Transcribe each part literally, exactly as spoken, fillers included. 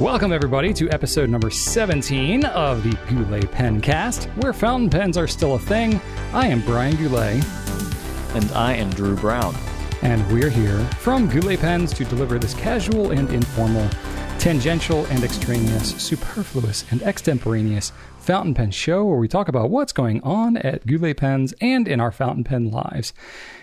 Welcome everybody to episode number seventeen of the Goulet Pencast, where fountain pens are still a thing. I am Brian Goulet. And I am Drew Brown. And we're here from Goulet Pens to deliver this casual and informal, tangential and extraneous, superfluous and extemporaneous fountain pen show where we talk about what's going on at Goulet Pens and in our fountain pen lives.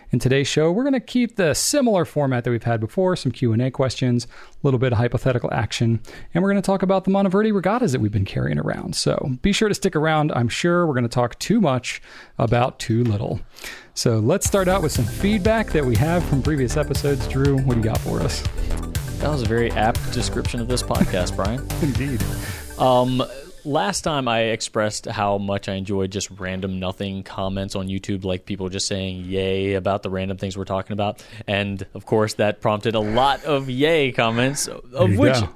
In today's show, we're going to keep the similar format that we've had before, some Q and A questions, a little bit of hypothetical action, and we're going to talk about the Monteverde regattas that we've been carrying around. So be sure to stick around. I'm sure we're going to talk too much about too little. So let's start out with some feedback that we have from previous episodes. Drew, what do you got for us? That was a very apt description of this podcast, Brian. Indeed. Um... Last time I expressed how much I enjoyed just random nothing comments on YouTube, like people just saying yay about the random things we're talking about. And, of course, that prompted a lot of yay comments, of which go.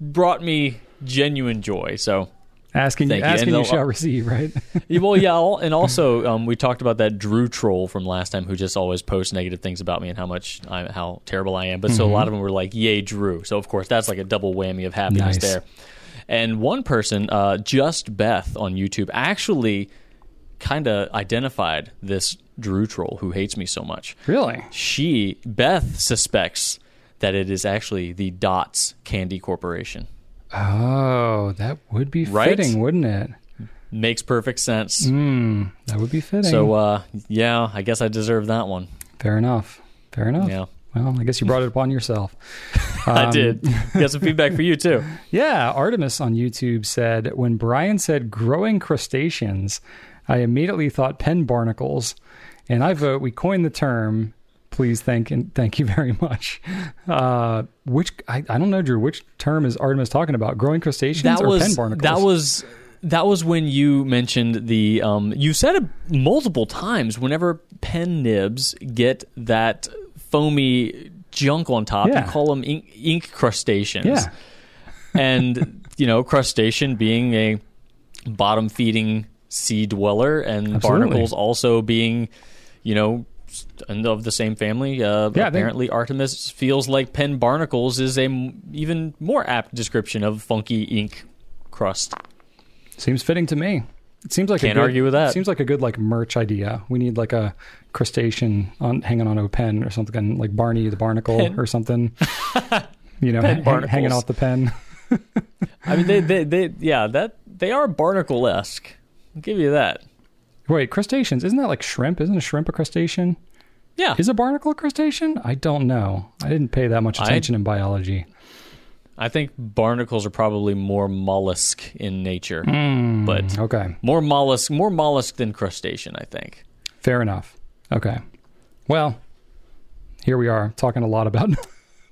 brought me genuine joy. So asking, thank you. Asking you shall receive, right? Well, yeah, and also um, we talked about that Drew troll from last time who just always posts negative things about me and how much I, how terrible I am. But mm-hmm. So a lot of them were like, yay, Drew. So, of course, that's like a double whammy of happiness nice. there. And one person, uh, Just Beth on YouTube, actually kind of identified this Drew troll who hates me so much. Really? She, Beth, suspects that it is actually the Dots Candy Corporation. Oh, that would be right? fitting, wouldn't it? Makes perfect sense. Mm, that would be fitting. So, uh, yeah, I guess I deserve that one. Fair enough. Fair enough. Yeah. Well, I guess you brought it upon yourself. Um, I did. Got some feedback for you, too. Yeah. Artemis on YouTube said, when Brian said growing crustaceans, I immediately thought pen barnacles. And I vote we coined the term. Please thank and thank you very much. Uh, which, I, I don't know, Drew, which term is Artemis talking about? Growing crustaceans that or was, pen barnacles? That was... That was when you mentioned the, um, you said it multiple times, whenever pen nibs get that foamy junk on top, yeah. you call them ink, ink crustaceans. Yeah. And, you know, crustacean being a bottom-feeding sea dweller and Absolutely. barnacles also being, you know, of the same family. Uh, yeah, apparently they... Artemis feels like pen barnacles is a m- even more apt description of funky ink crust. Seems fitting to me. It seems like can't a good, argue with that. Seems like a good like merch idea. We need like a crustacean on hanging on a pen or something, like Barney the Barnacle pen. or something. You know, ha- hanging off the pen. I mean, they, they, they, yeah, that they are barnacle-esque. I'll give you that. Wait, crustaceans? Isn't that like shrimp? Isn't a shrimp a crustacean? Yeah, is a barnacle a crustacean? I don't know. I didn't pay that much attention I... in biology. I think barnacles are probably more mollusk in nature, mm, but okay. more mollusk, more mollusk than crustacean, I think. Fair enough. Okay. Well, here we are talking a lot about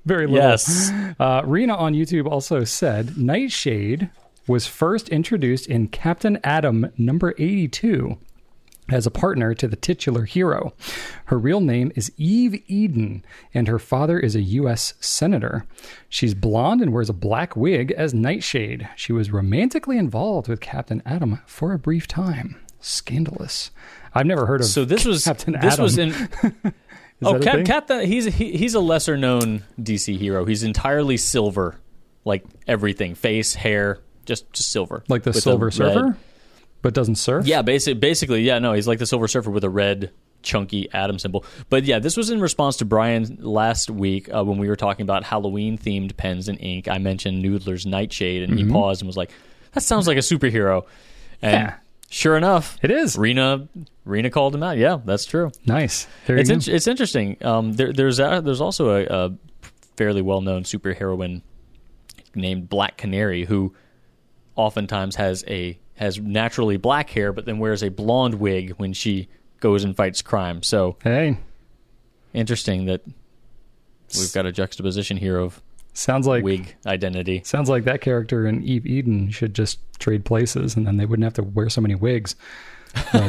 very little. Yes. Uh, Rena on YouTube also said Nightshade was first introduced in Captain Atom number eighty-two as a partner to the titular hero. Her real name is Eve Eden, and her father is a U S senator. She's blonde and wears a black wig as Nightshade. She was romantically involved with Captain Atom for a brief time. Scandalous. I've never heard of so this was, Captain this Atom. Was in, oh, Cap, Captain, he's, he, he's a lesser-known D C hero. He's entirely silver, like everything, face, hair, just, just silver. Like the Silver Surfer? Red. But doesn't surf? Yeah, basically, basically, yeah, no, he's like the Silver Surfer with a red, chunky atom symbol. But yeah, this was in response to Brian last week uh, when we were talking about Halloween-themed pens and ink. I mentioned Noodler's Nightshade, and mm-hmm. he paused and was like, that sounds like a superhero. And yeah. sure enough, it is. Rena, Rena called him out. Yeah, that's true. Nice. There it's, in, it's interesting. Um, there, there's, a, there's also a, a fairly well-known superheroine named Black Canary who oftentimes has a... has naturally black hair, but then wears a blonde wig when she goes and fights crime. So, hey, interesting that we've got a juxtaposition here of sounds like wig identity. Sounds like that character and Eve Eden should just trade places, and then they wouldn't have to wear so many wigs. You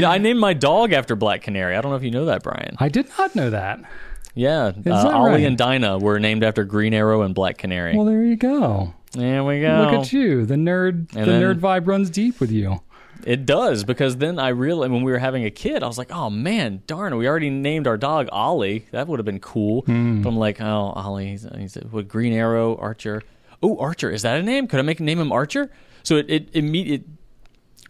know, I named my dog after Black Canary. I don't know if you know that, Brian. I did not know that. Yeah, uh, Ollie right? and Dinah were named after Green Arrow and Black Canary. Well, there you go. There we go. Look at you. The nerd and the then, nerd vibe runs deep with you. It does, because then I realized when we were having a kid, I was like, oh man, darn, we already named our dog Ollie. That would have been cool. Mm. But I'm like, oh, Ollie, he's, he's a Green Arrow, Archer. Oh, Archer, is that a name? Could I make name him Archer? So it it, it, it, it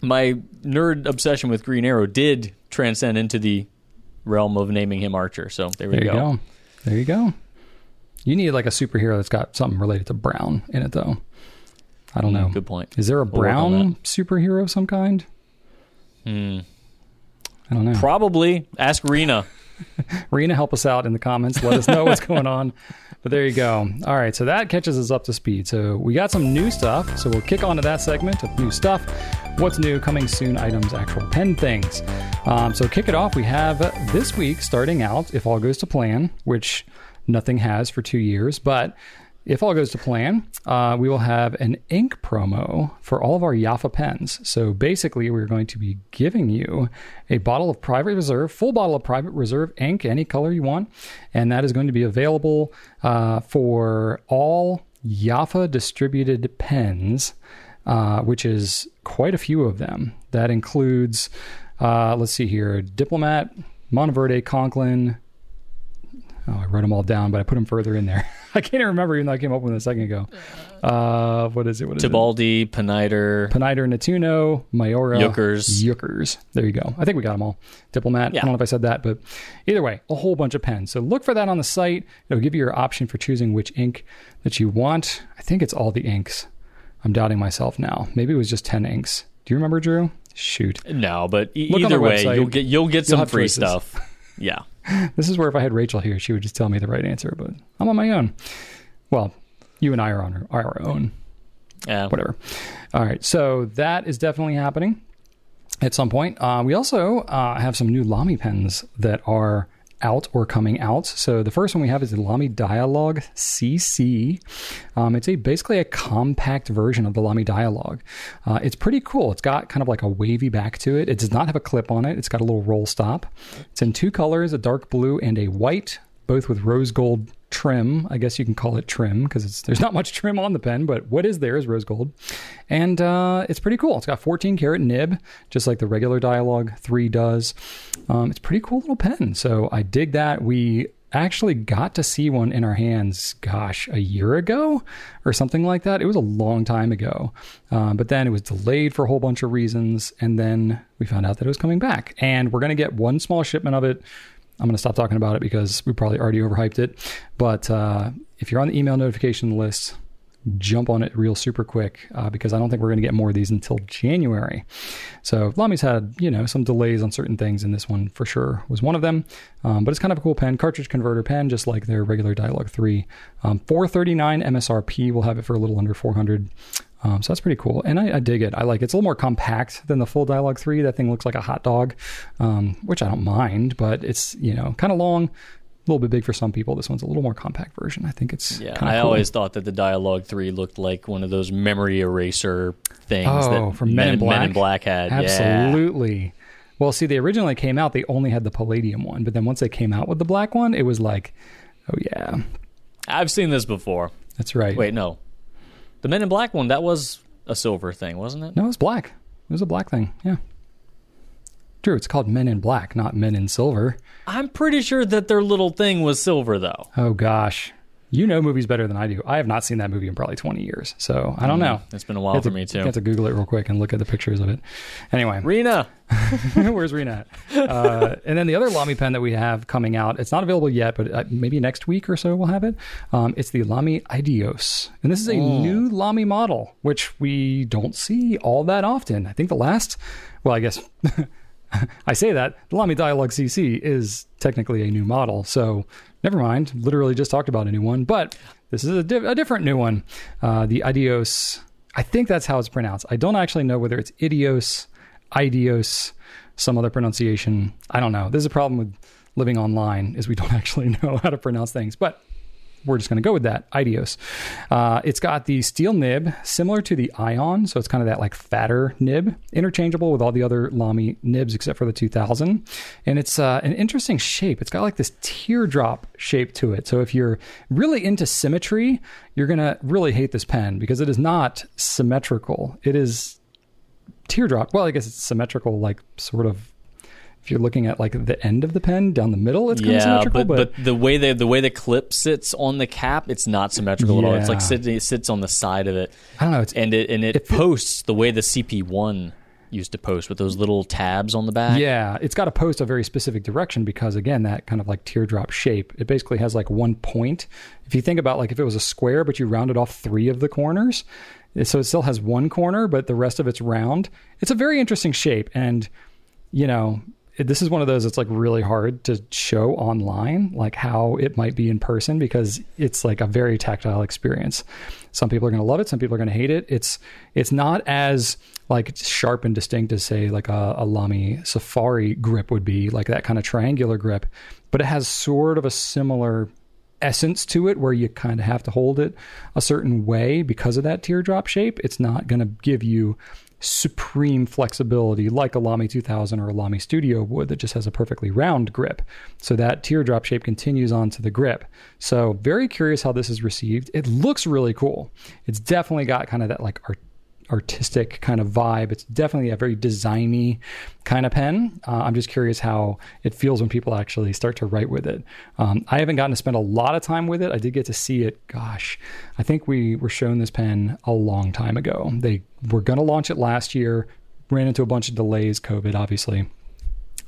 my nerd obsession with Green Arrow did transcend into the realm of naming him Archer. So there we there go. You go. There you go. You need like a superhero that's got something related to brown in it, though. I don't know. Good point. Is there a brown we'll superhero of some kind? Hmm. I don't know. Probably. Ask Rena. Rena, help us out in the comments. Let us know what's going on. But there you go. All right. So that catches us up to speed. So we got some new stuff. So we'll kick on to that segment of new stuff. What's new, coming soon, items, actual pen things. Um, so kick it off. We have this week starting out, if all goes to plan, which nothing has for two years, but if all goes to plan, uh, we will have an ink promo for all of our Yaffa pens. So basically, we're going to be giving you a bottle of Private Reserve, full bottle of Private Reserve ink, any color you want. And that is going to be available uh, for all Yaffa distributed pens, uh, which is quite a few of them. That includes, uh, let's see here, Diplomat, Monteverde, Conklin. Oh, I wrote them all down, but I put them further in there. I can't even remember, even though I came up with it a second ago. Uh, what is it? What is Tibaldi, it? Tibaldi, Peniter. Peniter, Natuno, Maiora. Yookers. Yookers. There you go. I think we got them all. Diplomat. Yeah. I don't know if I said that, but either way, a whole bunch of pens. So look for that on the site. It'll give you your option for choosing which ink that you want. I think it's all the inks. I'm doubting myself now. Maybe it was just ten inks. Do you remember, Drew? Shoot. No, but e- either way, website. you'll get you'll get you'll some free choices. Stuff. Yeah. This is where if I had Rachel here, she would just tell me the right answer, but I'm on my own. Well, you and I are on our own. Yeah. Whatever. All right. So that is definitely happening at some point. Uh, we also uh, have some new Lamy pens that are out or coming out. So the first one we have is the Lamy Dialog C C. Um, it's a basically a compact version of the Lamy Dialog. Uh, it's pretty cool. It's got kind of like a wavy back to it. It does not have a clip on it. It's got a little roll stop. It's in two colors, a dark blue and a white, both with rose gold trim. I guess you can call it trim because there's not much trim on the pen, but what is there is rose gold. And uh, it's pretty cool. It's got fourteen karat nib, just like the regular Dialog three does. Um, it's a pretty cool little pen. So I dig that. We actually got to see one in our hands, gosh, a year ago or something like that. It was a long time ago. Uh, but then it was delayed for a whole bunch of reasons. And then we found out that it was coming back. And we're going to get one small shipment of it. I'm going to stop talking about it because we probably already overhyped it. But uh, if you're on the email notification list, jump on it real super quick uh, because I don't think we're going to get more of these until January. So Lamy's had, you know, some delays on certain things, and this one for sure was one of them. Um, but it's kind of a cool pen, cartridge converter pen, just like their regular Dialog three. Um, four hundred thirty-nine dollars M S R P. We'll have it for a little under four hundred dollars. Um, so that's pretty cool. And I, I dig it. I like it. It's a little more compact than the full Dialog three. That thing looks like a hot dog, um, which I don't mind, but it's, you know, kind of long, a little bit big for some people. This one's a little more compact version. I think it's yeah. I cool. always thought that the Dialog three looked like one of those memory eraser things oh, that from Men, Men in Black. Men in Black had. Absolutely. Yeah. Well, see, they originally came out, they only had the Palladium one, but then once they came out with the black one, it was like, oh yeah. I've seen this before. That's right. Wait, no. The Men in Black one, that was a silver thing, wasn't it? No, it was black. It was a black thing, yeah. Drew, it's called Men in Black, not Men in Silver. I'm pretty sure that their little thing was silver, though. Oh, gosh. You know movies better than I do. I have not seen that movie in probably twenty years, so I don't mm, know. It's been a while for to, me, too. You have to Google it real quick and look at the pictures of it. Anyway. Rena! Where's Rena at? Uh, and then the other Lamy pen that we have coming out, it's not available yet, but maybe next week or so we'll have it. Um, it's the Lamy Ideos. And this is a oh. new Lamy model, which we don't see all that often. I think the last, well, I guess... I say that, the Lamy Dialog C C is technically a new model, so never mind. Literally just talked about a new one, but this is a, di- a different new one. Uh, the Ideos, I think that's how it's pronounced. I don't actually know whether it's Idios, Ideos, some other pronunciation. I don't know. This is a problem with living online, is we don't actually know how to pronounce things, but we're just going to go with that, Ideos. Uh, it's got the steel nib, similar to the Ion, so it's kind of that like fatter nib, interchangeable with all the other Lamy nibs except for the two thousand. And it's uh, an interesting shape. It's got like this teardrop shape to it. So if you're really into symmetry, you're going to really hate this pen because it is not symmetrical. It is teardrop. Well, I guess it's symmetrical, like sort of. If you're looking at like the end of the pen down the middle, it's kind yeah, of symmetrical. But, but, but the way the the way the clip sits on the cap, it's not symmetrical yeah. at all. It's like sit, it sits on the side of it. I don't know. It's, and it and it, it posts the way the C P one used to post with those little tabs on the back. Yeah, it's got to post a very specific direction because again, that kind of like teardrop shape. It basically has like one point. If you think about like if it was a square, but you rounded off three of the corners, so it still has one corner, but the rest of it's round. It's a very interesting shape, and you know. This is one of those that's like really hard to show online, like how it might be in person, because it's like a very tactile experience. Some people are going to love it. Some people are going to hate it. It's, it's not as like sharp and distinct as say like a, a Lamy Safari grip would be, like that kind of triangular grip, but it has sort of a similar essence to it where you kind of have to hold it a certain way because of that teardrop shape. It's not going to give you supreme flexibility like a Lamy two thousand or a Lamy Studio would, that just has a perfectly round grip. So that teardrop shape continues on to the grip. So very curious how this is received. It looks really cool. It's definitely got kind of that like art, artistic kind of vibe. It's definitely a very designy kind of pen. Uh, I'm just curious how it feels when people actually start to write with it. Um, I haven't gotten to spend a lot of time with it. I did get to see it. Gosh, I think we were shown this pen a long time ago. They were going to launch it last year, ran into a bunch of delays, COVID obviously.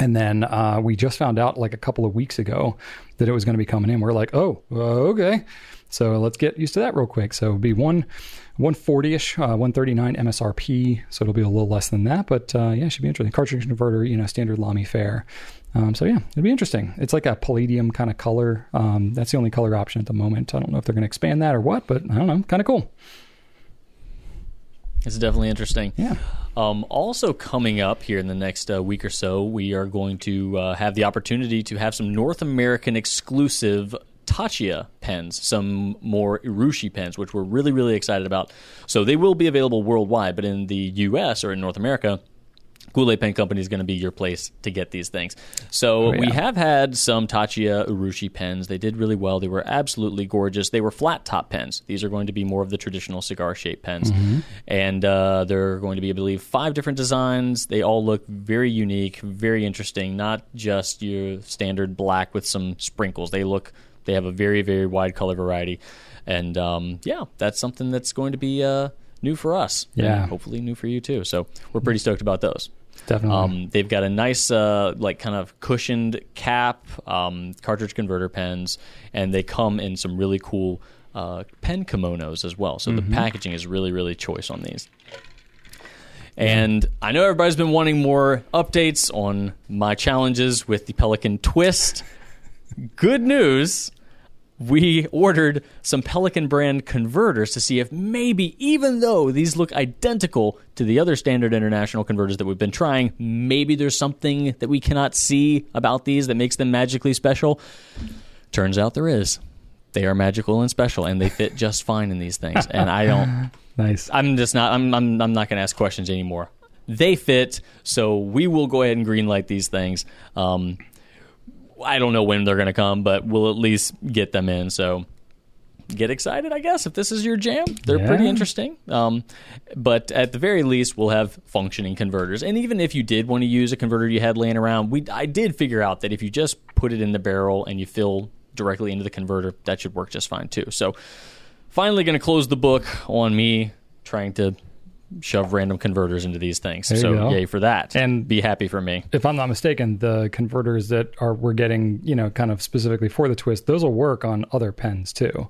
And then uh, we just found out like a couple of weeks ago that it was going to be coming in. We're like, oh, okay. So let's get used to that real quick. So it'll be one, one forty-ish, uh, one thirty-nine M S R P. So it'll be a little less than that. But uh, yeah, it should be interesting. Cartridge converter, you know, standard Lamy fare. Um, so yeah, it'll be interesting. It's like a palladium kind of color. Um, that's the only color option at the moment. I don't know if they're going to expand that or what, but I don't know. Kind of cool. It's definitely interesting. Yeah. Um, also coming up here in the next uh, week or so, we are going to uh, have the opportunity to have some North American exclusive Taccia pens, some more Iroshi pens, which we're really, really excited about. So they will be available worldwide, but in the U S or in North America, Goulet Pen Company is going to be your place to get these things. So oh, yeah. we have had some Taccia Urushi pens. They did really well. They were absolutely gorgeous. They were flat top pens. These are going to be more of the traditional cigar shaped pens. Mm-hmm. And uh, there are going to be, I believe, five different designs. They all look very unique, very interesting, not just your standard black with some sprinkles. They look, they have a very, very wide color variety. And um, yeah, that's something that's going to be uh, new for us. Yeah. And hopefully new for you too. So we're pretty stoked about those. Definitely. Um, they've got a nice, uh, like, kind of cushioned cap, um, cartridge converter pens, and they come in some really cool uh, pen kimonos as well. So mm-hmm. the packaging is really, really choice on these. And I know everybody's been wanting more updates on my challenges with the Pelican Twist. Good news. We ordered some Pelican brand converters to see if maybe, even though these look identical to the other standard international converters that we've been trying, maybe there's something that we cannot see about these that makes them magically special. Turns out there is. They are magical and special, and they fit just fine in these things. And I don't... Nice. I'm just not... I'm, I'm, I'm not going to ask questions anymore. They fit, so we will go ahead and greenlight these things. Um... I don't know when they're going to come, but we'll at least get them in. So get excited, I guess, if this is your jam. They're yeah. pretty interesting. Um, but at the very least, we'll have functioning converters. And even if you did want to use a converter you had laying around, we I did figure out that if you just put it in the barrel and you fill directly into the converter, that should work just fine too. So finally going to close the book on me trying to shove random converters into these things. There so yay for that, and be happy for me. If I'm not mistaken, the converters that are we're getting, you know, kind of specifically for the Twist, those will work on other pens too.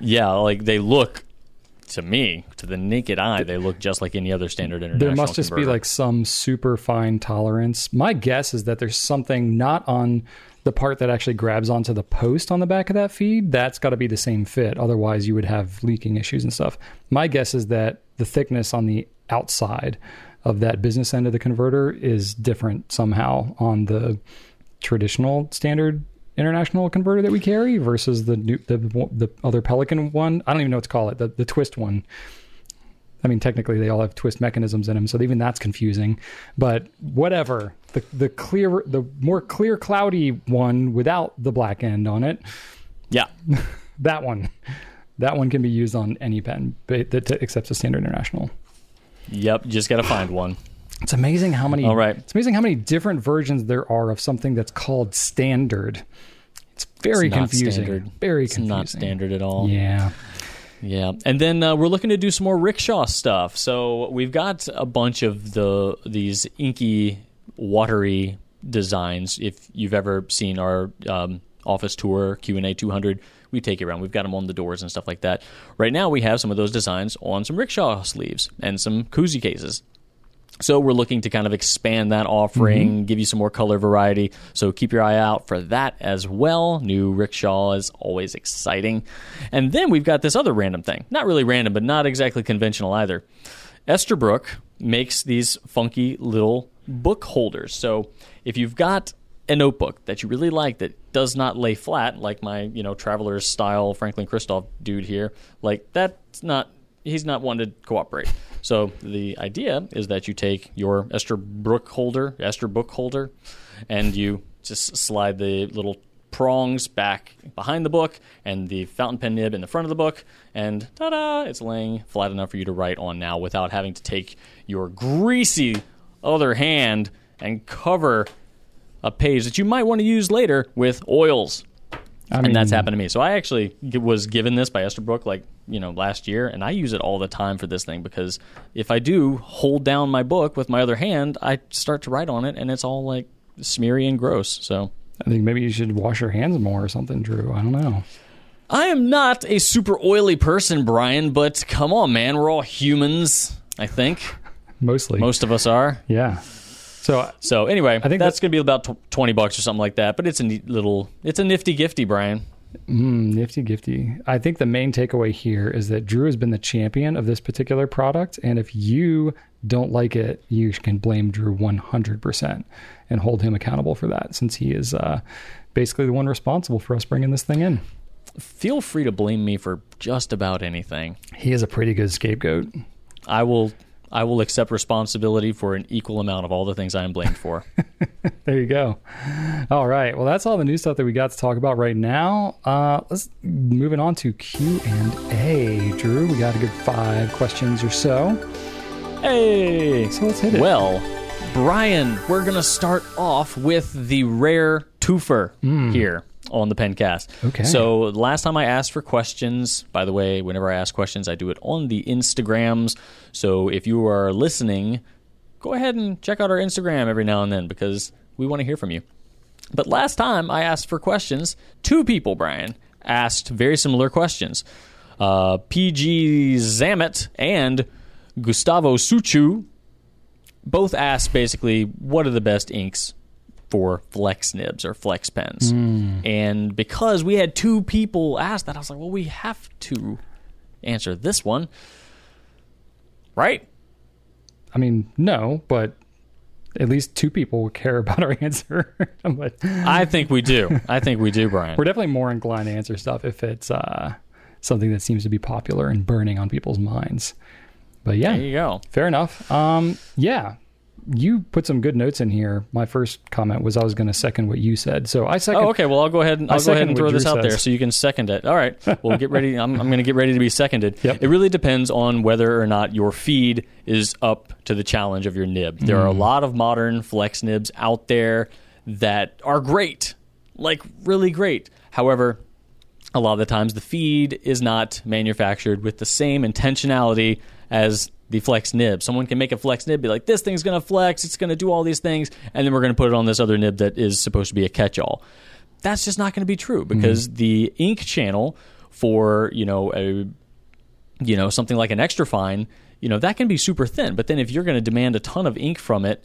Yeah, like they look to me, to the naked eye, they look just like any other standard international. There must just converter. be like some super fine tolerance. My guess is that there's something not on the part that actually grabs onto the post on the back of that feed. That's got to be the same fit. Otherwise, you would have leaking issues and stuff. My guess is that the thickness on the outside of that business end of the converter is different somehow on the traditional standard international converter that we carry versus the new, the, the other Pelican one. I don't even know what to call it, the, the Twist one. I mean, technically, they all have twist mechanisms in them, so even that's confusing. But whatever, the the clear, the more clear, cloudy one without the black end on it. Yeah, that one. That one can be used on any pen, except the standard international. Yep, just got to find one. It's amazing how many. All right. It's amazing how many different versions there are of something that's called standard. It's very it's confusing. Standard. Very it's confusing. It's not standard at all. Yeah. Yeah. And then uh, we're looking to do some more rickshaw stuff. So we've got a bunch of the these inky, watery designs. If you've ever seen our um, office tour, Q and A two hundred, we take it around. We've got them on the doors and stuff like that. Right now we have some of those designs on some rickshaw sleeves and some koozie cases. So we're looking to kind of expand that offering, mm-hmm. give you some more color variety. So keep your eye out for that as well. New rickshaw is always exciting. And then we've got this other random thing. Not really random, but not exactly conventional either. Esterbrook makes these funky little book holders. So if you've got a notebook that you really like that does not lay flat, like my, you know, Traveler's style Franklin Kristoff dude here, like that's not... He's not one to cooperate. So the idea is that you take your Esterbrook holder, Esterbrook holder, and you just slide the little prongs back behind the book and the fountain pen nib in the front of the book, and ta-da, it's laying flat enough for you to write on now without having to take your greasy other hand and cover a page that you might want to use later with oils. I mean, and that's happened to me. So I actually was given this by Esterbrook, like, you know, last year, and I use it all the time for this thing because if I do hold down my book with my other hand, I start to write on it, and it's all, like, smeary and gross. So I think maybe you should wash your hands more or something, Drew. I don't know. I am not a super oily person, Brian, but come on, man. We're all humans, I think. Mostly. Most of us are. Yeah. So, so anyway, I think that's that, going to be about tw- twenty bucks or something like that. But it's a neat little, it's a nifty gifty, Brian. Mm, nifty gifty. I think the main takeaway here is that Drew has been the champion of this particular product, and if you don't like it, you can blame Drew one hundred percent and hold him accountable for that, since he is uh, basically the one responsible for us bringing this thing in. Feel free to blame me for just about anything. He is a pretty good scapegoat. I will. I will accept responsibility for an equal amount of all the things I am blamed for. There you go. All right. Well, that's all the new stuff that we got to talk about right now. Uh, let's moving on to Q and A. Drew, we got a good five questions or so. Hey. So let's hit it. Well, Brian, we're going to start off with the rare twofer mm. here on the Pencast. Okay. So last time I asked for questions, by the way, whenever I ask questions, I do it on the Instagrams. So if you are listening, go ahead and check out our Instagram every now and then because we want to hear from you. But last time I asked for questions, two people, Brian, asked very similar questions. Uh, P G Zamet and Gustavo Suchu both asked basically, what are the best inks for flex nibs or flex pens? Mm. And because we had two people ask that, I was like, well, we have to answer this one, right? I mean, no, but at least two people care about our answer. I'm like, I think we do. I think we do, Brian. We're definitely more inclined to answer stuff if it's uh, something that seems to be popular and burning on people's minds. But yeah, there you go. Fair enough. Um, yeah. You put some good notes in here. My first comment was I was going to second what you said. So I second. Oh, okay. Well, I'll go ahead and I'll go ahead and throw this out there so you can second it. All right. Well, get ready. I'm, I'm going to get ready to be seconded. Yep. It really depends on whether or not your feed is up to the challenge of your nib. There mm. are a lot of modern flex nibs out there that are great, like really great. However, a lot of the times the feed is not manufactured with the same intentionality as the flex nib. Someone can make a flex nib, be like, this thing's going to flex, it's going to do all these things, and then we're going to put it on this other nib that is supposed to be a catch-all. That's just not going to be true because mm-hmm. the ink channel for, you know, a, you know, something like an extra fine, you know, that can be super thin. But then if you're going to demand a ton of ink from it,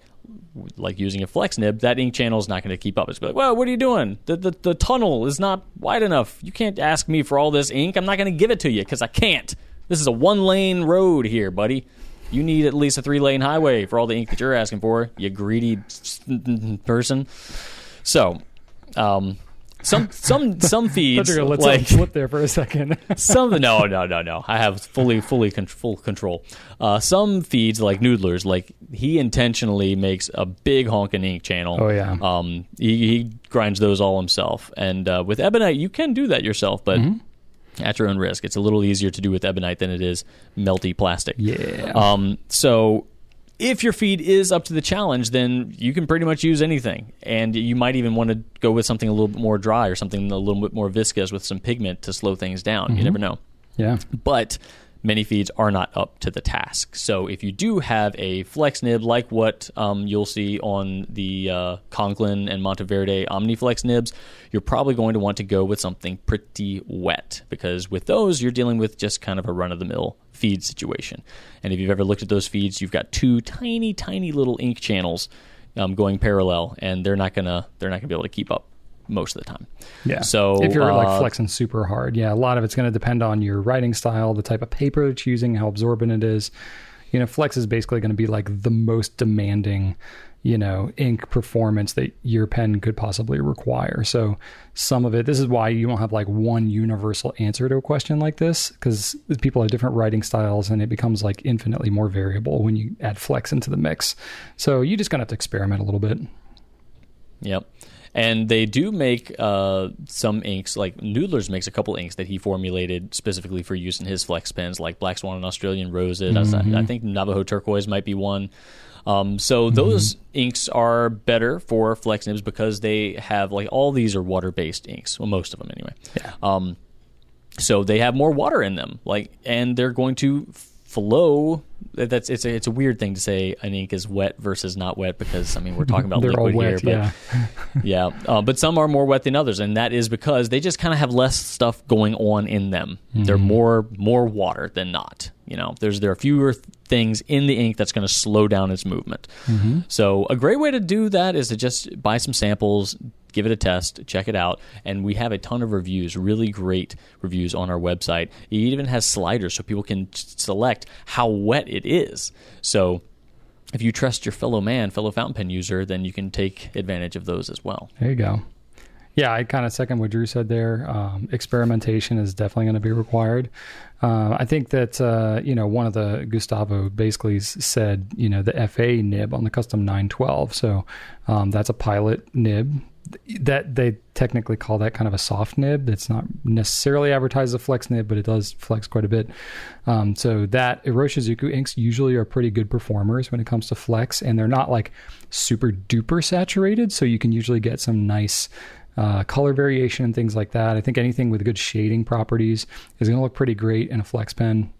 like using a flex nib, that ink channel is not going to keep up. It's going to be like, well, what are you doing? The, the the tunnel is not wide enough. You can't ask me for all this ink. I'm not going to give it to you because I can't. This is a one-lane road here, buddy. You need at least a three-lane highway for all the ink that you're asking for, you greedy person. So, um, some some some feeds I thought you were gonna let like flip there for a second. some no no no no. I have fully fully con- full control. Uh, some feeds like Noodler's, like he intentionally makes a big honkin' ink channel. Oh yeah. Um, he, he grinds those all himself, and uh, with Ebonite you can do that yourself, but. Mm-hmm. At your own risk. It's a little easier to do with ebonite than it is melty plastic. Yeah. Um, so if your feed is up to the challenge, then you can pretty much use anything. And you might even want to go with something a little bit more dry or something a little bit more viscous with some pigment to slow things down. Mm-hmm. You never know. Yeah. But many feeds are not up to the task. So if you do have a flex nib like what um, you'll see on the uh, Conklin and Monteverde Omniflex nibs, you're probably going to want to go with something pretty wet, because with those, you're dealing with just kind of a run-of-the-mill feed situation. And if you've ever looked at those feeds, you've got two tiny tiny little ink channels um, going parallel, and they're not gonna they're not gonna be able to keep up most of the time. Yeah. So if you're uh, like flexing super hard, yeah, a lot of it's going to depend on your writing style, the type of paper that you're using, how absorbent it is. You know, flex is basically going to be like the most demanding, you know, ink performance that your pen could possibly require. So some of it, this is why you don't have like one universal answer to a question like this, because people have different writing styles and it becomes like infinitely more variable when you add flex into the mix. So you're just going to have to experiment a little bit. Yep. And they do make uh, some inks, like Noodler's makes a couple inks that he formulated specifically for use in his flex pens, like Black Swan and Australian Rose. Mm-hmm. I, I think Navajo Turquoise might be one. Um, so mm-hmm. those inks are better for flex nibs because they have, like, all these are water-based inks. Well, most of them anyway. Yeah. Um, so they have more water in them, like, and they're going to flow. That's it's a, it's a weird thing to say an ink is wet versus not wet, because I mean we're talking about liquid wet, here, but yeah, yeah. Uh, but some are more wet than others, and that is because they just kind of have less stuff going on in them. Mm-hmm. They're more more water than not. You know, there's there are fewer th- things in the ink that's going to slow down its movement. Mm-hmm. So a great way to do that is to just buy some samples, give it a test, check it out, and we have a ton of reviews, really great reviews on our website. It even has sliders so people can select how wet it is. So if you trust your fellow man, fellow fountain pen user, then you can take advantage of those as well. There you go. Yeah, I kind of second what Drew said there. Um, experimentation is definitely going to be required. Uh, I think that, uh, you know, one of the, Gustavo basically said, you know, the F A nib on the Custom nine twelve. So um, that's a Pilot nib. That they technically call that kind of a soft nib. That's not necessarily advertised as a flex nib, but it does flex quite a bit. Um, so that Iroshizuku inks usually are pretty good performers when it comes to flex, and they're not like super duper saturated. So you can usually get some nice uh, color variation and things like that. I think anything with good shading properties is going to look pretty great in a flex pen.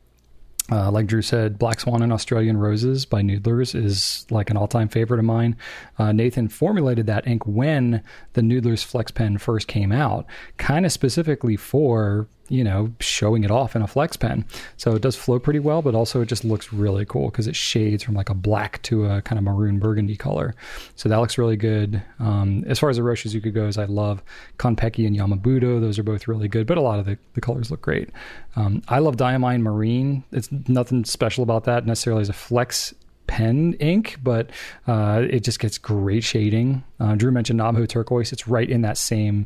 Uh, like Drew said, Black Swan and Australian Roses by Noodler's is like an all-time favorite of mine. Uh, Nathan formulated that ink when the Noodler's flex pen first came out, kind of specifically for, you know, showing it off in a flex pen. So it does flow pretty well, but also it just looks really cool because it shades from like a black to a kind of maroon burgundy color. So that looks really good. Um, as far as the Iroshizuku goes, I love Konpeki and Yamabudo. Those are both really good, but a lot of the, the colors look great. Um, I love Diamine Marine. It's nothing special about that necessarily as a flex pen ink, but uh, it just gets great shading. Uh, Drew mentioned Navajo Turquoise. It's right in that same,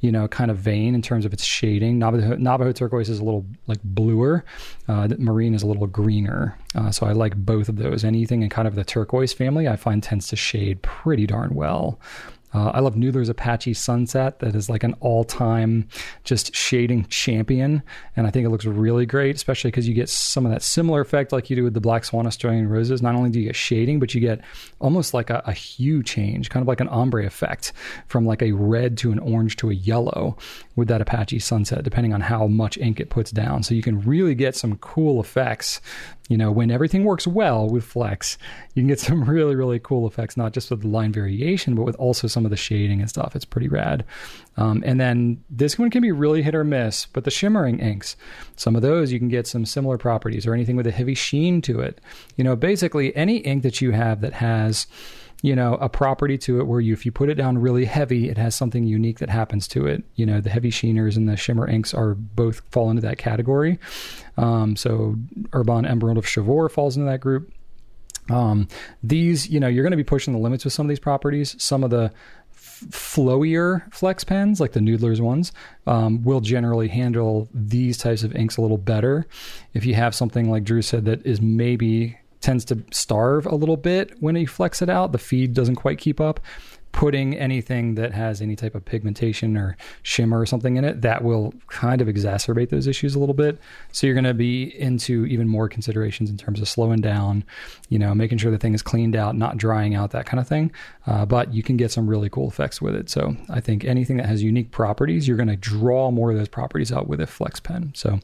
you know, kind of vein in terms of its shading. Navajo, Navajo Turquoise is a little like bluer. Uh, Marine is a little greener. Uh, so I like both of those. Anything in kind of the turquoise family I find tends to shade pretty darn well. Uh, I love Noodler's Apache Sunset. That is like an all-time just shading champion. And I think it looks really great, especially because you get some of that similar effect like you do with the Black Swan Australian Roses. Not only do you get shading, but you get almost like a, a hue change, kind of like an ombre effect from like a red to an orange to a yellow with that Apache Sunset, depending on how much ink it puts down. So you can really get some cool effects. You know, when everything works well with flex, you can get some really, really cool effects, not just with the line variation, but with also some of the shading and stuff. It's pretty rad. Um, and then this one can be really hit or miss, but the shimmering inks, some of those you can get some similar properties, or anything with a heavy sheen to it. You know, basically any ink that you have that has, you know, a property to it where you, if you put it down really heavy, it has something unique that happens to it. You know, the heavy sheeners and the shimmer inks are both fall into that category. Um, so Urban Emerald of Chavor falls into that group. Um, these, you know, you're going to be pushing the limits with some of these properties. Some of the flowier flex pens, like the Noodler's ones, um, will generally handle these types of inks a little better. If you have something like Drew said that is maybe tends to starve a little bit when you flex it out, the feed doesn't quite keep up, putting anything that has any type of pigmentation or shimmer or something in it, that will kind of exacerbate those issues a little bit. So you're going to be into even more considerations in terms of slowing down, you know, making sure the thing is cleaned out, not drying out, that kind of thing. Uh, but you can get some really cool effects with it. So I think anything that has unique properties, you're going to draw more of those properties out with a flex pen. So,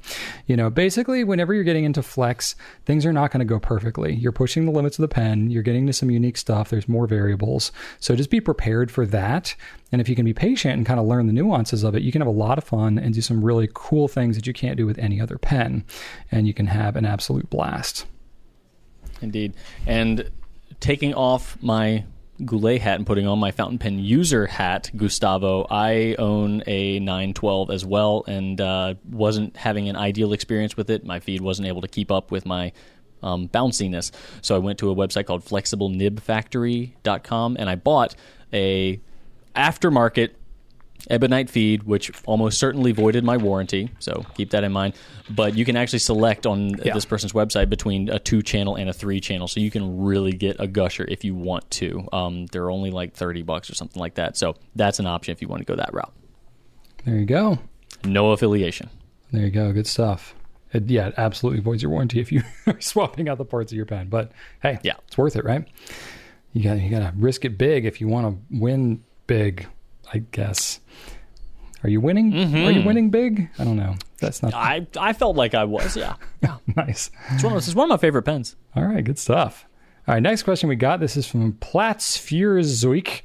you know, basically whenever you're getting into flex, things are not going to go perfectly. You're pushing the limits of the pen. You're getting to some unique stuff. There's more variables. So just be prepared for that. And if you can be patient and kind of learn the nuances of it, you can have a lot of fun and do some really cool things that you can't do with any other pen. And you can have an absolute blast. Indeed. And taking off my Goulet hat and putting on my fountain pen user hat, Gustavo, I own a nine twelve as well, and uh, wasn't having an ideal experience with it. My feed wasn't able to keep up with my um, bounciness. So I went to a website called flexible nib factory dot com, and I bought a aftermarket Ebonite feed, which almost certainly voided my warranty, so keep that in mind. But you can actually select on yeah. this person's website between a two-channel and a three-channel, so you can really get a gusher if you want to. Um, they're only like thirty bucks or something like that, so that's an option if you want to go that route. There you go. No affiliation. There you go. Good stuff. It, yeah, it absolutely voids your warranty if you're swapping out the parts of your pen. But, hey, yeah. it's worth it, right? You got you got to risk it big if you want to win big, I guess. Are you winning? Mm-hmm. Are you winning big? I don't know. That's not. I I felt like I was. Yeah. Yeah. Nice. It's one of, it's one of my favorite pens. All right. Good stuff. All right. Next question we got. This is from Platz für Zeug.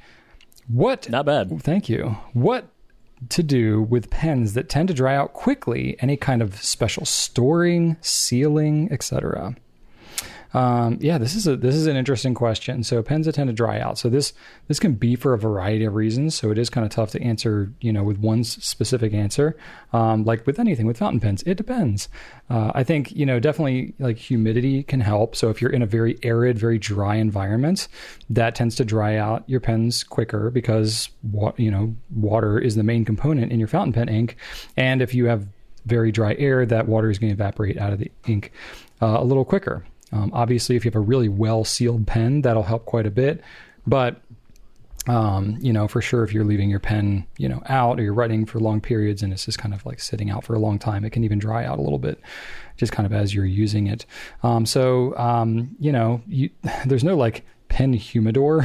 What? Not bad. Thank you. What to do with pens that tend to dry out quickly? Any kind of special storing, sealing, et cetera. Um, yeah, this is a, this is an interesting question. So pens that tend to dry out. So this, this can be for a variety of reasons. So it is kind of tough to answer, you know, with one specific answer. Um, like with anything, with fountain pens, it depends. Uh, I think, you know, definitely like humidity can help. So if you're in a very arid, very dry environment, that tends to dry out your pens quicker because, wa- you know, water is the main component in your fountain pen ink. And if you have very dry air, that water is going to evaporate out of the ink uh, a little quicker. Um, obviously, if you have a really well-sealed pen, that'll help quite a bit. But, um, you know, for sure, if you're leaving your pen, you know, out, or you're writing for long periods and it's just kind of like sitting out for a long time, it can even dry out a little bit just kind of as you're using it. Um, so, um, you know, you, there's no like pen humidor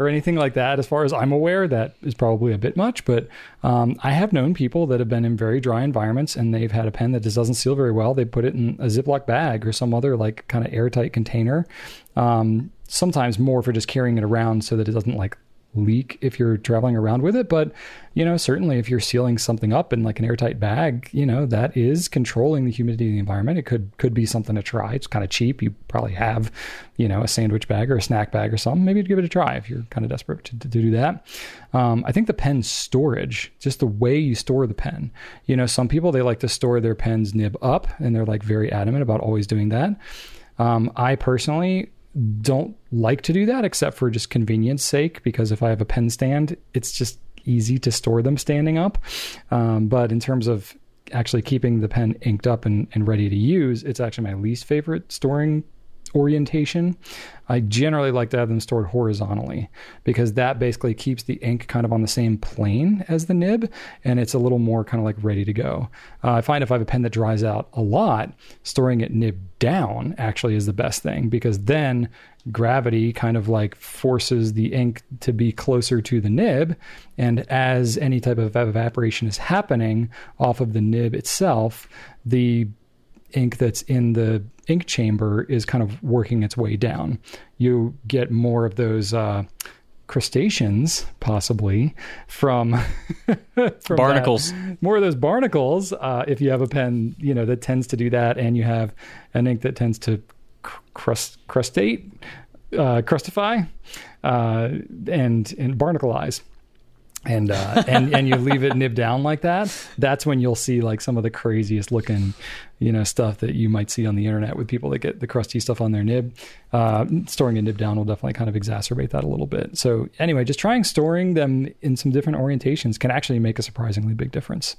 or anything like that. As far as I'm aware, that is probably a bit much, but um, I have known people that have been in very dry environments and they've had a pen that just doesn't seal very well. They put it in a Ziploc bag or some other like kind of airtight container, um, sometimes more for just carrying it around so that it doesn't like leak if you're traveling around with it. But, you know, certainly if you're sealing something up in like an airtight bag, you know, that is controlling the humidity of the environment. It could could be something to try. It's kind of cheap. You probably have, you know, a sandwich bag or a snack bag or something. Maybe give it a try if you're kind of desperate to, to do that. Um, I think the pen storage, just the way you store the pen, you know, some people, they like to store their pens nib up and they're like very adamant about always doing that. Um, I personally don't like to do that except for just convenience sake, because if I have a pen stand, it's just easy to store them standing up. Um, but in terms of actually keeping the pen inked up and, and ready to use, it's actually my least favorite storing orientation. I generally like to have them stored horizontally because that basically keeps the ink kind of on the same plane as the nib, and it's a little more kind of like ready to go. Uh, I find if I have a pen that dries out a lot, storing it nib down actually is the best thing, because then gravity kind of like forces the ink to be closer to the nib, and as any type of evaporation is happening off of the nib itself, the ink that's in the ink chamber is kind of working its way down. You get more of those uh, crustaceans, possibly, from, from barnacles. That. More of those barnacles, uh, if you have a pen, you know, that tends to do that, and you have an ink that tends to crust, crustate, uh, crustify, uh, and and barnacleize. And, uh, and, and you leave it nib down like that, that's when you'll see like some of the craziest looking, you know, stuff that you might see on the internet with people that get the crusty stuff on their nib. Uh, storing a nib down will definitely kind of exacerbate that a little bit. So anyway, just trying storing them in some different orientations can actually make a surprisingly big difference.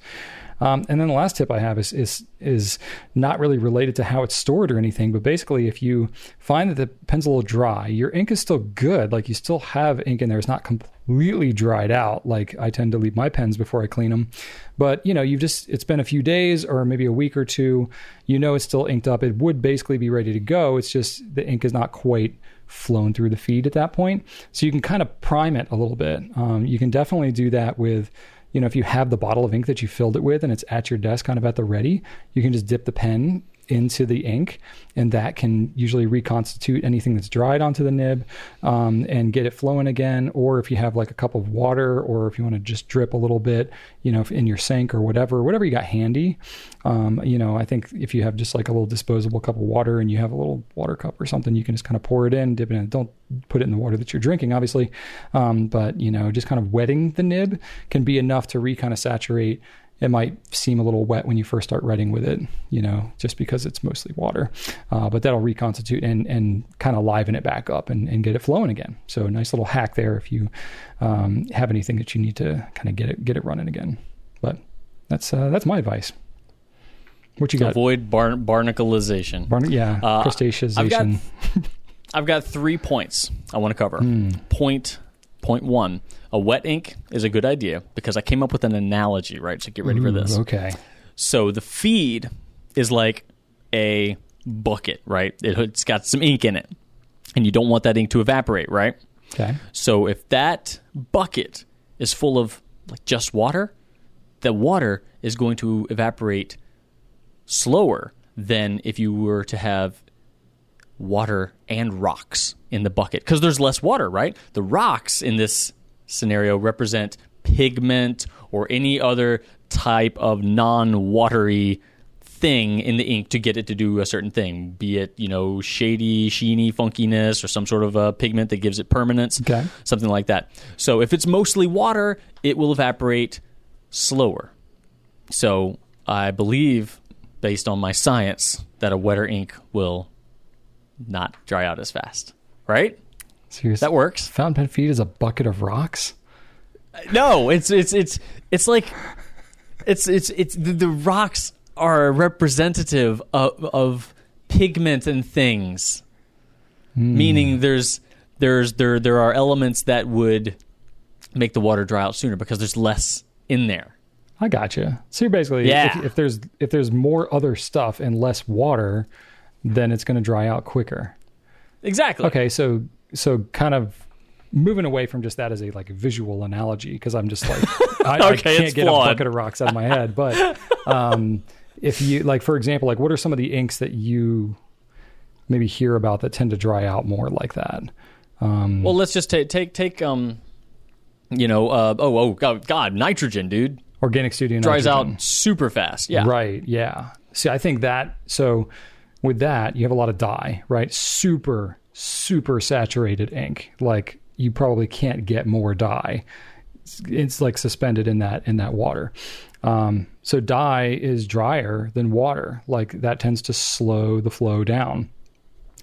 Um, and then the last tip I have is, is, is not really related to how it's stored or anything, but basically if you find that the pen's a little dry, your ink is still good. Like you still have ink in there. It's not completely really dried out. Like, I tend to leave my pens before I clean them, but you know, you've just, it's been a few days or maybe a week or two, you know, it's still inked up. It would basically be ready to go. It's just the ink is not quite flown through the feed at that point. So you can kind of prime it a little bit. Um, you can definitely do that with, you know, if you have the bottle of ink that you filled it with and it's at your desk kind of at the ready, you can just dip the pen into the ink, and that can usually reconstitute anything that's dried onto the nib, um, and get it flowing again. Or if you have like a cup of water, or if you want to just drip a little bit, you know, in your sink or whatever, whatever you got handy. Um, you know, I think if you have just like a little disposable cup of water and you have a little water cup or something, you can just kind of pour it in, dip it in. Don't put it in the water that you're drinking, obviously. Um, but you know, just kind of wetting the nib can be enough to re kind of saturate. It might seem a little wet when you first start writing with it, you know, just because it's mostly water, uh, but that'll reconstitute and, and kind of liven it back up and, and get it flowing again. So a nice little hack there if you um, have anything that you need to kind of get it, get it running again. But that's, uh, that's my advice. What you got? Avoid bar- barnacleization. Barn- yeah. Uh, crustaceization. I've got, I've got three points I want to cover. Mm. Point Point one, a wet ink is a good idea because I came up with an analogy, right? So get ready Ooh, for this. Okay. So the feed is like a bucket, right? It, it's got some ink in it, and you don't want that ink to evaporate, right? Okay. So if that bucket is full of like just water, the water is going to evaporate slower than if you were to have water and rocks in the bucket, because there's less water, right? The rocks in this scenario represent pigment or any other type of non-watery thing in the ink to get it to do a certain thing, be it, you know, shady, sheeny funkiness or some sort of a pigment that gives it permanence, okay, something like that. So if it's mostly water, it will evaporate slower. So I believe, based on my science, that a wetter ink will not dry out as fast, right? Seriously, that works. Fountain pen feed is a bucket of rocks. No, it's it's it's it's like it's it's it's the, the rocks are representative of, of pigment and things, mm. meaning there's there's there there are elements that would make the water dry out sooner because there's less in there. I gotcha. So you're basically, yeah. if, if there's if there's more other stuff and less water, then it's going to dry out quicker. Exactly. Okay, so so kind of moving away from just that as a like visual analogy, because I'm just like, I, okay, I can't get flawed. a bucket of rocks out of my head. But um, if you, like, for example, like what are some of the inks that you maybe hear about that tend to dry out more like that? Um, well, let's just take, take, take um, you know, uh, oh, oh God, God, nitrogen, dude. Organic Studio Nitrogen. Dries out super fast, yeah. Right, yeah. See, I think that, so... with that, you have a lot of dye, right? Super, super saturated ink. Like, you probably can't get more dye. It's, it's like suspended in that in that water. Um, so dye is drier than water. Like, that tends to slow the flow down.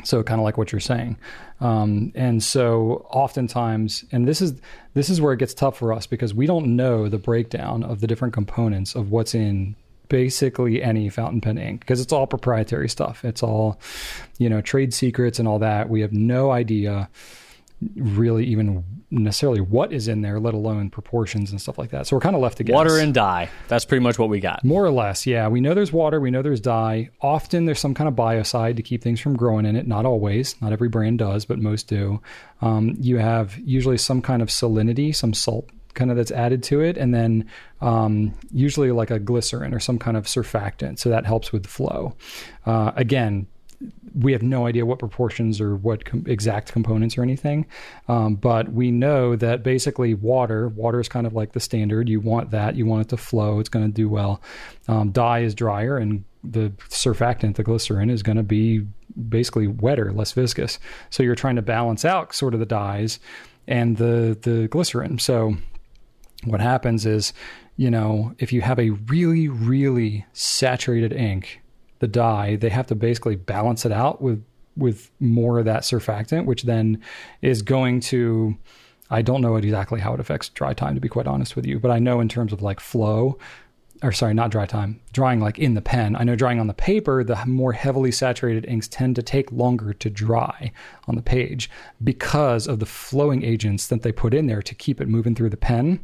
So kind of like what you're saying. Um, and so oftentimes, and this is this is where it gets tough for us because we don't know the breakdown of the different components of what's in basically any fountain pen ink, because it's all proprietary stuff. It's all, you know, trade secrets and all that. We have no idea really even necessarily what is in there, let alone proportions and stuff like that. So we're kind of left to guess. Water and dye. That's pretty much what we got. More or less, yeah. We know there's water. We know there's dye. Often there's some kind of biocide to keep things from growing in it. Not always. Not every brand does, but most do. Um, you have usually some kind of salinity, some salt kind of that's added to it, and then um, usually like a glycerin or some kind of surfactant, so that helps with the flow. Uh, again, we have no idea what proportions or what com- exact components or anything, um, but we know that basically water water is kind of like the standard. You want that, you want it to flow, it's going to do well. Um, dye is drier, and the surfactant, the glycerin, is going to be basically wetter, less viscous. So you're trying to balance out sort of the dyes and the the glycerin. So what happens is, you know, if you have a really, really saturated ink, the dye, they have to basically balance it out with with more of that surfactant, which then is going to, I don't know exactly how it affects dry time, to be quite honest with you, but I know in terms of like flow, or sorry, not dry time, drying like in the pen. I know drying on the paper, the more heavily saturated inks tend to take longer to dry on the page because of the flowing agents that they put in there to keep it moving through the pen.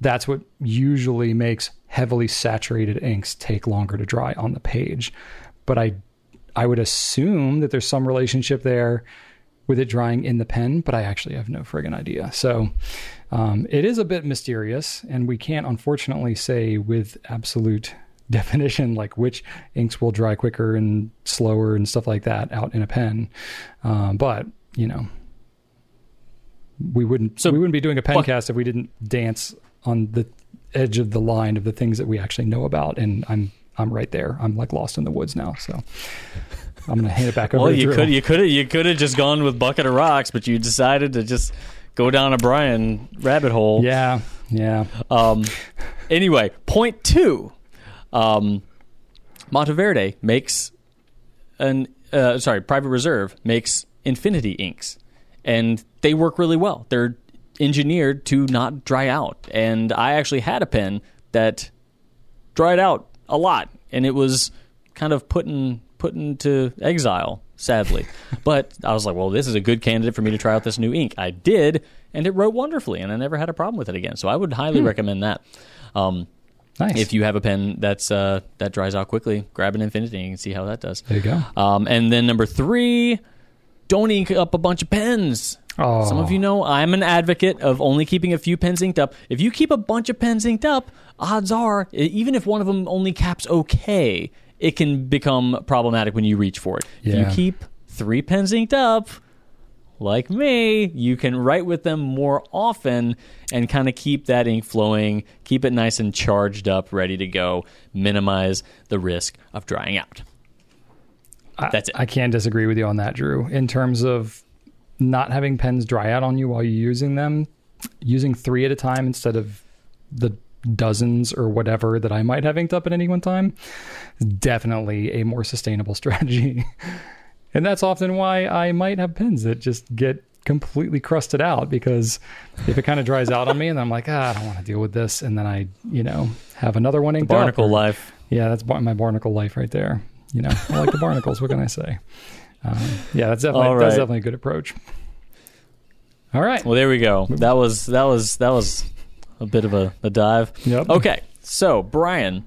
That's what usually makes heavily saturated inks take longer to dry on the page. But I, I would assume that there's some relationship there with it drying in the pen, but I actually have no friggin' idea. So um, it is a bit mysterious, and we can't unfortunately say with absolute definition like which inks will dry quicker and slower and stuff like that out in a pen. Um, but you know, we wouldn't so we wouldn't be doing a pen but, cast if we didn't dance on the edge of the line of the things that we actually know about. And I'm I'm right there. I'm like lost in the woods now. So. I'm going to hand it back over well, to Drew. Well, you could have you could have just gone with Bucket of Rocks, but you decided to just go down a Brian rabbit hole. Yeah, yeah. Um, anyway, point two. Um, Monteverde makes an... Uh, sorry, Private Reserve makes Infinity inks, and they work really well. They're engineered to not dry out, and I actually had a pen that dried out a lot, and it was kind of put in... put into exile, sadly. But I was like, well, this is a good candidate for me to try out this new ink. I did, and it wrote wonderfully, and I never had a problem with it again. So I would highly hmm. recommend that. Um, nice. If you have a pen that's uh, that dries out quickly, grab an Infinity and see how that does. There you go. Um, and then number three, don't ink up a bunch of pens. Oh. Some of you know I'm an advocate of only keeping a few pens inked up. If you keep a bunch of pens inked up, odds are, even if one of them only caps okay, it can become problematic when you reach for it. Yeah. If you keep three pens inked up, like me, you can write with them more often and kind of keep that ink flowing, keep it nice and charged up, ready to go, minimize the risk of drying out. That's it. I, I can't disagree with you on that, Drew. In terms of not having pens dry out on you while you're using them, using three at a time instead of the dozens or whatever that I might have inked up at any one time, definitely a more sustainable strategy. And that's often why I might have pens that just get completely crusted out, because if it kind of dries out on me and I'm like, ah, I don't want to deal with this, and then I, you know, have another one inked up. Barnacle life. Yeah, that's bar- my barnacle life right there. You know, I like the barnacles. What can I say? Um, yeah, that's definitely right. That's definitely a good approach. All right. Well, there we go. That was that was that was. A bit of a, a dive. Yep. Okay, so Brian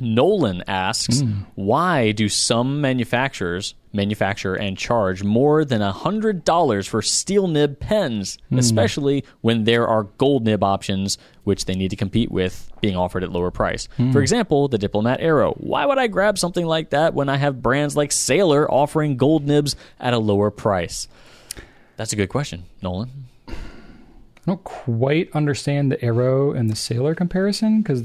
Nolan asks, mm. why do some manufacturers manufacture and charge more than one hundred dollars for steel nib pens, mm. especially when there are gold nib options, which they need to compete with being offered at lower price? Mm. For example, the Diplomat Arrow. Why would I grab something like that when I have brands like Sailor offering gold nibs at a lower price? That's a good question, Nolan. I don't quite understand the Arrow and the Sailor comparison, because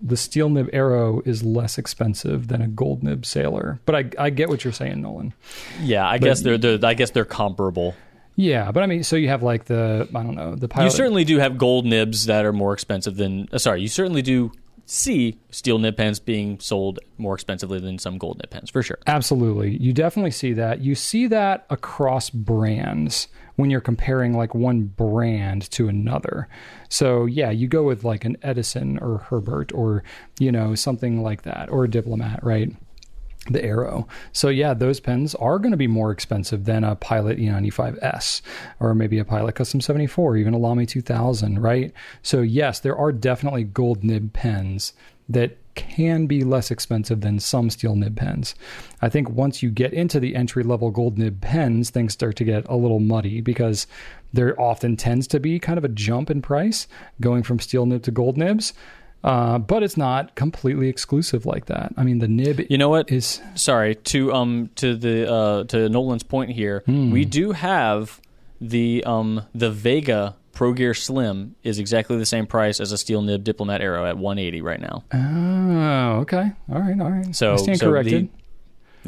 the steel nib Arrow is less expensive than a gold nib Sailor. But I, I get what you're saying, Nolan. Yeah, I but, guess they're, they're I guess they're comparable. Yeah, but I mean, so you have like the I don't know the Pilot. You certainly do have gold nibs that are more expensive than. Uh, sorry, you certainly do see steel nib pens being sold more expensively than some gold nib pens, for sure. Absolutely, you definitely see that. You see that across brands when you're comparing like one brand to another. So yeah, you go with like an Edison or Herbert or, you know, something like that, or a Diplomat, right? The Arrow. So yeah, those pens are going to be more expensive than a Pilot E ninety-five S or maybe a Pilot Custom seventy-four, even a Lamy two thousand, right? So yes, there are definitely gold nib pens that can be less expensive than some steel nib pens. I think once you get into the entry-level gold nib pens, things start to get a little muddy, because there often tends to be kind of a jump in price going from steel nib to gold nibs, uh, but it's not completely exclusive like that. I mean, the nib, you know what? Is sorry to um to the uh, to Nolan's point here. Hmm. We do have the um the Vega Pro Gear Slim is exactly the same price as a steel nib Diplomat Arrow at one hundred eighty dollars right now. Oh, okay. All right, all right. So, I stand so corrected. The,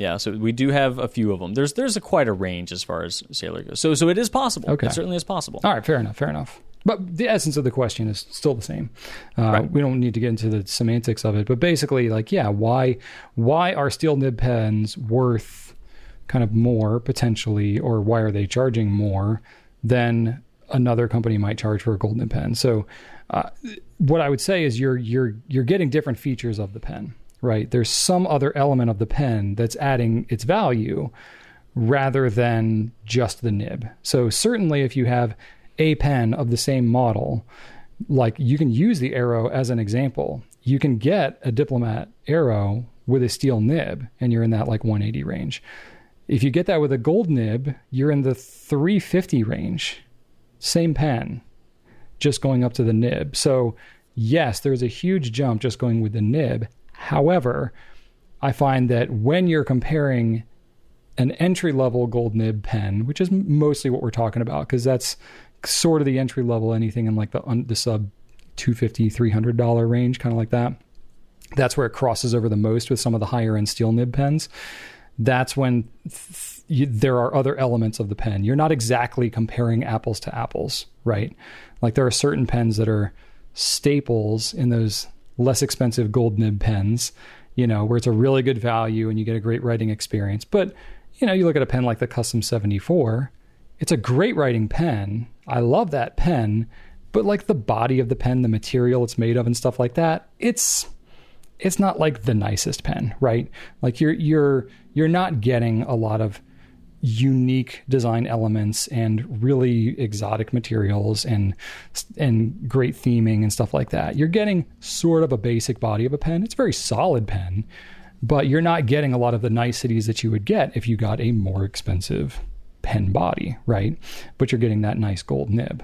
yeah, so we do have a few of them. There's there's a, quite a range as far as Sailor goes. So so it is possible. Okay. It certainly is possible. All right, fair enough, fair enough. But the essence of the question is still the same. Uh, right. We don't need to get into the semantics of it, but basically, like, yeah, why why are steel nib pens worth kind of more, potentially, or why are they charging more than another company might charge for a golden pen. So uh, what I would say is you're you're you're getting different features of the pen, right? There's some other element of the pen that's adding its value rather than just the nib. So certainly if you have a pen of the same model, like you can use the Arrow as an example. You can get a Diplomat Arrow with a steel nib and you're in that like one eighty range. If you get that with a gold nib, you're in the three fifty range. Same pen, just going up to the nib. So yes, there's a huge jump just going with the nib. However, I find that when you're comparing an entry-level gold nib pen, which is mostly what we're talking about, because that's sort of the entry-level, anything in like the, the sub two fifty, three hundred dollars range, kind of like that. That's where it crosses over the most with some of the higher-end steel nib pens. That's when th- you, there are other elements of the pen. You're not exactly comparing apples to apples, right? Like there are certain pens that are staples in those less expensive gold nib pens, you know, where it's a really good value and you get a great writing experience. But, you know, you look at a pen like the Custom seventy-four, it's a great writing pen. I love that pen, but like the body of the pen, the material it's made of and stuff like that, it's it's not like the nicest pen, right? Like you're you're you're not getting a lot of unique design elements and really exotic materials and and great theming and stuff like that. You're getting sort of a basic body of a pen. It's a very solid pen, but you're not getting a lot of the niceties that you would get if you got a more expensive pen body, right? But you're getting that nice gold nib.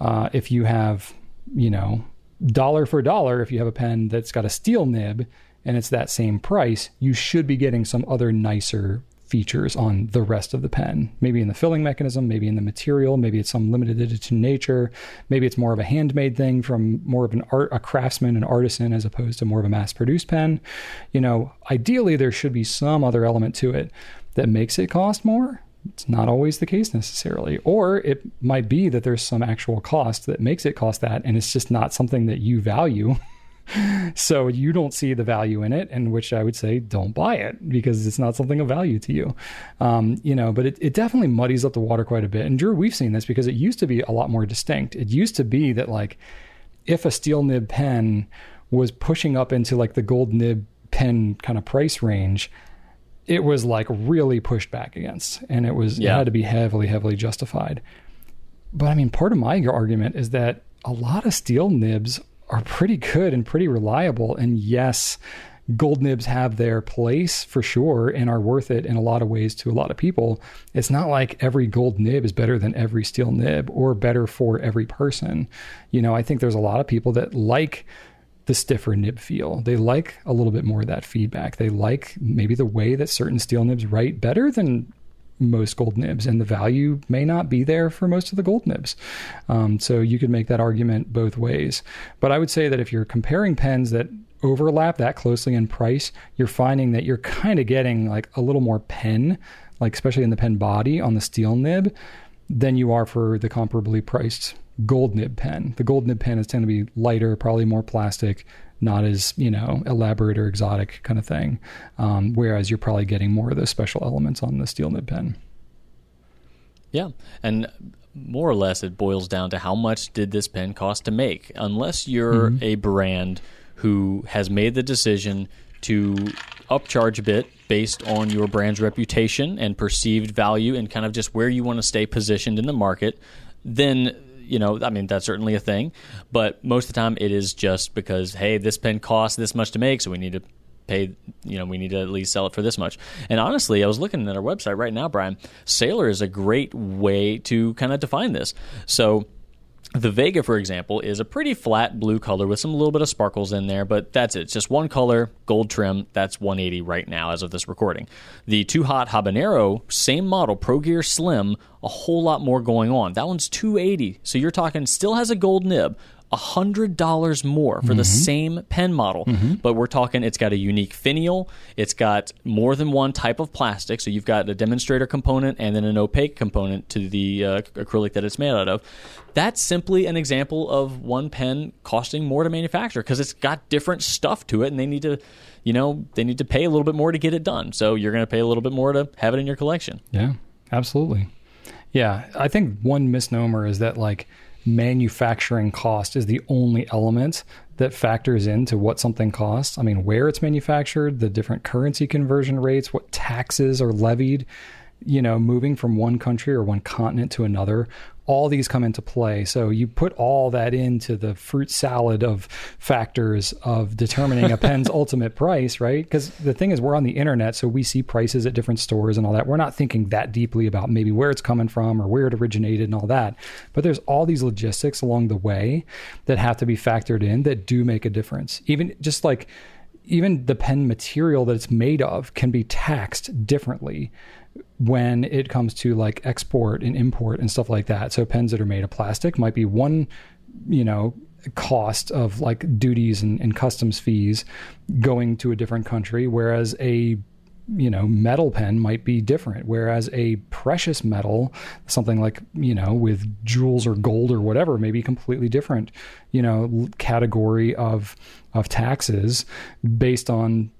Uh, if you have, you know, dollar for dollar, if you have a pen that's got a steel nib and it's that same price, you should be getting some other nicer features on the rest of the pen, maybe in the filling mechanism, maybe in the material, maybe it's some limited edition nature, maybe it's more of a handmade thing from more of an art, a craftsman, an artisan, as opposed to more of a mass-produced pen. You know, ideally there should be some other element to it that makes it cost more. It's not always the case necessarily, or it might be that there's some actual cost that makes it cost that, and it's just not something that you value. So you don't see the value in it, and which I would say don't buy it because it's not something of value to you. Um, you know, but it, it definitely muddies up the water quite a bit. And Drew, we've seen this because it used to be a lot more distinct. It used to be that like if a steel nib pen was pushing up into like the gold nib pen kind of price range, it was like really pushed back against, and it was yeah. it had to be heavily, heavily justified. But I mean, part of my argument is that a lot of steel nibs are pretty good and pretty reliable. And yes, gold nibs have their place for sure and are worth it in a lot of ways to a lot of people. It's not like every gold nib is better than every steel nib or better for every person. You know, I think there's a lot of people that like the stiffer nib feel. They like a little bit more of that feedback. They like maybe the way that certain steel nibs write better than most gold nibs, and the value may not be there for most of the gold nibs. Um, so you could make that argument both ways. But I would say that if you're comparing pens that overlap that closely in price, you're finding that you're kind of getting like a little more pen, like especially in the pen body on the steel nib, than you are for the comparably priced gold nib pen. The gold nib pen is tend to be lighter, probably more plastic, not as, you know, elaborate or exotic kind of thing. Um, whereas you're probably getting more of those special elements on the steel nib pen. Yeah. And more or less it boils down to how much did this pen cost to make? Unless you're mm-hmm. a brand who has made the decision to upcharge a bit based on your brand's reputation and perceived value and kind of just where you want to stay positioned in the market, then you know, I mean, that's certainly a thing, but most of the time it is just because, hey, this pen costs this much to make, so we need to pay, you know, we need to at least sell it for this much. And honestly, I was looking at our website right now, Brian. Sailor is a great way to kind of define this. So the Vega, for example, is a pretty flat blue color with some little bit of sparkles in there, but that's it. It's just one color, gold trim. That's one eighty right now as of this recording. The Too Hot Habanero, same model, Pro Gear Slim, a whole lot more going on. That one's two eighty, so you're talking still has a gold nib, one hundred dollars more for mm-hmm. the same pen model, mm-hmm. but we're talking it's got a unique finial, it's got more than one type of plastic, so you've got a demonstrator component and then an opaque component to the uh, acrylic that it's made out of. That's simply an example of one pen costing more to manufacture because it's got different stuff to it, and they need to, you know, they need to pay a little bit more to get it done, so you're going to pay a little bit more to have it in your collection. Yeah, absolutely. Yeah, I think one misnomer is that like manufacturing cost is the only element that factors into what something costs. I mean, where it's manufactured, the different currency conversion rates, what taxes are levied, you know, moving from one country or one continent to another, all these come into play. So you put all that into the fruit salad of factors of determining a pen's ultimate price, right? Because the thing is, we're on the internet, so we see prices at different stores and all that. We're not thinking that deeply about maybe where it's coming from or where it originated and all that. But there's all these logistics along the way that have to be factored in that do make a difference. Even just like, even the pen material that it's made of can be taxed differently when it comes to like export and import and stuff like that. So pens that are made of plastic might be one, you know, cost of like duties and, and customs fees going to a different country, whereas a, you know, metal pen might be different, whereas a precious metal, something like, you know, with jewels or gold or whatever, may be completely different, you know, category of of taxes based on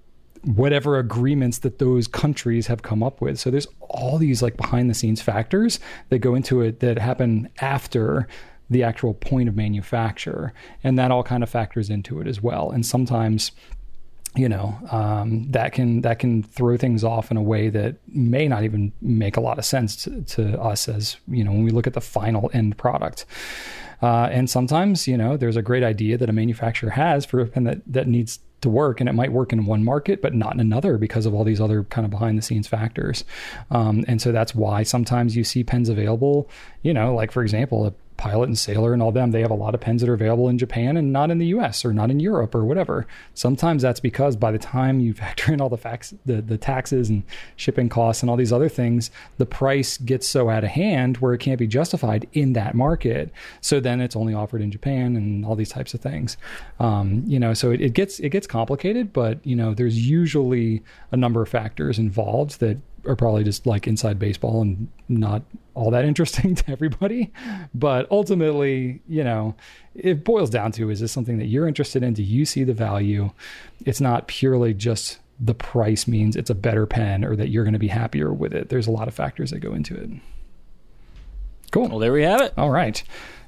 whatever agreements that those countries have come up with. So there's all these like behind the scenes factors that go into it that happen after the actual point of manufacture. And that all kind of factors into it as well. And sometimes, you know, um, that can, that can throw things off in a way that may not even make a lot of sense to, to us as, you know, when we look at the final end product. Uh, and sometimes, you know, there's a great idea that a manufacturer has for a pen that, that needs to work, and it might work in one market but not in another because of all these other kind of behind the scenes factors. Um, and so that's why sometimes you see pens available, you know, like for example, a Pilot and Sailor and all them, they have a lot of pens that are available in Japan and not in the U S or not in Europe or whatever. Sometimes that's because by the time you factor in all the facts, the, the taxes and shipping costs and all these other things, the price gets so out of hand where it can't be justified in that market. So then it's only offered in Japan and all these types of things. Um, you know, so it, it gets, it gets complicated, but you know, there's usually a number of factors involved that are probably just like inside baseball and not all that interesting to everybody. But ultimately, you know, it boils down to, is this something that you're interested in? Do you see the value? It's not purely just the price means it's a better pen or that you're going to be happier with it. There's a lot of factors that go into it. Cool. Well, there we have it. All right.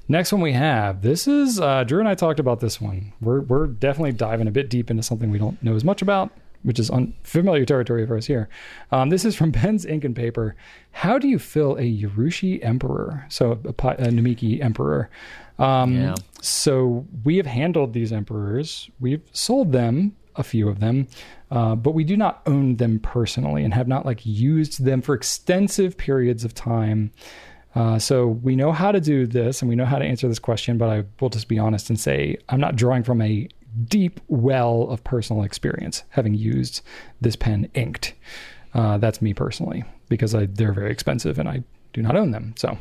Next one we have, this is, uh, Drew and I talked about this one. We're, we're definitely diving a bit deep into something we don't know as much about, which is unfamiliar territory for us here. Um, this is from Pens, Ink, and Paper. How do you fill a Yorushi Emperor? So a, a Namiki Emperor. Um, yeah. So we have handled these Emperors. We've sold them, a few of them, uh, but we do not own them personally and have not like used them for extensive periods of time. Uh, so we know how to do this and we know how to answer this question, but I will just be honest and say I'm not drawing from a deep well of personal experience having used this pen inked. Uh, that's me personally, because I, they're very expensive and I do not own them. So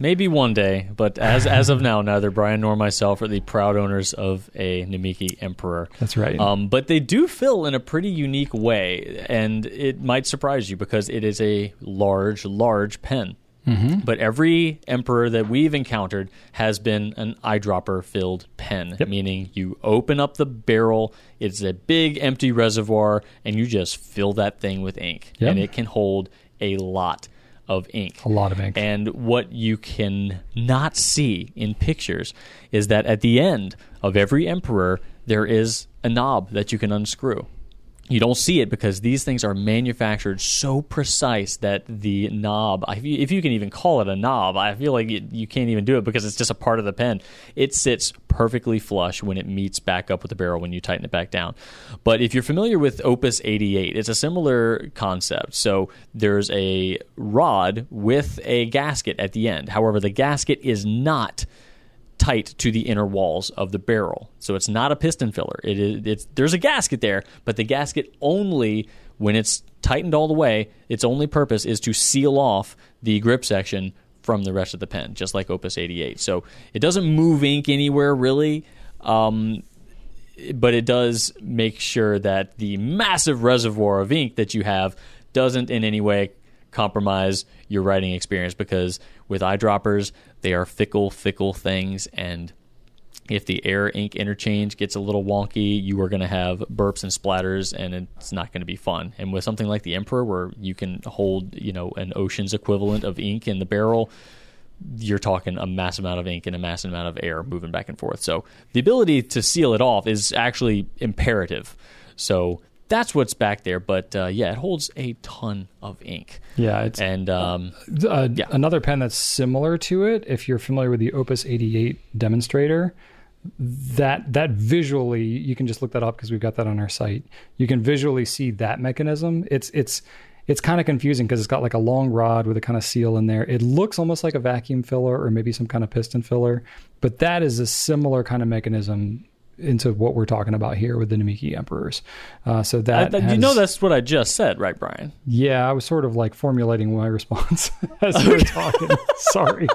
maybe one day, but as as of now, neither Brian nor myself are the proud owners of a Namiki Emperor. That's right. Um, but they do fill in a pretty unique way, and it might surprise you because it is a large, large pen. Mm-hmm. But every Emperor that we've encountered has been an eyedropper-filled pen, yep. meaning you open up the barrel, it's a big empty reservoir, and you just fill that thing with ink. Yep. And it can hold a lot of ink. A lot of ink. And what you can not see in pictures is that at the end of every Emperor, there is a knob that you can unscrew. You don't see it because these things are manufactured so precise that the knob, if you can even call it a knob, I feel like you can't even do it because it's just a part of the pen. It sits perfectly flush when it meets back up with the barrel when you tighten it back down. But if you're familiar with Opus eighty-eight, it's a similar concept. So there's a rod with a gasket at the end. However, the gasket is not tight to the inner walls of the barrel, so it's not a piston filler. It is. It's there's a gasket there, but the gasket only, when it's tightened all the way, its only purpose is to seal off the grip section from the rest of the pen, just like Opus eighty-eight. So it doesn't move ink anywhere really, um, but it does make sure that the massive reservoir of ink that you have doesn't in any way compromise your writing experience, because with eyedroppers, they are fickle, fickle things, and If the air ink interchange gets a little wonky, you are going to have burps and splatters, and it's not going to be fun. And with something like the Emperor, where you can hold, you know, an ocean's equivalent of ink in the barrel, you're talking a massive amount of ink and a massive amount of air moving back and forth. So the ability to seal it off is actually imperative. So that's what's back there. But uh, yeah, it holds a ton of ink. Yeah. It's, and um, uh, yeah. Another pen that's similar to it, if you're familiar with the Opus eighty-eight demonstrator, that that visually, you can just look that up because we've got that on our site. You can visually see that mechanism. It's it's it's kind of confusing because it's got like a long rod with a kind of seal in there. It looks almost like a vacuum filler or maybe some kind of piston filler, but that is a similar kind of mechanism into what we're talking about here with the Namiki Emperors. Uh, so that I, has, you know, that's what I just said, right, Brian? Yeah, I was sort of like formulating my response as we were talking. Sorry.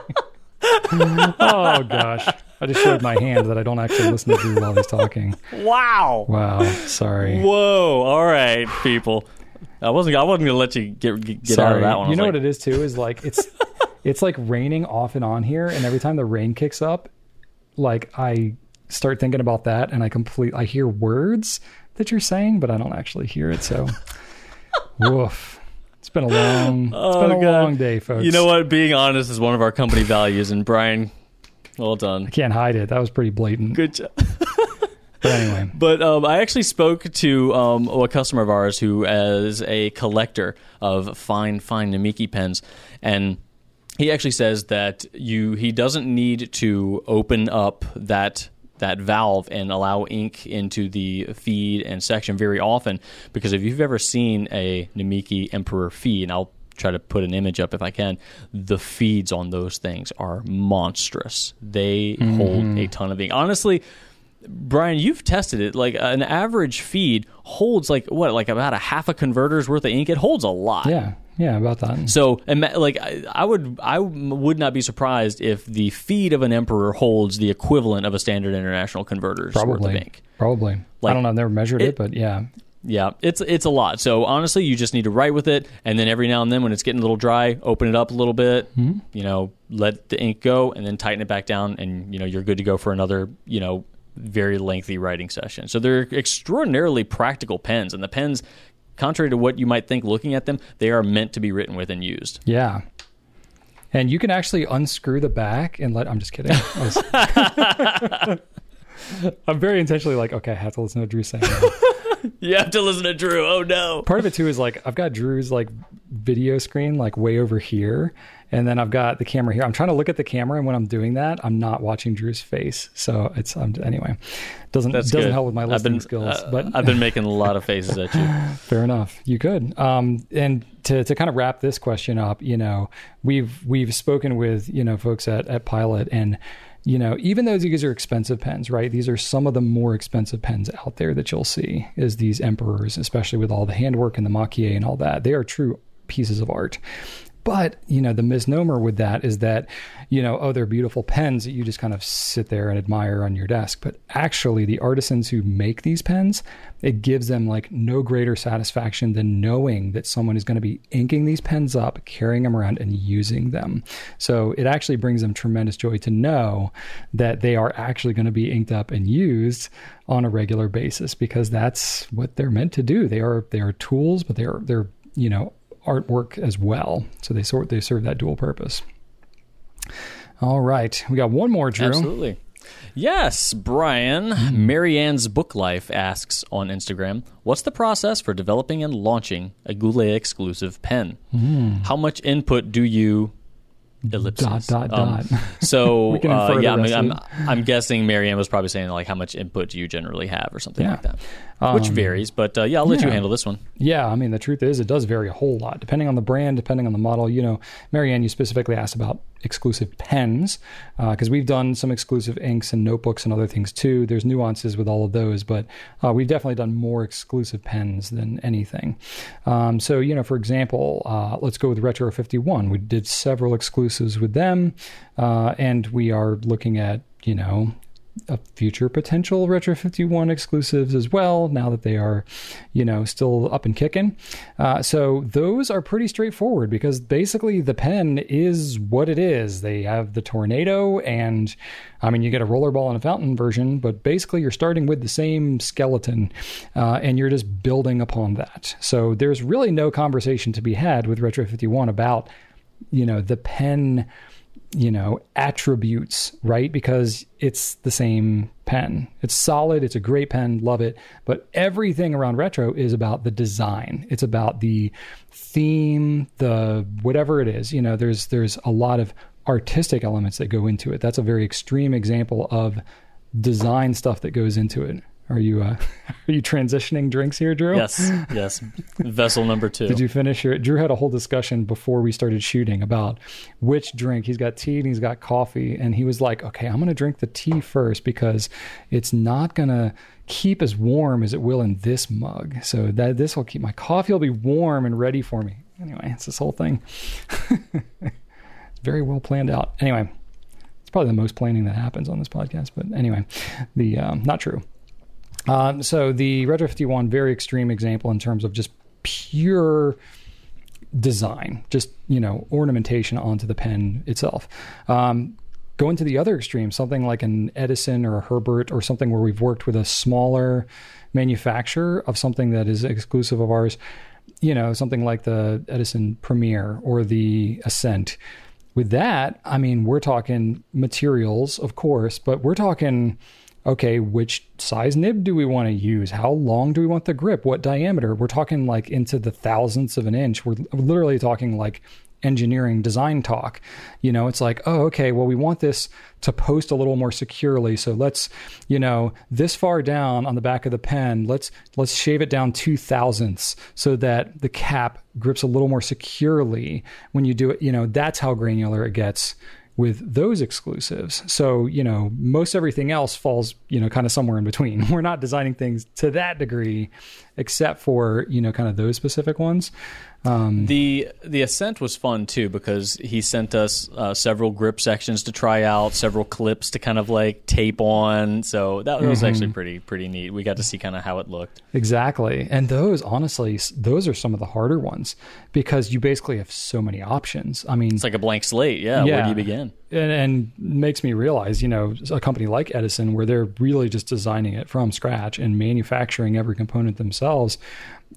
Oh gosh. I just showed my hand that I don't actually listen to Drew while he's talking. Wow. Wow. Sorry. Whoa. All right, people. I wasn't I wasn't gonna let you get get Sorry. out of that one. You know like... what it is too is like it's it's like raining off and on here, and every time the rain kicks up, like I start thinking about that and I complete I hear words that you're saying, but I don't actually hear it, so woof. It's been a long oh, it's been a God. long day, folks. You know what? Being honest is one of our company values, and Brian, well done. I can't hide it. That was pretty blatant. Good job. But anyway. But um, I actually spoke to um, a customer of ours who is a collector of fine, fine Namiki pens, and he actually says that you he doesn't need to open up that that valve and allow ink into the feed and section very often, because if you've ever seen a Namiki Emperor feed, and I'll try to put an image up if I can, the feeds on those things are monstrous. They mm-hmm. hold a ton of ink. Honestly, Brian, you've tested it. Like an average feed holds like what, like about a half a converter's worth of ink. It holds a lot. Yeah. Yeah, about that. So, like, I would, I would not be surprised if the feed of an Emperor holds the equivalent of a standard international converter's probably worth of ink. Probably. Like, I don't know. I've never measured it, it, but yeah. Yeah, it's it's a lot. So, honestly, you just need to write with it, and then every now and then when it's getting a little dry, open it up a little bit, mm-hmm. you know, let the ink go, and then tighten it back down, and, you know, you're good to go for another, you know, very lengthy writing session. So, they're extraordinarily practical pens, and the pens... contrary to what you might think looking at them, they are meant to be written with and used. Yeah. And you can actually unscrew the back and let... I'm just kidding. I was, I'm very intentionally like, okay, I have to listen to Drew saying that. You have to listen to Drew. Oh, no. Part of it, too, is like I've got Drew's like video screen like way over here, and then I've got the camera here. I'm trying to look at the camera, and when I'm doing that, I'm not watching Drew's face. So it's... I'm, anyway, doesn't That's doesn't good. help with my listening I've been, skills. Uh, but I've been making a lot of faces at you. Fair enough. You could. Um, and to, to kind of wrap this question up, you know, we've we've spoken with, you know, folks at, at Pilot, and, you know, even though these are expensive pens, right? These are some of the more expensive pens out there that you'll see, is these Emperors, especially with all the handwork and the maquillé and all that. They are true pieces of art. But, you know, the misnomer with that is that, you know, oh, they're beautiful pens that you just kind of sit there and admire on your desk. But actually, the artisans who make these pens, it gives them like no greater satisfaction than knowing that someone is going to be inking these pens up, carrying them around, and using them. So it actually brings them tremendous joy to know that they are actually going to be inked up and used on a regular basis, because that's what they're meant to do. They are they are tools, but they're they're, you know, artwork as well. So they sort they serve that dual purpose. All right. We got one more, Drew. Absolutely. Yes, Brian. Mm-hmm. Marianne's Book Life asks on Instagram, what's the process for developing and launching a Goulet exclusive pen? Mm. How much input do you ellipses. Dot, dot, um, dot. So, uh, yeah, I mean, I'm, I'm guessing Marianne was probably saying, like, how much input do you generally have or something yeah. like that, um, which varies. But, uh, yeah, I'll let yeah. you handle this one. Yeah, I mean, the truth is it does vary a whole lot, depending on the brand, depending on the model. You know, Marianne, you specifically asked about exclusive pens, because uh, we've done some exclusive inks and notebooks and other things, too. There's nuances with all of those, but uh, we've definitely done more exclusive pens than anything. Um, so, you know, for example, uh, let's go with Retro fifty-one. We did several exclusive with them, uh, and we are looking at, you know, a future potential Retro fifty-one exclusives as well, now that they are, you know, still up and kicking. Uh, so those are pretty straightforward, because basically the pen is what it is. They have the Tornado, and I mean, you get a rollerball and a fountain version, but basically you're starting with the same skeleton, uh, and you're just building upon that. So there's really no conversation to be had with Retro fifty-one about, you know, the pen, you know, attributes, right? Because it's the same pen. It's solid. It's a great pen. Love it. But everything around Retro is about the design. It's about the theme, the whatever it is. You know, there's there's a lot of artistic elements that go into it. That's a very extreme example of design stuff that goes into it. Are you uh, are you transitioning drinks here, Drew? Yes, yes. Vessel number two. Did you finish your... Drew had a whole discussion before we started shooting about which drink. He's got tea and he's got coffee. And he was like, okay, I'm going to drink the tea first because it's not going to keep as warm as it will in this mug. So that this will keep... my coffee will be warm and ready for me. Anyway, it's this whole thing. It's very well planned out. Anyway, it's probably the most planning that happens on this podcast. But anyway, the um, not true. Um, so the Retro fifty-one, very extreme example in terms of just pure design, just, you know, ornamentation onto the pen itself. Um, going to the other extreme, something like an Edison or a Herbert or something where we've worked with a smaller manufacturer of something that is exclusive of ours, you know, something like the Edison Premier or the Ascent. With that, I mean, we're talking materials, of course, but we're talking... okay, which size nib do we want to use? How long do we want the grip? What diameter? We're talking like into the thousandths of an inch. We're literally talking like engineering design talk. You know, it's like, oh, okay, well, we want this to post a little more securely. So let's, you know, this far down on the back of the pen, let's let's shave it down two thousandths so that the cap grips a little more securely when you do it. You know, that's how granular it gets with those exclusives. So, you know, most everything else falls, you know, kind of somewhere in between. We're not designing things to that degree, except for, you know, kind of those specific ones. Um, the the Ascent was fun too, because he sent us uh, several grip sections to try out, several clips to kind of like tape on. So that was mm-hmm. actually pretty pretty neat. We got to see kind of how it looked. Exactly. And those, honestly, those are some of the harder ones because you basically have so many options. I mean, it's like a blank slate. Yeah. yeah. Where do you begin? And, and makes me realize, you know, a company like Edison, where they're really just designing it from scratch and manufacturing every component themselves,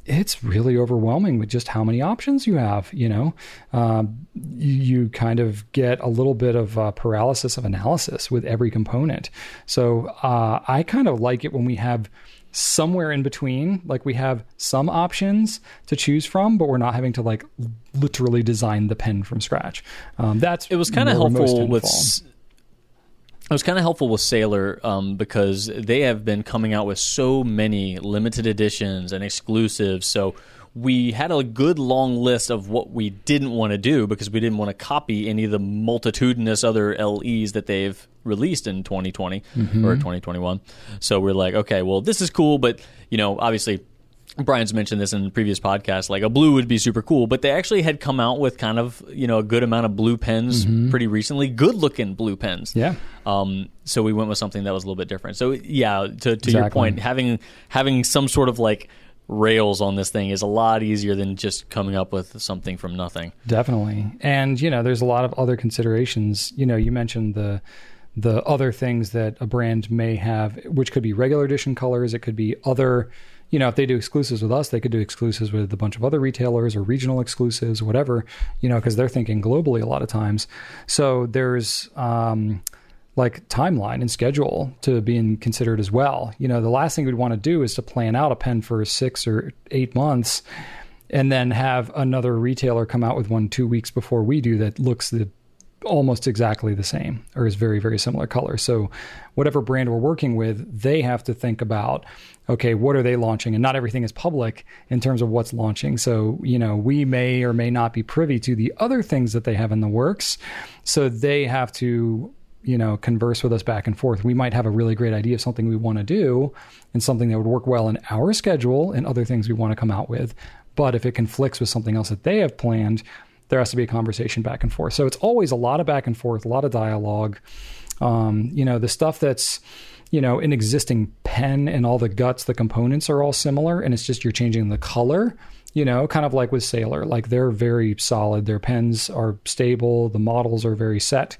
it's really overwhelming with just how many options you have. You know, um, you kind of get a little bit of uh, paralysis of analysis with every component. So uh, I kind of like it when we have somewhere in between, like we have some options to choose from, but we're not having to like literally design the pen from scratch. Um, that's it was kind of helpful with. It was kind of helpful with Sailor um, because they have been coming out with so many limited editions and exclusives. So we had a good long list of what we didn't want to do because we didn't want to copy any of the multitudinous other L Es that they've released in twenty twenty mm-hmm. or twenty twenty-one. So we're like, okay, well, this is cool, but, you know, obviously Brian's mentioned this in the previous podcast, like a blue would be super cool, but they actually had come out with kind of, you know, a good amount of blue pens mm-hmm. pretty recently, good looking blue pens. Yeah. Um, so we went with something that was a little bit different. So yeah, to, to exactly. your point, having, having some sort of like rails on this thing is a lot easier than just coming up with something from nothing. Definitely. And, you know, there's a lot of other considerations. You know, you mentioned the, the other things that a brand may have, which could be regular edition colors. It could be other, you know, if they do exclusives with us, they could do exclusives with a bunch of other retailers or regional exclusives, whatever, you know, because they're thinking globally a lot of times. So there's um, like timeline and schedule to being considered as well. You know, the last thing we'd want to do is to plan out a pen for six or eight months and then have another retailer come out with one two weeks before we do that looks the almost exactly the same or is very, very similar color. So whatever brand we're working with, they have to think about, okay, what are they launching? And not everything is public in terms of what's launching. So, you know, we may or may not be privy to the other things that they have in the works. So they have to, you know, converse with us back and forth. We might have a really great idea of something we want to do and something that would work well in our schedule and other things we want to come out with. But if it conflicts with something else that they have planned, there has to be a conversation back and forth. So it's always a lot of back and forth, a lot of dialogue, Um, you know, the stuff that's, you know, an existing pen and all the guts, the components are all similar, and it's just you're changing the color, you know, kind of like with Sailor. Like, they're very solid. Their pens are stable. The models are very set.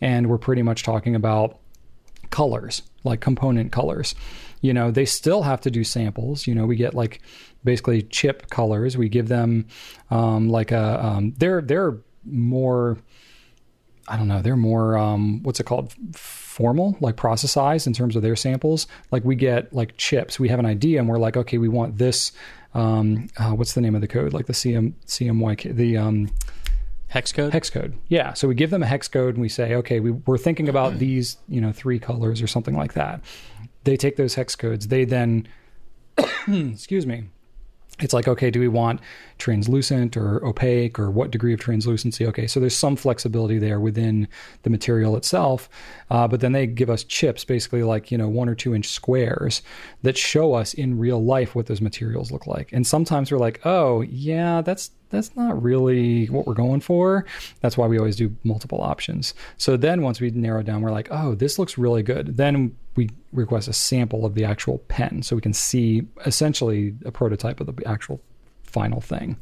And we're pretty much talking about colors, like component colors. You know, they still have to do samples. You know, we get like basically chip colors. We give them um, like a, um, they're, they're more, I don't know, they're more, um, what's it called? Formal, like processized in terms of their samples. Like, we get like chips, we have an idea and we're like, okay, we want this. Um, uh, what's the name of the code? Like the C M, C M Y K, the, um, hex code? Hex code. Yeah. So we give them a hex code and we say, okay, we, we're thinking about these, you know, three colors or something like that. They take those hex codes. They then, excuse me, it's like, okay, do we want translucent or opaque, or what degree of translucency? Okay, so there's some flexibility there within the material itself. Uh, but then they give us chips, basically like, you know, one or two inch squares that show us in real life what those materials look like. And sometimes we're like, oh yeah, that's, that's not really what we're going for. That's why we always do multiple options. So then once we narrow down, we're like, oh, this looks really good. Then we request a sample of the actual pen so we can see essentially a prototype of the actual final thing.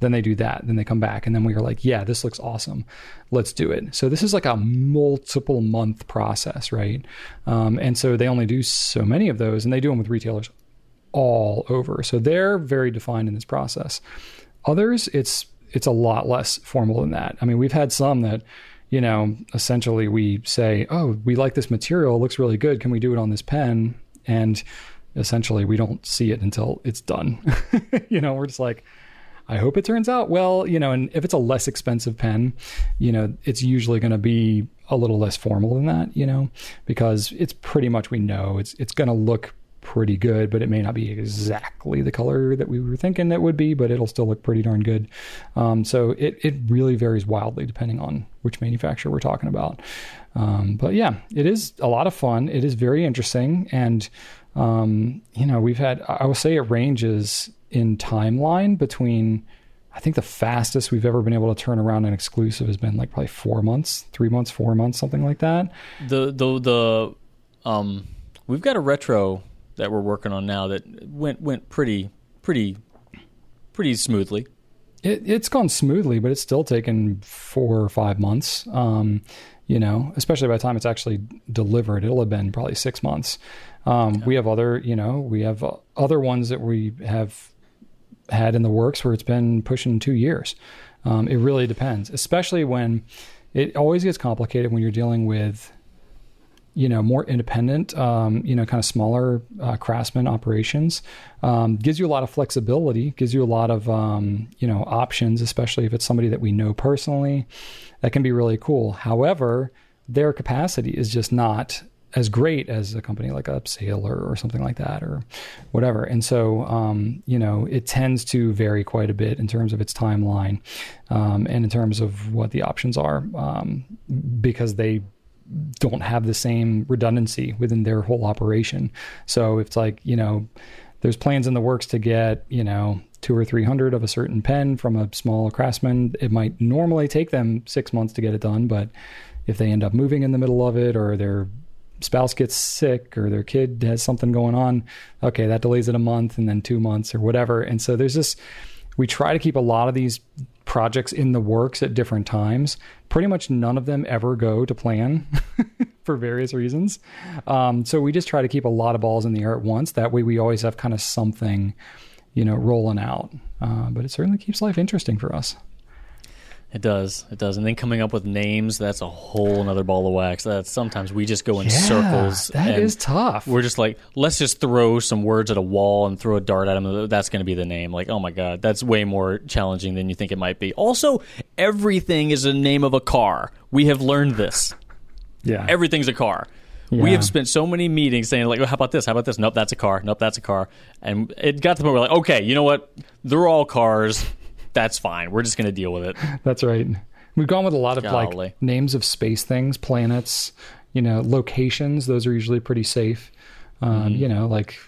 Then they do that. Then they come back and then we are like, yeah, this looks awesome. Let's do it. So this is like a multiple month process, right? Um, and so they only do so many of those, and they do them with retailers all over. So they're very defined in this process. Others, it's it's a lot less formal than that. I mean, we've had some that, you know, essentially we say, oh, we like this material, it looks really good, can we do it on this pen? And essentially we don't see it until it's done. You know, we're just like, I hope it turns out well, you know. And if it's a less expensive pen, you know, it's usually going to be a little less formal than that, you know, because it's pretty much, we know it's it's going to look pretty good, but it may not be exactly the color that we were thinking it would be, but it'll still look pretty darn good. Um, so it, it really varies wildly depending on which manufacturer we're talking about. Um, but yeah, it is a lot of fun. It is very interesting. And, um, you know, we've had, I would say it ranges in timeline between, I think the fastest we've ever been able to turn around an exclusive has been like probably four months, three months, four months, something like that. The, the, the, um, we've got a retro that we're working on now that went went pretty pretty pretty smoothly. It, it's gone smoothly, but it's still taken four or five months. Um, you know, especially by the time it's actually delivered, it'll have been probably six months. Um, yeah. We have other, you know, we have other ones that we have had in the works where it's been pushing two years. Um, it really depends, especially when it always gets complicated when you're dealing with, you know, more independent, um, you know, kind of smaller uh, craftsman operations. Um, gives you a lot of flexibility, gives you a lot of, um, you know, options, especially if it's somebody that we know personally. That can be really cool. However, their capacity is just not as great as a company like a Sailor or something like that or whatever. And so, um, you know, it tends to vary quite a bit in terms of its timeline um, and in terms of what the options are um, because they don't have the same redundancy within their whole operation. So it's like, you know, there's plans in the works to get, you know, two or three hundred of a certain pen from a small craftsman. It might normally take them six months to get it done, but if they end up moving in the middle of it, or their spouse gets sick, or their kid has something going on, okay, that delays it a month and then two months or whatever. And so there's this, we try to keep a lot of these projects in the works at different times. Pretty much none of them ever go to plan for various reasons. Um, so we just try to keep a lot of balls in the air at once. That way we always have kind of something, you know, rolling out. Uh, but it certainly keeps life interesting for us. It does. It does. And then coming up with names, that's a whole another ball of wax. That's sometimes we just go in yeah, circles. That is tough. We're just like, let's just throw some words at a wall and throw a dart at them. That's going to be the name. Like, oh my God, that's way more challenging than you think it might be. Also, everything is a name of a car. We have learned this. Yeah. Everything's a car. Yeah. We have spent so many meetings saying, like, well, how about this? How about this? Nope, that's a car. Nope, that's a car. And it got to the point where we're like, okay, you know what? They're all cars. That's fine. We're just going to deal with it. That's right. We've gone with a lot of Golly. like names of space things, planets, you know, locations. Those are usually pretty safe. um, mm. you know, like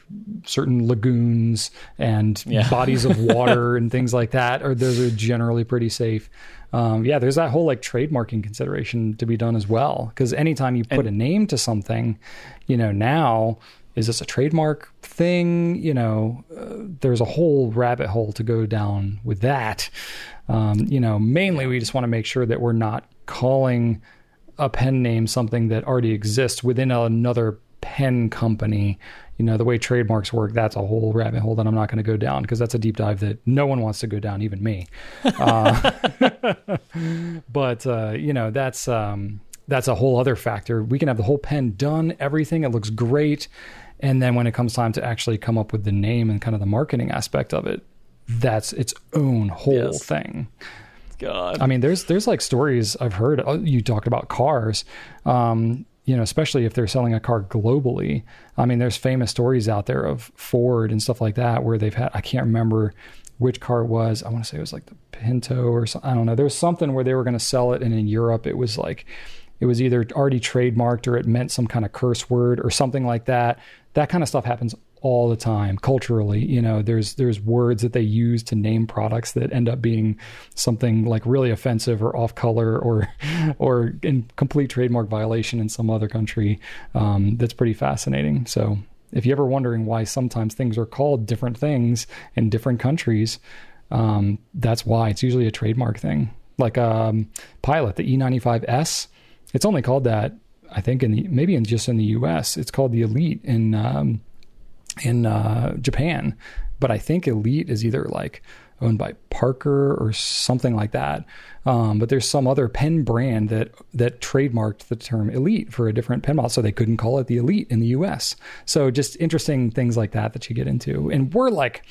certain lagoons and yeah. bodies of water and things like that, or those are generally pretty safe. Um, yeah, there's that whole like trademarking consideration to be done as well, because anytime you put and, a name to something, you know, now is this a trademark thing? You know, uh, there's a whole rabbit hole to go down with that. Um, you know, mainly we just want to make sure that we're not calling a pen name something that already exists within another pen company. You know, the way trademarks work, that's a whole rabbit hole that I'm not going to go down, because that's a deep dive that no one wants to go down, even me. Uh, but, uh, you know, that's um, that's a whole other factor. We can have the whole pen done, everything. It looks great. And then when it comes time to actually come up with the name and kind of the marketing aspect of it, that's its own whole yes. thing. God. I mean, there's there's like stories I've heard. You talked about cars, um, you know, especially if they're selling a car globally. I mean, there's famous stories out there of Ford and stuff like that where they've had, I can't remember which car it was. I want to say it was like the Pinto or something. I don't know. There was something where they were going to sell it. And in Europe, it was like, it was either already trademarked or it meant some kind of curse word or something like that. That kind of stuff happens all the time culturally. You know, there's there's words that they use to name products that end up being something like really offensive or off color or or in complete trademark violation in some other country. Um, that's pretty fascinating. So if you're ever wondering why sometimes things are called different things in different countries, um, that's why. It's usually a trademark thing. Like um, Pilot, the E ninety-five S, it's only called that, I think, in the, maybe in just in the U S. It's called the Elite in um, in uh, Japan, but I think Elite is either like owned by Parker or something like that. Um, but there's some other pen brand that that trademarked the term Elite for a different pen model, so they couldn't call it the Elite in the U S. So just interesting things like that that you get into, and we're like.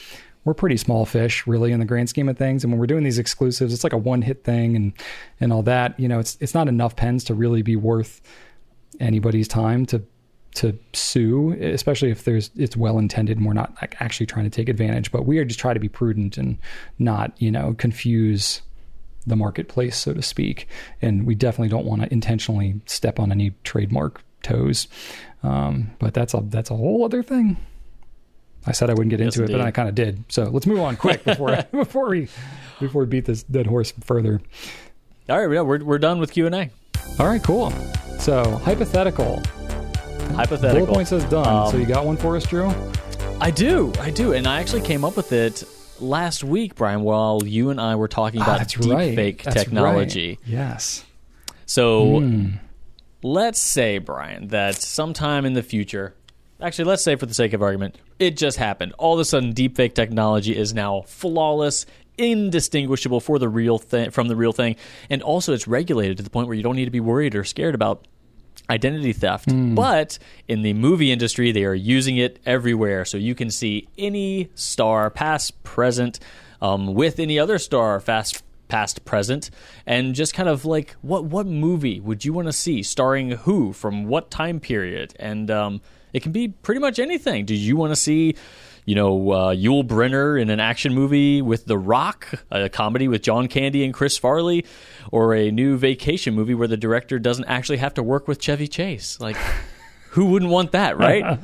We're pretty small fish really in the grand scheme of things. And when we're doing these exclusives, it's like a one hit thing and, and all that, you know, it's, it's not enough pens to really be worth anybody's time to, to sue, especially if there's, it's well-intended and we're not like actually trying to take advantage, but we are just trying to be prudent and not, you know, confuse the marketplace, so to speak. And we definitely don't want to intentionally step on any trademark toes. Um, but that's a, that's a whole other thing. I said I wouldn't get yes, into it, indeed. But I kind of did. So let's move on quick before I, before we before we beat this dead horse further. All right, yeah, we're we're done with Q and A. All right, cool. So hypothetical, hypothetical. Bullet point says done. Um, so you got one for us, Drew? I do, I do, and I actually came up with it last week, Brian, while you and I were talking about ah, deepfake right. technology. Right. Yes. So mm. let's say, Brian, that sometime in the future. Actually, let's say for the sake of argument, it just happened. All of a sudden, deepfake technology is now flawless, indistinguishable for the real thing from the real thing, and also it's regulated to the point where you don't need to be worried or scared about identity theft. Mm. But in the movie industry, they are using it everywhere, so you can see any star, past, present, um, with any other star, past, past, present, and just kind of like what what movie would you want to see starring who from what time period and. Um, It can be pretty much anything. Do you want to see, you know, uh, Yul Brynner in an action movie with The Rock, a comedy with John Candy and Chris Farley, or a new vacation movie where the director doesn't actually have to work with Chevy Chase? Like, who wouldn't want that, right?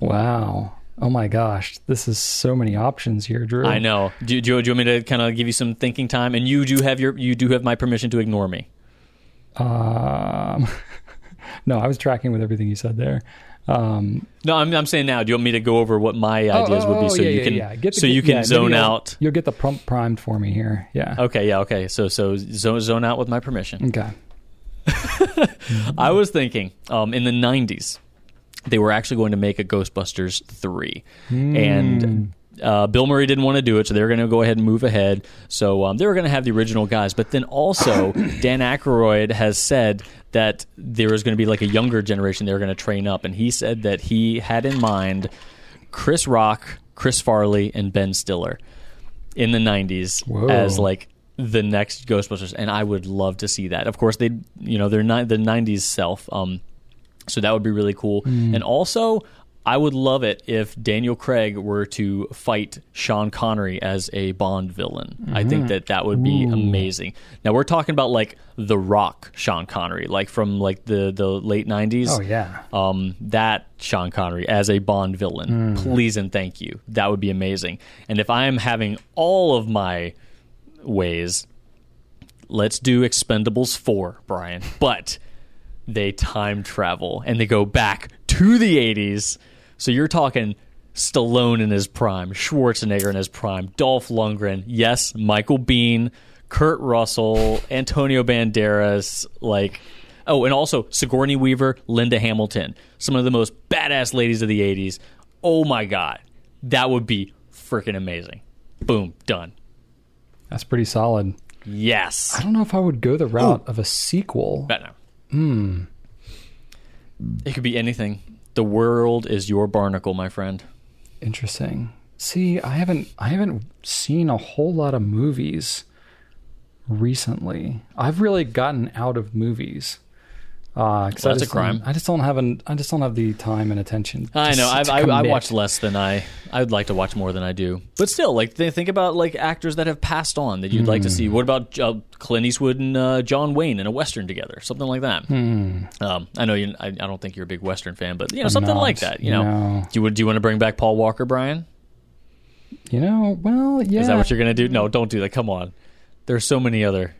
Wow. Oh, my gosh. This is so many options here, Drew. I know. Do, do, do you want me to kind of give you some thinking time? And you do have your, you do have my permission to ignore me. Um... No, I was tracking with everything you said there. Um, no, I'm, I'm saying now. Do you want me to go over what my ideas oh, oh, would be so yeah, you can yeah, yeah. Get the, so you can yeah, zone you'll, out? You'll get the prompt primed for me here. Yeah. Okay. Yeah. Okay. So so zone zone out with my permission. Okay. I was thinking um, in the nineties they were actually going to make a Ghostbusters three, mm. and uh, Bill Murray didn't want to do it, so they were going to go ahead and move ahead. So um, they were going to have the original guys, but then also Dan Aykroyd has said. That there was going to be like a younger generation they were going to train up. And he said that he had in mind Chris Rock, Chris Farley, and Ben Stiller in the nineties Whoa. As like the next Ghostbusters. And I would love to see that. Of course, they, you know, they're not the nineties self. Um, so that would be really cool. Mm. And also, I would love it if Daniel Craig were to fight Sean Connery as a Bond villain. Mm-hmm. I think that that would be Ooh. amazing. Now, we're talking about, like, The Rock Sean Connery, like, from, like, the, the late nineties. Oh, yeah. Um, that Sean Connery as a Bond villain. Mm. Please and thank you. That would be amazing. And if I am having all of my ways, let's do Expendables four, Brian. But they time travel, and they go back to the eighties. So you're talking Stallone in his prime, Schwarzenegger in his prime, Dolph Lundgren, yes, Michael Biehn, Kurt Russell, Antonio Banderas, like, oh, and also Sigourney Weaver, Linda Hamilton, some of the most badass ladies of the eighties. Oh my God, that would be freaking amazing. Boom, done. That's pretty solid. Yes. I don't know if I would go the route Ooh. of a sequel. But no. Hmm. It could be anything. The world is your barnacle, my friend. Interesting. See, I haven't I haven't seen a whole lot of movies recently. I've really gotten out of movies. Uh, well, that's a crime. I just don't have an. I just don't have the time and attention. I know. I've, I I watch less than I. I would like to watch more than I do. But still, like think about like actors that have passed on that you'd mm. like to see. What about uh, Clint Eastwood and uh, John Wayne in a western together? Something like that. Mm. Um, I know you. I, I don't think you're a big western fan, but you know I'm something not, like that. You know. No. Do you do you want to bring back Paul Walker, Brian? You know. Well, yeah. Is that what you're gonna do? No, don't do that. Come on. There's so many other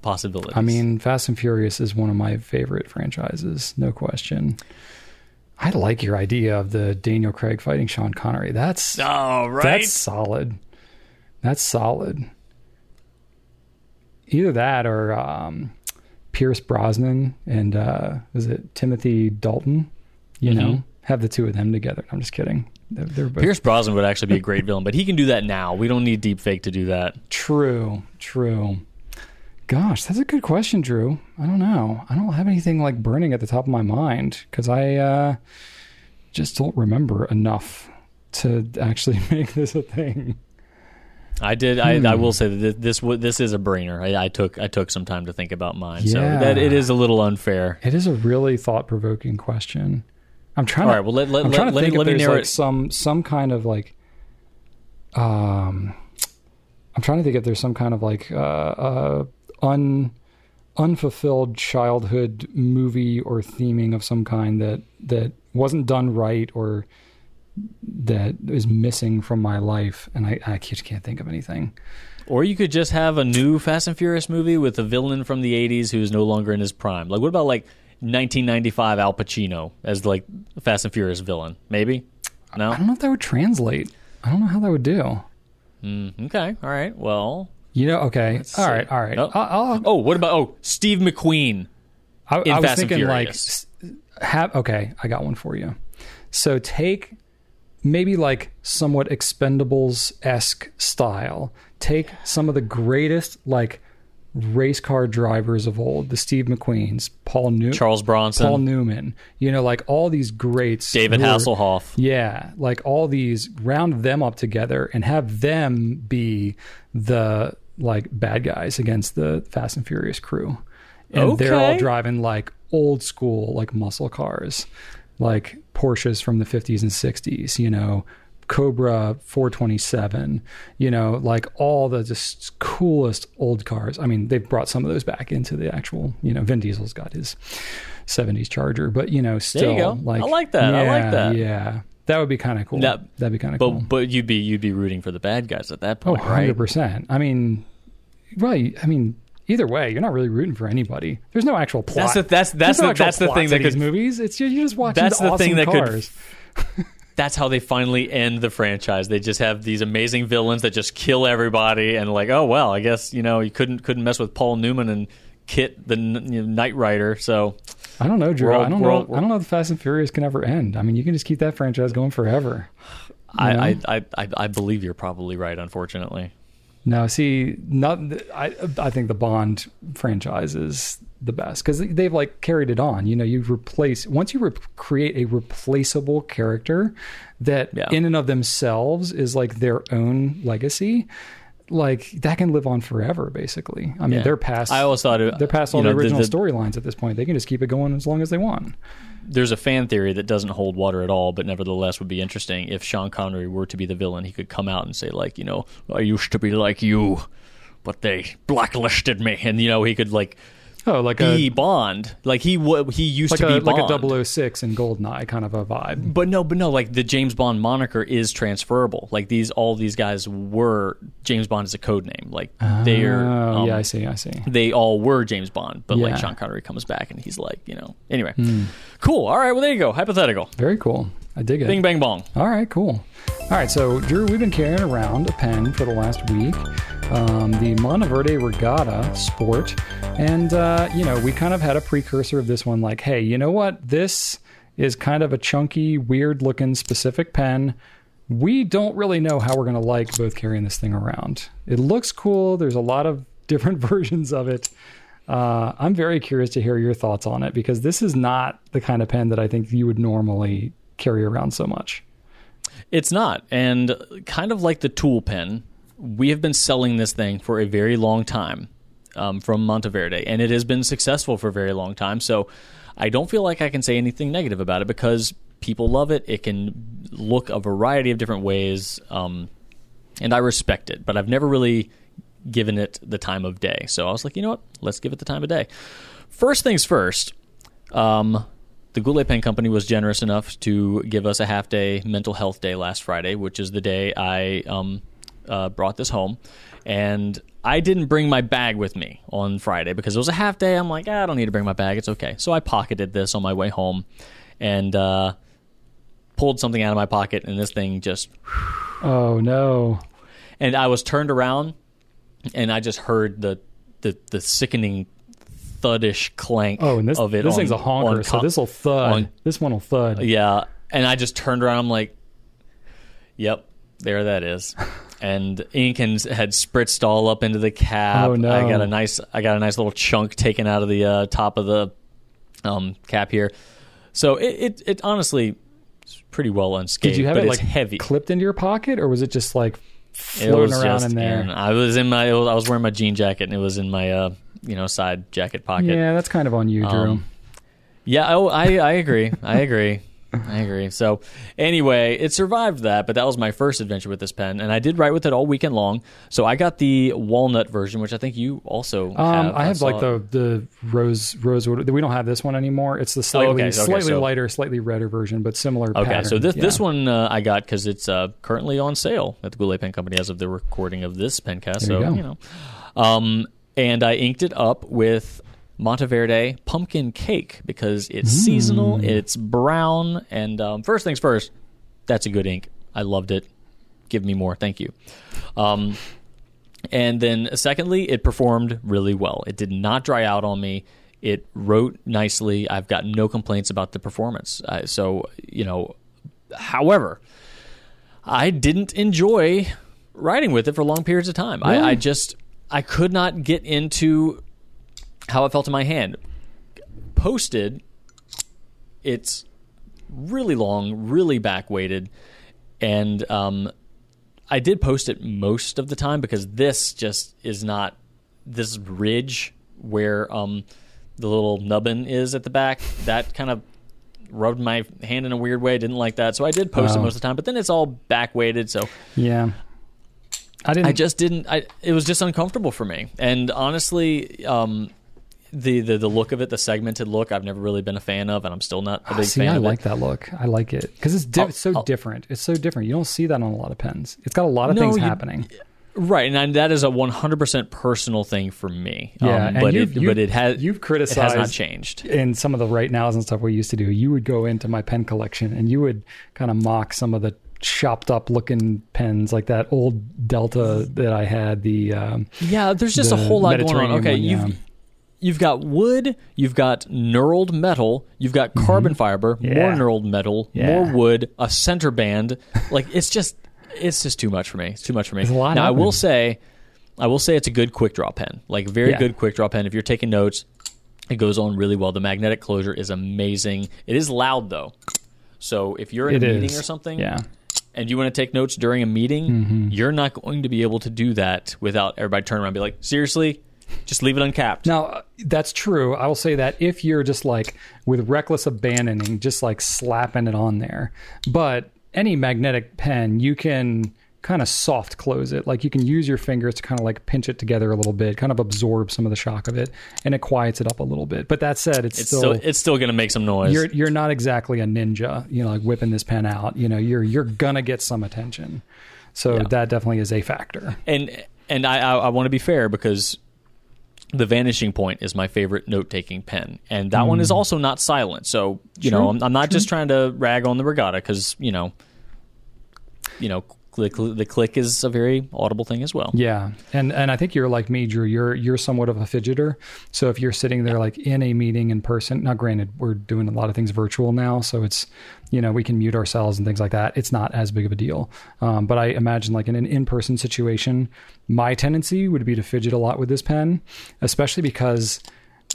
possibilities. I mean, Fast and Furious is one of my favorite franchises, no question. I like your idea of the Daniel Craig fighting Sean Connery. That's all right. That's solid. That's solid. Either that or um, Pierce Brosnan and uh, is it Timothy Dalton? You mm-hmm. know, have the two of them together. I'm just kidding. They're, they're both... Pierce Brosnan would actually be a great villain, but he can do that now. We don't need deepfake to do that. True. True. Gosh, that's a good question, Drew. I don't know. I don't have anything like burning at the top of my mind because I uh, just don't remember enough to actually make this a thing. I did. Hmm. I, I will say that this this is a brainer. I, I took I took some time to think about mine, yeah. so that it is a little unfair. It is a really thought provoking question. I'm trying. All to, right. Well, let let I'm let, let, let me narrow like it. Some some kind of like. Um, I'm trying to think if there's some kind of like. Uh, uh, Un, unfulfilled childhood movie or theming of some kind that that wasn't done right or that is missing from my life, and I, I just can't think of anything. Or you could just have a new Fast and Furious movie with a villain from the eighties who's no longer in his prime. Like, what about like nineteen ninety-five Al Pacino as like Fast and Furious villain? Maybe? No? I don't know if that would translate. I don't know how that would do. Mm, okay. All right. Well... You know, okay. Let's all see. right, all right. Oh. I'll, I'll, oh, what about oh Steve McQueen? I, in I was Fast thinking like, have, okay, I got one for you. So take maybe like somewhat Expendables-esque style. Take some of the greatest like race car drivers of old, the Steve McQueens, Paul Newman, Charles Bronson, Paul Newman. You know, like all these greats, David were, Hasselhoff. Yeah, like all these, round them up together and have them be the like bad guys against the Fast and Furious crew, and okay. they're all driving like old school like muscle cars, like Porsches from the fifties and sixties, you know, Cobra four twenty-seven, you know, like all the just coolest old cars. I mean, they've brought some of those back into the actual, you know, Vin Diesel's got his seventies Charger, but you know, still, there you go. Like, I like that. Yeah, I like that. Yeah. That would be kind of cool. That, That'd be kind of cool. But you'd be you'd be rooting for the bad guys at that point, oh, right? one hundred percent. I mean, right. I mean, either way, you're not really rooting for anybody. There's no actual plot. That's the, that's, that's no the, that's the thing that could... movies. It's, you're, you're just watching that's the, the awesome thing that cars. Could, that's how they finally end the franchise. They just have these amazing villains that just kill everybody and like, oh, well, I guess, you know, you couldn't couldn't mess with Paul Newman and Kit, the you know, Knight Rider, so... I don't know, Drew. All, I don't know. All, I don't know if Fast and Furious can ever end. I mean, you can just keep that franchise going forever. I, I, I, I believe you're probably right. Unfortunately, no. See, not. I I think the Bond franchise is the best because they've like carried it on. You know, you replace once you re- create a replaceable character that yeah. in and of themselves is like their own legacy. like that can live on forever, basically. I mean, yeah. they're past. I always thought it, they're past all you know, the original storylines at this point. They can just keep it going as long as they want. There's a fan theory that doesn't hold water at all, but nevertheless would be interesting if Sean Connery were to be the villain. He could come out and say, like, you know, I used to be like you, but they blacklisted me, and you know, he could like. Oh, like be a Bond, like he he used like to be a, Bond. Like a double oh six and Goldeneye kind of a vibe. But no, but no, like the James Bond moniker is transferable. Like these, all these guys were James Bond is a code name. Like oh, they're, um, yeah, I see, I see. They all were James Bond, but yeah. like Sean Connery comes back and he's like, you know, anyway, mm. cool. All right, well there you go, hypothetical. Very cool. I dig it. Bing, bang, bong. All right, cool. All right, so Drew, we've been carrying around a pen for the last week, um, the Monteverde Regatta Sport. And, uh, you know, we kind of had a precursor of this one, like, hey, you know what? This is kind of a chunky, weird-looking specific pen. We don't really know how we're going to like both carrying this thing around. It looks cool. There's a lot of different versions of it. Uh, I'm very curious to hear your thoughts on it, because this is not the kind of pen that I think you would normally carry around so much. It's not. And kind of like the tool pen, we have been selling this thing for a very long time um, from Monteverde, and it has been successful for a very long time. So I don't feel like I can say anything negative about it, because people love it. It can look a variety of different ways, um, and I respect it, but I've never really given it the time of day. So I was like, you know what? Let's give it the time of day. First things first, um, the Goulet Pen Company was generous enough to give us a half-day mental health day last Friday, which is the day I um, uh, brought this home. And I didn't bring my bag with me on Friday because it was a half-day. I'm like, ah, I don't need to bring my bag. It's okay. So I pocketed this on my way home and uh, pulled something out of my pocket, and this thing just... Oh, no. And I was turned around, and I just heard the the, the sickening... thuddish clank oh, and this, of it. This on, thing's a honker, on, so this will thud. On, this one will thud. Yeah, and I just turned around. I'm like, "Yep, there that is." And ink and, had spritzed all up into the cap. Oh, no. I got a nice, I got a nice little chunk taken out of the uh, top of the um, cap here. So it, it, it honestly is pretty well unscathed. Did you have but it like heavy clipped into your pocket, or was it just like floating around in there? In, I was in my, I was wearing my jean jacket, and it was in my. Uh, you know, side jacket pocket. Yeah, that's kind of on you, Drew. Um, yeah, oh, I, I agree. I agree. I agree. So anyway, it survived that, but that was my first adventure with this pen, and I did write with it all weekend long. So I got the walnut version, which I think you also um, have. I have I like the, the rose, rosewood. We don't have this one anymore. It's the slightly, oh, okay. Okay, slightly so, lighter, slightly redder version, but similar okay, pattern. So this, yeah. this one uh, I got because it's uh, currently on sale at the Goulet Pen Company as of the recording of this pencast. So, you, you know. Um, And I inked it up with Monteverde pumpkin cake because it's mm. seasonal, it's brown, and um, first things first, that's a good ink. I loved it. Give me more. Thank you. Um, and then secondly, it performed really well. It did not dry out on me. It wrote nicely. I've got no complaints about the performance. Uh, so, you know, however, I didn't enjoy writing with it for long periods of time. Really? I, I just... I could not get into how it felt in my hand. Posted, it's really long, really back-weighted, and um, I did post it most of the time because this just is not this ridge where um, the little nubbin is at the back. That kind of rubbed my hand in a weird way. Didn't like that, so I did post wow. it most of the time. But then it's all back-weighted, so yeah. I didn't. I just didn't. I, it was just uncomfortable for me. And honestly, um, the, the the look of it, the segmented look, I've never really been a fan of, and I'm still not a big see, fan I of like it. I like that look. I like it. Because it's, di- it's so I'll, different. It's so different. You don't see that on a lot of pens. It's got a lot of no, things you, happening. Right. And I, that is a one hundred percent personal thing for me. Yeah, um, but, it, but it has you've criticized it has not changed. In some of the right nows and stuff we used to do, you would go into my pen collection, and you would kind of mock some of the chopped up looking pens like that old Delta that I had the um yeah there's just the a whole lot going on. Okay, one, you've yeah. you've got wood, you've got knurled metal, you've got carbon mm-hmm. fiber, yeah. more knurled metal, yeah. more wood, a center band. Like it's just it's just too much for me. It's too much for me. Now happening. I will say I will say it's a good quick draw pen. Like very yeah. good quick draw pen. If you're taking notes, it goes on really well. The magnetic closure is amazing. It is loud though. So if you're in it a meeting is. or something, yeah. and you want to take notes during a meeting, mm-hmm. you're not going to be able to do that without everybody turning around and be like, seriously? Just leave it uncapped. Now, that's true. I will say that if you're just like with reckless abandoning, just like slapping it on there. But any magnetic pen, you can kind of soft close it. Like you can use your fingers to kind of like pinch it together a little bit, kind of absorb some of the shock of it, and it quiets it up a little bit. But that said, it's, it's still, still it's still going to make some noise. You're you're not exactly a ninja, you know, like whipping this pen out. You know, you're you're gonna get some attention. So yeah. that definitely is a factor. And and I I, I want to be fair because the Vanishing Point is my favorite note-taking pen, and that mm. one is also not silent. So, you true, know, I'm, I'm not true. just trying to rag on the Regatta because, you know, you know, click, the click is a very audible thing as well. Yeah, and and I think you're like me, Drew. You're you're somewhat of a fidgeter. So if you're sitting there like in a meeting in person, now granted, we're doing a lot of things virtual now, so it's, you know, we can mute ourselves and things like that. It's not as big of a deal. Um, but I imagine like in an in-person situation, my tendency would be to fidget a lot with this pen, especially because,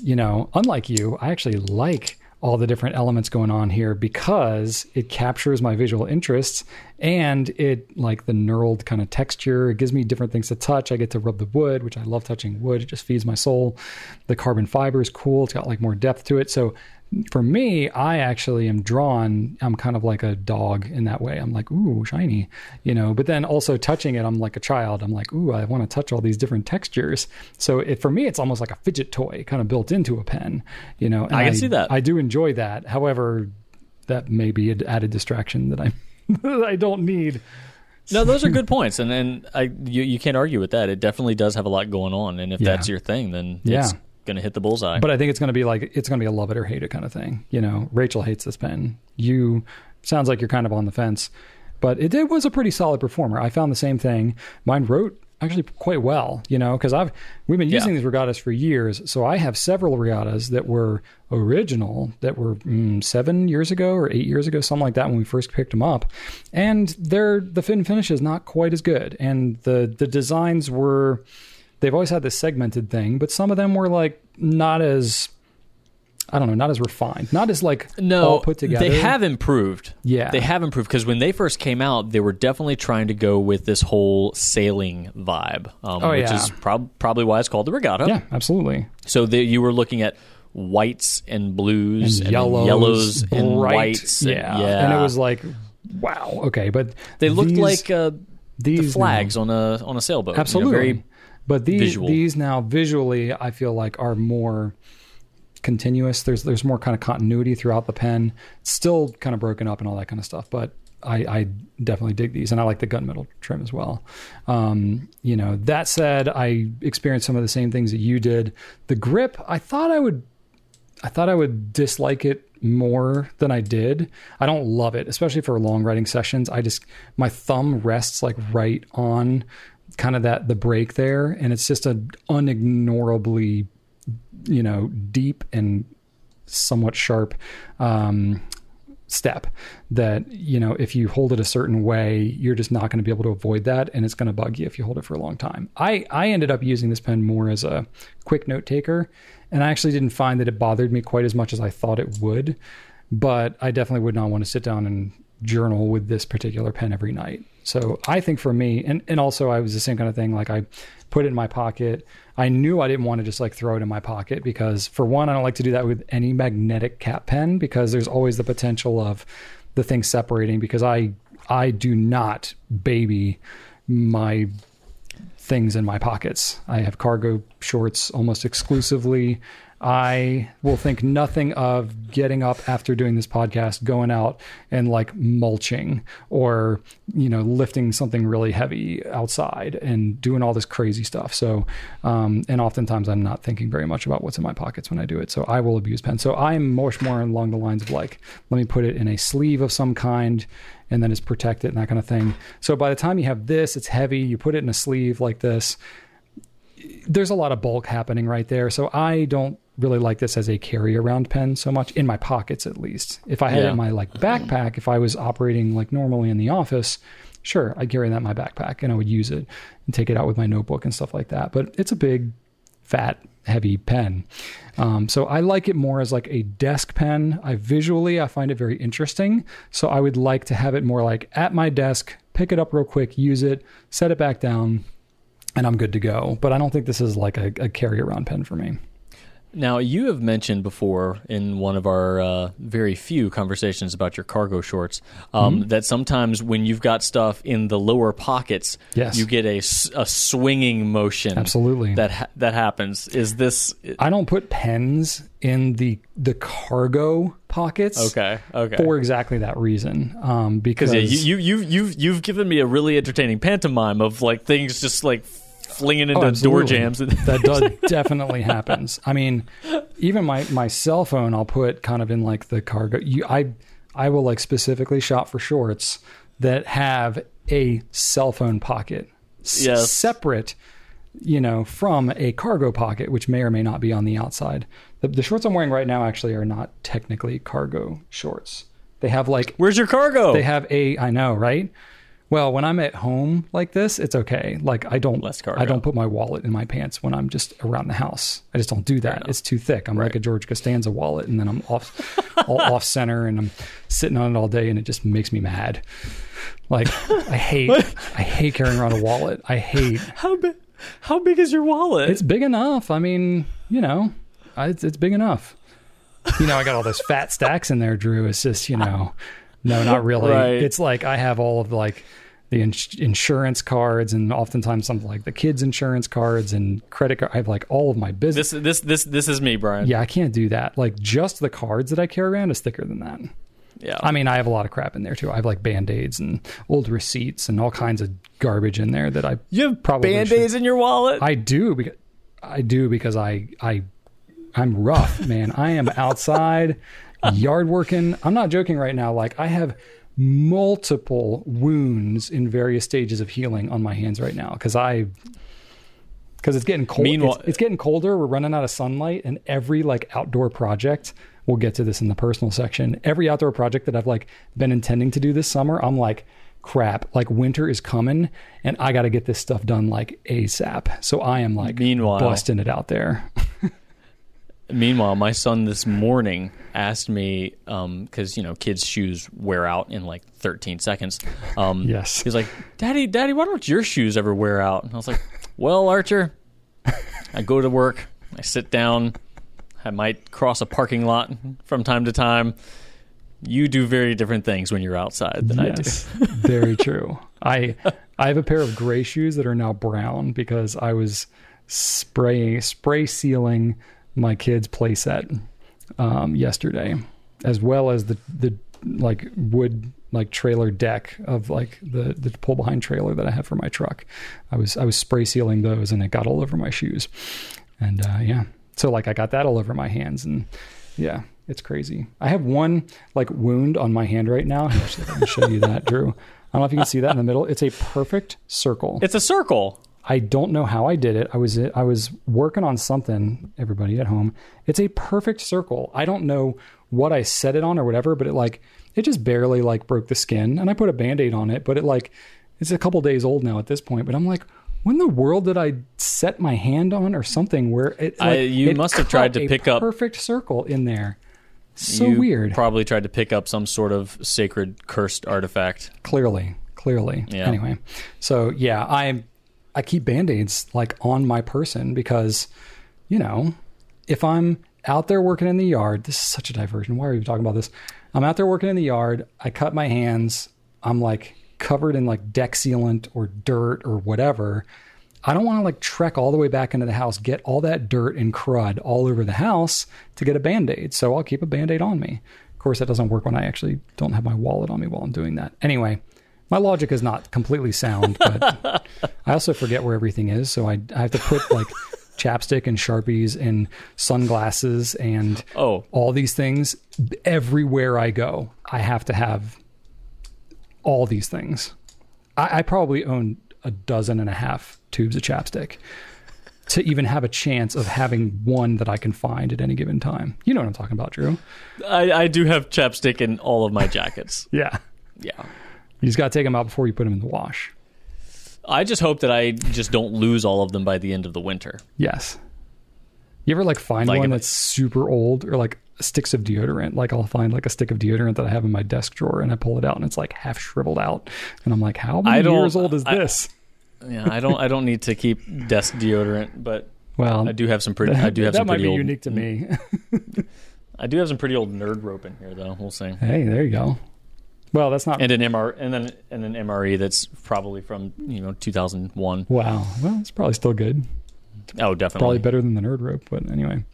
you know, unlike you, I actually like all the different elements going on here because it captures my visual interests and it like the knurled kind of texture. It gives me different things to touch. I get to rub the wood, which I love touching wood. It just feeds my soul. The carbon fiber is cool. It's got like more depth to it. So for me, I actually am drawn, I'm kind of like a dog in that way. I'm like, ooh, shiny, you know, but then also touching it, I'm like a child. I'm like, ooh, I want to touch all these different textures. So it, for me, it's almost like a fidget toy kind of built into a pen, you know. And I can I, see that. I do enjoy that. However, that may be an added distraction that I, that I don't need. No, those are good points. And and I you, you can't argue with that. It definitely does have a lot going on. And if yeah. that's your thing, then yeah. it's going to hit the bullseye. But I think it's going to be like, it's going to be a love it or hate it kind of thing. You know, Rachel hates this pen. You, sounds like you're kind of on the fence, but it, it was a pretty solid performer. I found the same thing. Mine wrote actually quite well, you know, because I've, we've been using yeah. these Regattas for years. So I have several Regattas that were original, that were mm, seven years ago or eight years ago, something like that when we first picked them up. And they're, the fin finish is not quite as good. And the, the designs were... They've always had this segmented thing, but some of them were like not as, I don't know, not as refined, not as like no, all put together. They have improved. Yeah. They have improved because when they first came out, they were definitely trying to go with this whole sailing vibe, um, oh, which yeah. is prob- probably why it's called the Regatta. Yeah, absolutely. So the, you were looking at whites and blues and, and yellows, yellows and whites. Yeah. And, yeah. and it was like, wow. Okay. But they looked these, like uh, these the flags now. on a on a sailboat. Absolutely. You know, very, But these Visual. these now visually, I feel like are more continuous. There's there's more kind of continuity throughout the pen. It's still kind of broken up and all that kind of stuff. But I, I definitely dig these, and I like the gunmetal trim as well. Um, you know, that said, I experienced some of the same things that you did. The grip, I thought I would, I thought I would dislike it more than I did. I don't love it, especially for long writing sessions. I just my thumb rests like right on kind of that the break there, and it's just an unignorably, you know, deep and somewhat sharp um step that, you know, if you hold it a certain way, you're just not going to be able to avoid that, and it's going to bug you if you hold it for a long time. I I ended up using this pen more as a quick note taker, and I actually didn't find that it bothered me quite as much as I thought it would, but I definitely would not want to sit down and journal with this particular pen every night. So I think for me, and, and also I was the same kind of thing. Like I put it in my pocket. I knew I didn't want to just like throw it in my pocket because for one, I don't like to do that with any magnetic cap pen because there's always the potential of the thing separating because I, I do not baby my things in my pockets. I have cargo shorts almost exclusively. I will think nothing of getting up after doing this podcast, going out and like mulching or, you know, lifting something really heavy outside and doing all this crazy stuff. So, um, and oftentimes I'm not thinking very much about what's in my pockets when I do it. So I will abuse pen. So I'm much more along the lines of like, let me put it in a sleeve of some kind and then it's protected and that kind of thing. So by the time you have this, it's heavy. You put it in a sleeve like this. There's a lot of bulk happening right there. So I don't really like this as a carry around pen so much in my pockets, at least. If I had yeah. it in my like backpack, if I was operating like normally in the office, sure, I'd carry that in my backpack and I would use it and take it out with my notebook and stuff like that. But it's a big fat, heavy pen. Um, so I like it more as like a desk pen. I visually, I find it very interesting. So I would like to have it more like at my desk, pick it up real quick, use it, set it back down, and I'm good to go. But I don't think this is like a, a carry around pen for me. Now, you have mentioned before in one of our uh, very few conversations about your cargo shorts um, mm-hmm. that sometimes when you've got stuff in the lower pockets, yes. you get a, a swinging motion. Absolutely. That ha- that happens. Is this... I don't put pens in the the cargo pockets. Okay. Okay. For exactly that reason. Um, because yeah, you, you, you, you've, you've given me a really entertaining pantomime of like things just like... flinging into oh, door jams. That does, definitely happens. I mean, even my, my cell phone, I'll put kind of in like the cargo. You, I I will like specifically shop for shorts that have a cell phone pocket s- yes. separate, you know, from a cargo pocket, which may or may not be on the outside. The, the shorts I'm wearing right now actually are not technically cargo shorts. They have like... Where's your cargo? They have a... I know, right? Well, when I'm at home like this, it's okay. Like I don't, Less cargo. I don't put my wallet in my pants when I'm just around the house. I just don't do that. It's too thick. I'm right. like a George Costanza wallet, and then I'm off, all off center, and I'm sitting on it all day, and it just makes me mad. Like I hate, I hate carrying around a wallet. I hate. How big? How big is your wallet? It's big enough. I mean, you know, it's it's big enough. You know, I got all those fat stacks in there, Drew. It's just, you know, no, not really. Right. It's like I have all of like. the ins- insurance cards, and oftentimes something like the kids' insurance cards and credit card. I have like all of my business. This, this, this, this is me, Brian. Yeah. I can't do that. Like just the cards that I carry around is thicker than that. Yeah. I mean, I have a lot of crap in there too. I have like Band-Aids and old receipts and all kinds of garbage in there that I you have probably Band-Aids should. in your wallet. I do. Because I do because I, I, I'm rough, man. I am outside yard working. I'm not joking right now. Like I have multiple wounds in various stages of healing on my hands right now because I because it's getting cold. Meanwhile, it's, it's getting colder. We're running out of sunlight, and every like outdoor project, we'll get to this in the personal section. Every outdoor project that I've like been intending to do this summer, I'm like, crap, like winter is coming, and I got to get this stuff done like ASAP. So I am like, meanwhile, busting it out there. Meanwhile, my son this morning asked me, um, because, you know, kids' shoes wear out in like thirteen seconds. Um, yes. He's like, Daddy, Daddy, why don't your shoes ever wear out? And I was like, well, Archer, I go to work, I sit down, I might cross a parking lot from time to time. You do very different things when you're outside than yes, I do. Very true. I I have a pair of gray shoes that are now brown because I was spraying, spray sealing my kids' play set um, yesterday, as well as the, the like wood, like trailer deck of like the, the pull behind trailer that I have for my truck. I was, I was spray sealing those, and it got all over my shoes. And uh, yeah, so like I got that all over my hands, and yeah, it's crazy. I have one like wound on my hand right now. Actually, let me show you that, Drew. I don't know if you can see that in the middle. It's a perfect circle. It's a circle. I don't know how I did it. I was I was working on something, everybody at home. It's a perfect circle. I don't know what I set it on or whatever, but it like it just barely like broke the skin, and I put a Band-Aid on it, but it like it's a couple days old now at this point, but I'm like, when in the world did I set my hand on or something where it like, I, you it must have tried to pick up a perfect circle in there. So you weird. Probably tried to pick up some sort of sacred cursed artifact. Clearly, clearly. Yeah. Anyway. So, yeah, I I keep Band-Aids like on my person because, you know, if I'm out there working in the yard, this is such a diversion. Why are you talking about this? I'm out there working in the yard. I cut my hands. I'm like covered in like deck sealant or dirt or whatever. I don't want to like trek all the way back into the house, get all that dirt and crud all over the house to get a Band-Aid. So I'll keep a Band-Aid on me. Of course, that doesn't work when I actually don't have my wallet on me while I'm doing that. Anyway, my logic is not completely sound, but I also forget where everything is. So I, I have to put like chapstick and Sharpies and sunglasses and oh. all these things everywhere I go. I have to have all these things. I, I probably own a dozen and a half tubes of chapstick to even have a chance of having one that I can find at any given time. You know what I'm talking about, Drew. I, I do have chapstick in all of my jackets. yeah. Yeah. You just got to take them out before you put them in the wash. I just hope that I just don't lose all of them by the end of the winter. Yes. You ever like find like one that's super old, or like sticks of deodorant? Like I'll find like a stick of deodorant that I have in my desk drawer, and I pull it out and it's like half shriveled out, and I'm like, how many years old is I, this? Yeah, I don't I don't need to keep desk deodorant, but well, I do have some pretty. That, I do have that some might pretty be old, unique to me. I do have some pretty old nerd rope in here, though. We'll see. Hey, there you go. Well, that's not, and an M R and then and an M R E that's probably from you know two thousand one. Wow, well, it's probably still good. Oh, definitely. Probably better than the nerd rope, but anyway.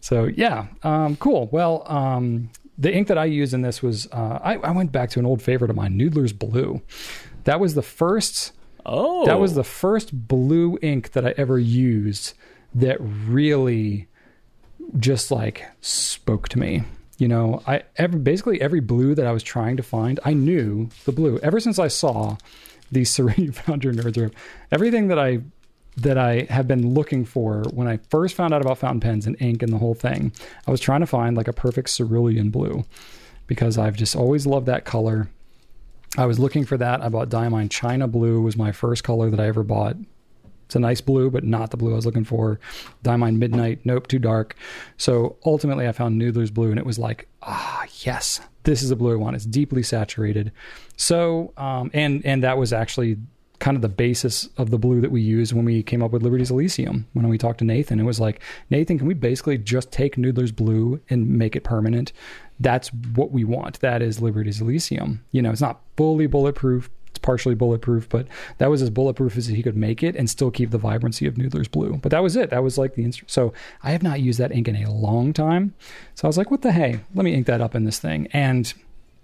So yeah, um, cool. Well, um, the ink that I used in this was uh, I, I went back to an old favorite of mine, Noodler's Blue. That was the first. Oh. That was the first blue ink that I ever used that really just like spoke to me. You know, I every, basically every blue that I was trying to find, I knew the blue. Ever since I saw the Serenity Founder Nerds Room, everything that I that I have been looking for when I first found out about fountain pens and ink and the whole thing, I was trying to find like a perfect cerulean blue because I've just always loved that color. I was looking for that. I bought Diamine. China Blue was my first color that I ever bought. It's a nice blue, but not the blue I was looking for. Diamine Midnight, nope, too dark. So ultimately I found Noodler's Blue, and it was like, ah, yes, this is the blue I want. It's deeply saturated. So, um, and, and that was actually kind of the basis of the blue that we used when we came up with Liberty's Elysium. When we talked to Nathan, it was like, Nathan, can we basically just take Noodler's Blue and make it permanent? That's what we want. That is Liberty's Elysium. You know, it's not fully bulletproof, it's partially bulletproof, but that was as bulletproof as he could make it and still keep the vibrancy of Noodler's Blue. But that was it. That was like the instru- so I have not used that ink in a long time. So I was like, what the hey, let me ink that up in this thing. And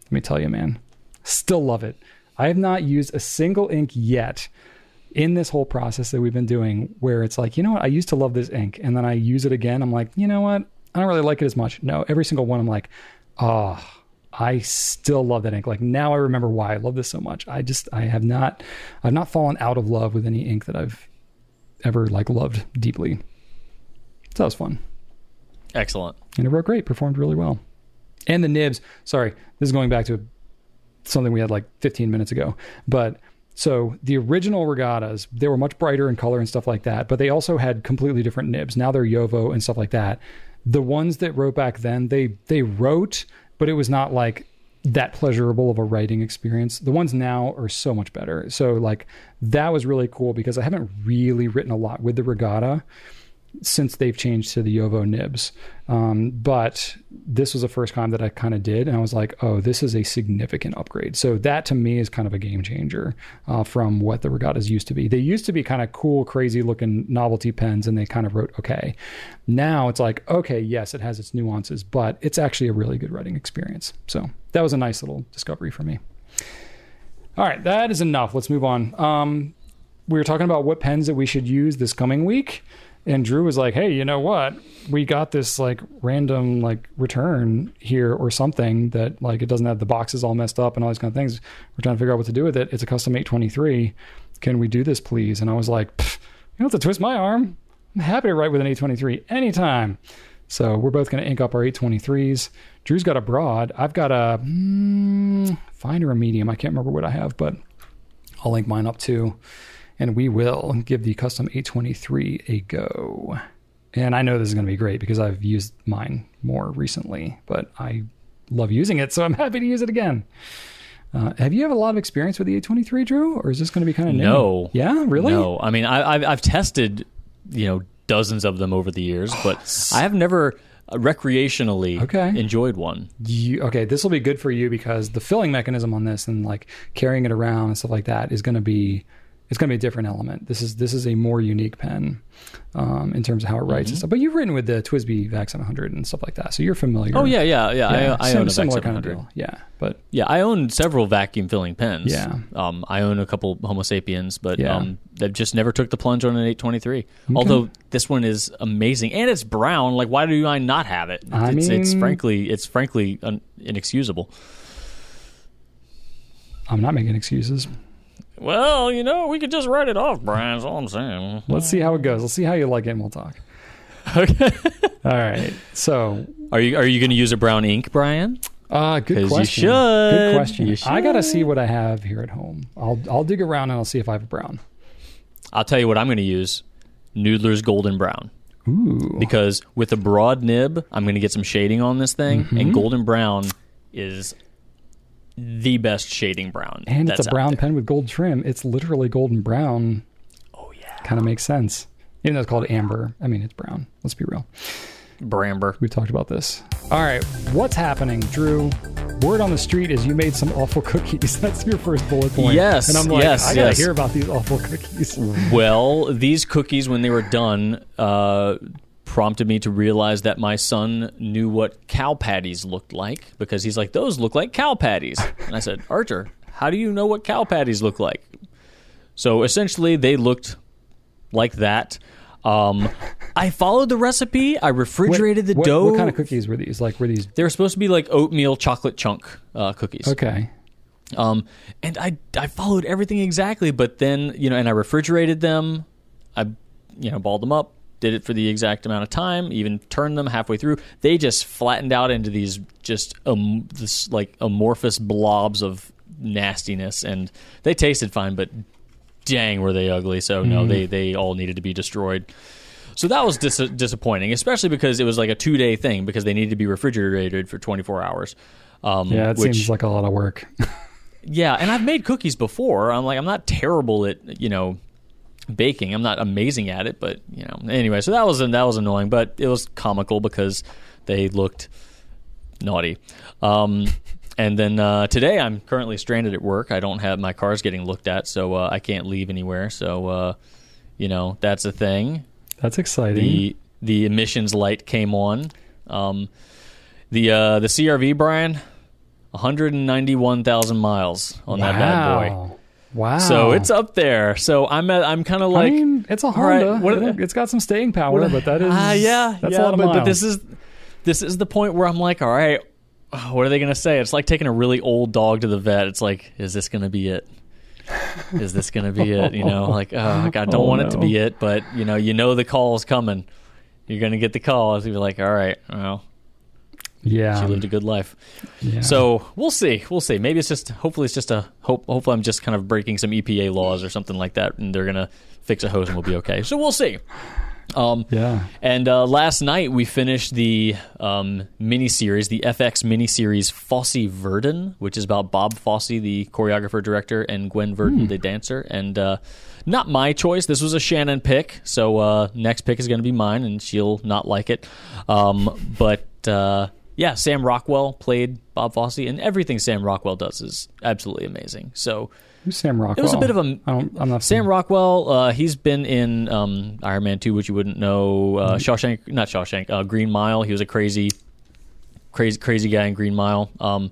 let me tell you, man, still love it. I have not used a single ink yet in this whole process that we've been doing where it's like, you know what, I used to love this ink, and then I use it again, I'm like, you know what, I don't really like it as much. No, every single one I'm like, oh, I still love that ink. Like now I remember why I love this so much. I just, I have not, I've not fallen out of love with any ink that I've ever like loved deeply. So that was fun. Excellent. And it wrote great, performed really well. And the nibs, sorry, this is going back to something we had like fifteen minutes ago, but so the original Regattas, they were much brighter in color and stuff like that, but they also had completely different nibs. Now they're Yovo and stuff like that. The ones that wrote back then, they they wrote, but it was not like that pleasurable of a writing experience. The ones now are so much better. So like that was really cool because I haven't really written a lot with the Regatta since they've changed to the Yovo nibs. Um, but this was the first time that I kind of did. And I was like, oh, this is a significant upgrade. So that to me is kind of a game changer uh, from what the Regattas used to be. They used to be kind of cool, crazy looking novelty pens, and they kind of wrote, okay. Now it's like, okay, yes, it has its nuances, but it's actually a really good writing experience. So that was a nice little discovery for me. All right, that is enough. Let's move on. Um, we were talking about what pens that we should use this coming week. And Drew was like, hey, you know what? We got this like random like return here or something that like it doesn't have the boxes all messed up and all these kind of things. We're trying to figure out what to do with it. It's a custom eight twenty-three. Can we do this, please? And I was like, you don't have to twist my arm. I'm happy to write with an eight twenty-three anytime. So we're both going to ink up our eight twenty-threes. Drew's got a broad. I've got a mm, fine or a medium. I can't remember what I have, but I'll ink mine up too. And we will give the custom eight twenty-three a go. And I know this is going to be great because I've used mine more recently, but I love using it, so I'm happy to use it again. Uh, have you have a lot of experience with the eight twenty-three, Drew? Or is this going to be kind of new? No. Yeah, really? No. I mean, I, I've, I've tested, you know, dozens of them over the years, but I have never recreationally okay. enjoyed one. You, okay, this will be good for you because the filling mechanism on this and like carrying it around and stuff like that is going to be... It's going to be a different element. This is this is a more unique pen um, in terms of how it writes mm-hmm. and stuff. But you've written with the Twisby Vax one hundred and stuff like that, so you're familiar. Oh yeah, yeah, yeah. yeah. I, I own a Vax one hundred. Kind of deal. Yeah, but yeah, I own several vacuum filling pens. Yeah, um, I own a couple Homo Sapiens, but yeah. um, that just never took the plunge on an eight twenty-three. Okay. Although this one is amazing and it's brown. Like, why do I not have it? It's, I mean, it's, it's frankly, it's frankly un- inexcusable. I'm not making excuses. Well, you know, we could just write it off, Brian. That's all I'm saying. Let's see how it goes. Let's see how you like it, and we'll talk. Okay. All right. So, are you are you going to use a brown ink, Brian? Ah, uh, good question. You should. Good question. You should. I got to see what I have here at home. I'll I'll dig around and I'll see if I have a brown. I'll tell you what I'm going to use: Noodler's Golden Brown. Ooh. Because with a broad nib, I'm going to get some shading on this thing, mm-hmm. and golden brown is the best shading brown. And that's it's a brown pen with gold trim. It's literally golden brown. Oh, yeah. Kind of makes sense. Even though it's called amber. I mean, it's brown. Let's be real. Bramber. We've talked about this. All right. What's happening, Drew? Word on the street is you made some awful cookies. That's your first bullet point. Yes. And I'm like, yes, I gotta yes. hear about these awful cookies. Well, these cookies, when they were done, uh, prompted me to realize that my son knew what cow patties looked like, because he's like, those look like cow patties. And I said, Archer, how do you know what cow patties look like? So essentially, they looked like that. Um, I followed the recipe. I refrigerated what, the what, dough. What kind of cookies were these? Like, were these? They were supposed to be like oatmeal chocolate chunk uh, cookies. Okay. Um, and I I followed everything exactly, but then you know, and I refrigerated them. I you know balled them up, did it for the exact amount of time, even turned them halfway through. They just flattened out into these just um this like amorphous blobs of nastiness, and they tasted fine, but. Dang, were they ugly. So, no, mm. they, they all needed to be destroyed. So that was dis- disappointing, especially because it was like a two-day thing because they needed to be refrigerated for twenty-four hours. Um, yeah, it which, seems like a lot of work. Yeah, and I've made cookies before. I'm like, I'm not terrible at, you know, baking. I'm not amazing at it, but, you know. Anyway, so that was that was annoying, but it was comical because they looked naughty. Um And then uh, today I'm currently stranded at work. I don't have my car's getting looked at, so uh, I can't leave anywhere. So, uh, you know, that's a thing. That's exciting. The the emissions light came on. Um, the uh, the C R V, Brian, one hundred ninety-one thousand miles on wow. that bad boy. Wow! So it's up there. So I'm at, I'm kind of like I mean, it's a Honda. Right, what it, it's got some staying power, what, but that is uh, yeah, that's yeah, a lot of but, miles. But this is this is the point where I'm like, all right. What are they going to say? It's like taking a really old dog to the vet. It's like, is this going to be it? Is this going to be it? You know, like, oh, like I don't oh, want no. it to be it, but, you know, you know the call is coming. You're going to get the call. You're like, all right, well, yeah, she lived a good life. Yeah. So we'll see. We'll see. Maybe it's just, hopefully it's just a, hope. hopefully I'm just kind of breaking some E P A laws or something like that, and they're going to fix a hose and we'll be okay. So we'll see. Um, yeah. And uh, last night we finished the um, miniseries, the F X miniseries Fosse Verdon, which is about Bob Fosse, the choreographer, director, and Gwen Verdon, mm. the dancer. And uh, not my choice. This was a Shannon pick. So uh, next pick is going to be mine, and she'll not like it. Um, but uh, yeah, Sam Rockwell played Bob Fosse, and everything Sam Rockwell does is absolutely amazing. So. Who's Sam Rockwell? It was a bit of a... I don't, I'm not Sam familiar. Rockwell, uh, he's been in um, Iron Man two, which you wouldn't know. Uh, Shawshank, not Shawshank, uh, Green Mile. He was a crazy, crazy, crazy guy in Green Mile. Um,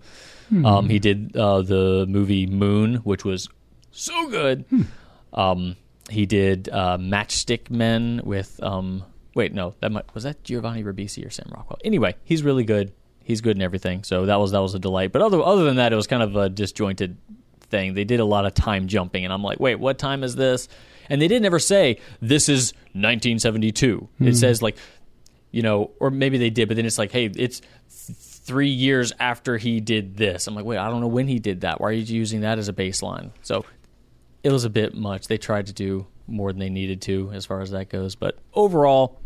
hmm. um, he did uh, the movie Moon, which was so good. Hmm. Um, he did uh, Matchstick Men with... Um, wait, no, that might, was that Giovanni Ribisi or Sam Rockwell? Anyway, he's really good. He's good in everything. So that was that was a delight. But other other than that, it was kind of a disjointed... thing. They did a lot of time jumping, and I'm like, wait, what time is this? And they didn't ever say this is nineteen seventy-two. Mm. It says like, you know, or maybe they did, but then it's like, hey, it's th- three years after he did this. I'm like, wait, I don't know when he did that. Why are you using that as a baseline? So it was a bit much. They tried to do more than they needed to as far as that goes, but overall,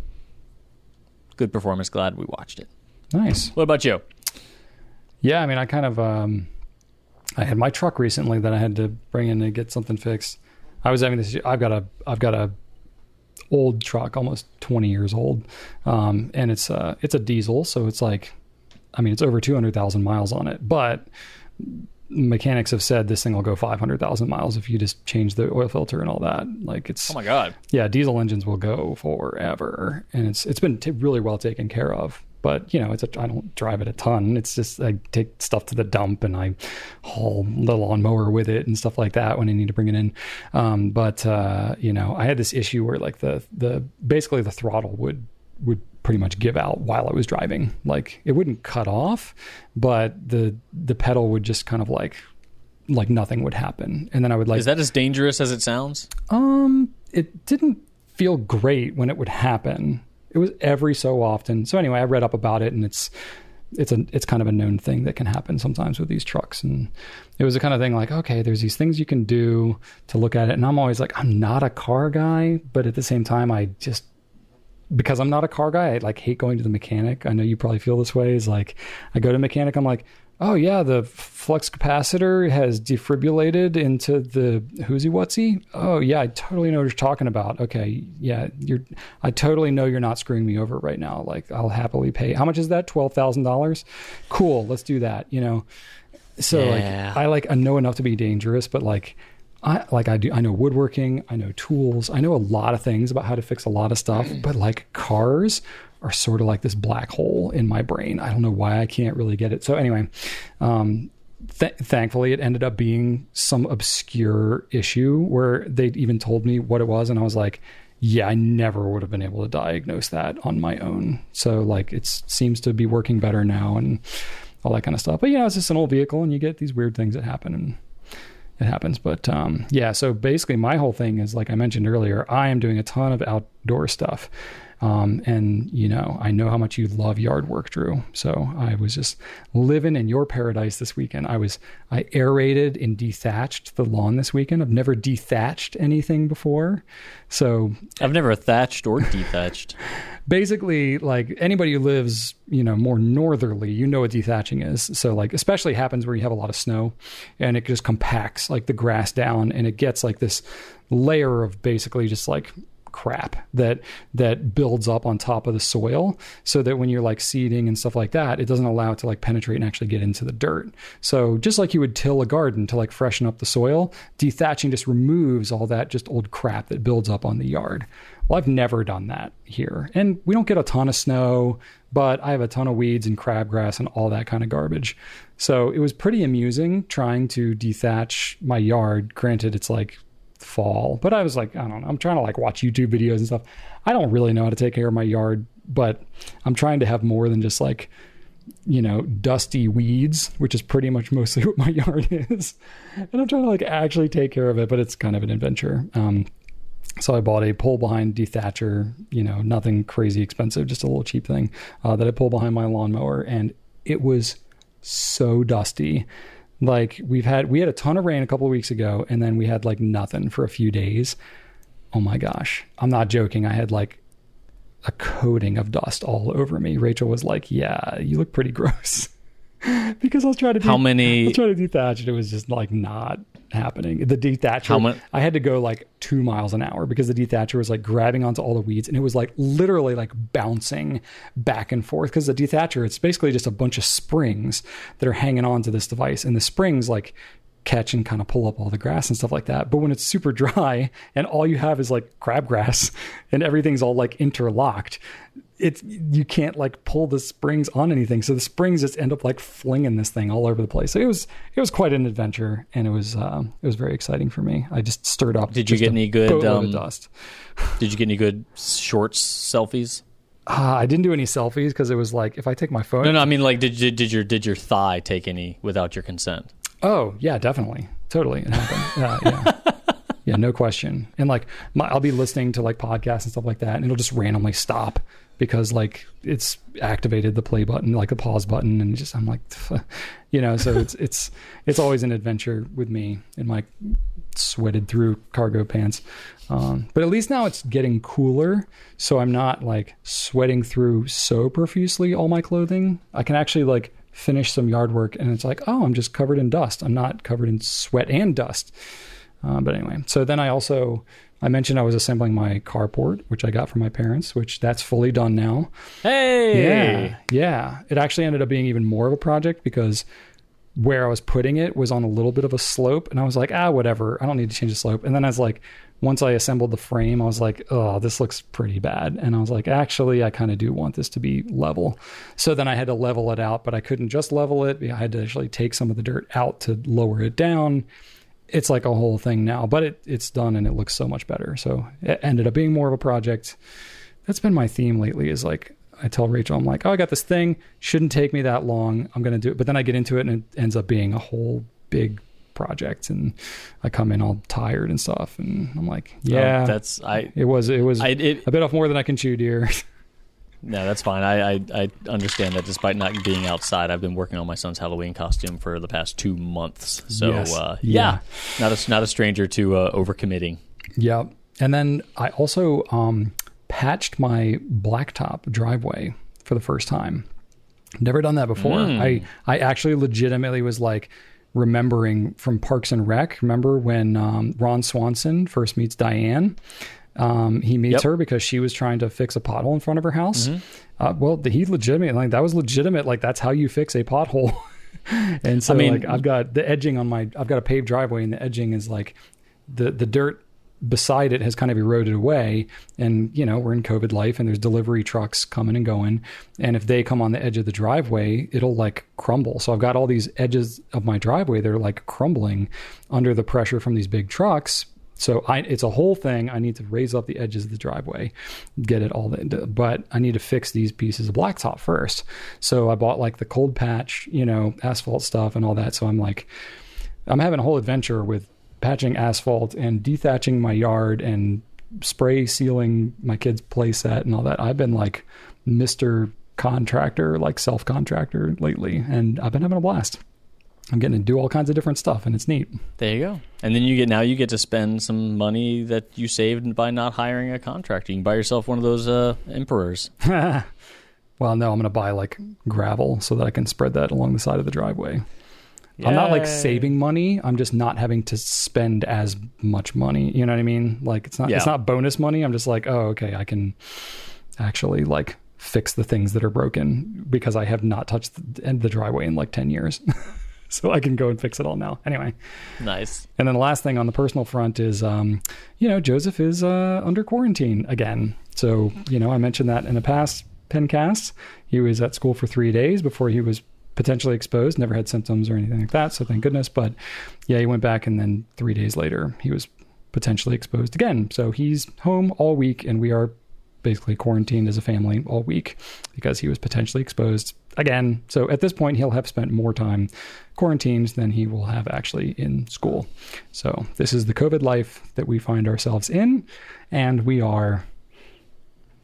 good performance. Glad we watched it. Nice. What about you? Yeah, I mean, I kind of um I had my truck recently that I had to bring in to get something fixed. I was having this, I've got a, I've got a old truck, almost twenty years old. Um, and it's a, it's a diesel. So it's like, I mean, it's over two hundred thousand miles on it, but mechanics have said this thing will go five hundred thousand miles if you just change the oil filter and all that. Like it's, oh my God. Yeah. Diesel engines will go forever. And it's, it's been t- really well taken care of. But, you know, it's a, I don't drive it a ton. It's just I take stuff to the dump and I haul the lawnmower with it and stuff like that when I need to bring it in. Um, but, uh, you know, I had this issue where like the the basically the throttle would would pretty much give out while I was driving. Like it wouldn't cut off, but the the pedal would just kind of like like nothing would happen. And then I would like. Is that as dangerous as it sounds? Um, it didn't feel great when it would happen. It was every so often. So anyway, I read up about it, and it's it's a it's kind of a known thing that can happen sometimes with these trucks. And it was the kind of thing like, okay, there's these things you can do to look at it. And I'm always like, I'm not a car guy, but at the same time, I just because I'm not a car guy, I like hate going to the mechanic. I know you probably feel this way. Is like I go to mechanic, I'm like, oh yeah, the flux capacitor has defibrillated into the whoozy whatsy. Oh yeah, I totally know what you're talking about. Okay, yeah, you're. I totally know you're not screwing me over right now. Like I'll happily pay. How much is that? Twelve thousand dollars. Cool, let's do that. You know. So yeah. like I like I know enough to be dangerous, but like. I like I do I know woodworking, I know tools, I know a lot of things about how to fix a lot of stuff, but like cars are sort of like this black hole in my brain. I don't know why I can't really get it. So anyway, um th- thankfully it ended up being some obscure issue where they even told me what it was, and I was like, yeah, I never would have been able to diagnose that on my own. So like it seems to be working better now and all that kind of stuff. But yeah, it's just an old vehicle and you get these weird things that happen, and it happens. But um yeah, so basically my whole thing is, like I mentioned earlier, I am doing a ton of outdoor stuff, um and you know, I know how much you love yard work, Drew, so I was just living in your paradise this weekend. I was I aerated and dethatched the lawn this weekend. I've never dethatched anything before, so I've never thatched or dethatched. Basically, like anybody who lives, you know, more northerly, you know what dethatching is. So like, especially happens where you have a lot of snow and it just compacts like the grass down, and it gets like this layer of basically just like crap that that builds up on top of the soil, so that when you're like seeding and stuff like that, it doesn't allow it to like penetrate and actually get into the dirt. So just like you would till a garden to like freshen up the soil, dethatching just removes all that just old crap that builds up on the yard. Well, I've never done that here, and we don't get a ton of snow, but I have a ton of weeds and crabgrass and all that kind of garbage. So it was pretty amusing trying to dethatch my yard. Granted, it's like fall, but I was like, I don't know, I'm trying to like watch YouTube videos and stuff. I don't really know how to take care of my yard, but I'm trying to have more than just like, you know, dusty weeds, which is pretty much mostly what my yard is. And I'm trying to like actually take care of it, but it's kind of an adventure. Um, so I bought a pull behind dethatcher, you know, nothing crazy expensive, just a little cheap thing uh, that I pull behind my lawnmower, and it was so dusty. Like we've had, we had a ton of rain a couple of weeks ago, and then we had like nothing for a few days. Oh my gosh. I'm not joking. I had like a coating of dust all over me. Rachel was like, yeah, you look pretty gross. Because I was trying to, de- how many, I was trying to dethatch, and it was just like not happening. The dethatcher, much- I had to go like two miles an hour because the dethatcher was like grabbing onto all the weeds, and it was like literally like bouncing back and forth, because the dethatcher, it's basically just a bunch of springs that are hanging on to this device, and the springs like catch and kind of pull up all the grass and stuff like that. But when it's super dry and all you have is like crabgrass and everything's all like interlocked, it's, you can't like pull the springs on anything, so the springs just end up like flinging this thing all over the place. So it was it was quite an adventure, and it was um, it was very exciting for me. I just stirred up. Did you get any good um, dust? Did you get any good shorts selfies? Uh, I didn't do any selfies because it was like, if I take my phone. No, no, I mean like did did, did your did your thigh take any without your consent? Oh yeah, definitely, totally, it happened. Uh, yeah. Yeah, no question. And like my, I'll be listening to like podcasts and stuff like that, and it'll just randomly stop because like it's activated the play button, like the pause button, and just I'm like, you know, so it's it's it's always an adventure with me in my sweated through cargo pants. Um, but at least now it's getting cooler, so I'm not like sweating through so profusely all my clothing. I can actually like finish some yard work, and it's like, oh, I'm just covered in dust. I'm not covered in sweat and dust. Uh, but anyway, so then I also, I mentioned I was assembling my carport, which I got from my parents, which that's fully done now. Hey! Yeah, yeah. It actually ended up being even more of a project because where I was putting it was on a little bit of a slope, and I was like, ah, whatever, I don't need to change the slope. And then I was like, once I assembled the frame, I was like, oh, this looks pretty bad. And I was like, actually, I kind of do want this to be level. So then I had to level it out, but I couldn't just level it. I had to actually take some of the dirt out to lower it down. It's like a whole thing now, but it it's done and it looks so much better. So it ended up being more of a project. That's been my theme lately, is like, I tell Rachel, I'm like, oh, I got this thing, shouldn't take me that long, I'm going to do it. But then I get into it and it ends up being a whole big project, and I come in all tired and stuff. And I'm like, yeah, oh, that's, I, it was, it was I, it, a bit off more than I can chew, dear. No, that's fine. I, I, I understand that. Despite not being outside, I've been working on my son's Halloween costume for the past two months. So yes. uh, yeah. yeah, not a, not a stranger to uh, overcommitting. Yeah. And then I also, um, patched my blacktop driveway for the first time. Never done that before. Mm. I, I actually legitimately was like remembering from Parks and Rec. Remember when um, Ron Swanson first meets Diane? Um, he meets yep. her because she was trying to fix a pothole in front of her house. Mm-hmm. Uh, well, he legitimately, like, that was legitimate. Like, that's how you fix a pothole. And so I mean, like, I've got the edging on my, I've got a paved driveway, and the edging is like the, the dirt beside it has kind of eroded away, and you know, we're in COVID life and there's delivery trucks coming and going, and if they come on the edge of the driveway, it'll like crumble. So I've got all these edges of my driveway that are like crumbling under the pressure from these big trucks. So I, it's a whole thing. I need to raise up the edges of the driveway, get it all the, but I need to fix these pieces of blacktop first. So I bought like the cold patch, you know, asphalt stuff and all that. So I'm like, I'm having a whole adventure with patching asphalt and dethatching my yard and spray sealing my kid's playset and all that. I've been like Mister Contractor, like self-contractor lately, and I've been having a blast. I'm getting to do all kinds of different stuff, and it's neat. There you go. And then you get now you get to spend some money that you saved by not hiring a contractor. You can buy yourself one of those uh, Emperors. Well, no, I'm going to buy like gravel so that I can spread that along the side of the driveway. Yay. I'm not like saving money. I'm just not having to spend as much money. You know what I mean? Like it's not yeah. it's not bonus money. I'm just like, oh, okay, I can actually like fix the things that are broken because I have not touched the, the driveway in like ten years. So I can go and fix it all now. Anyway. Nice. And then the last thing on the personal front is, um, you know, Joseph is uh, under quarantine again. So, you know, I mentioned that in the past pencast. He was at school for three days before he was potentially exposed, never had symptoms or anything like that. So thank goodness. But yeah, he went back, and then three days later, he was potentially exposed again. So he's home all week, and we are basically quarantined as a family all week because he was potentially exposed again. So at this point, he'll have spent more time quarantined than he will have actually in school. So this is the COVID life that we find ourselves in, and we are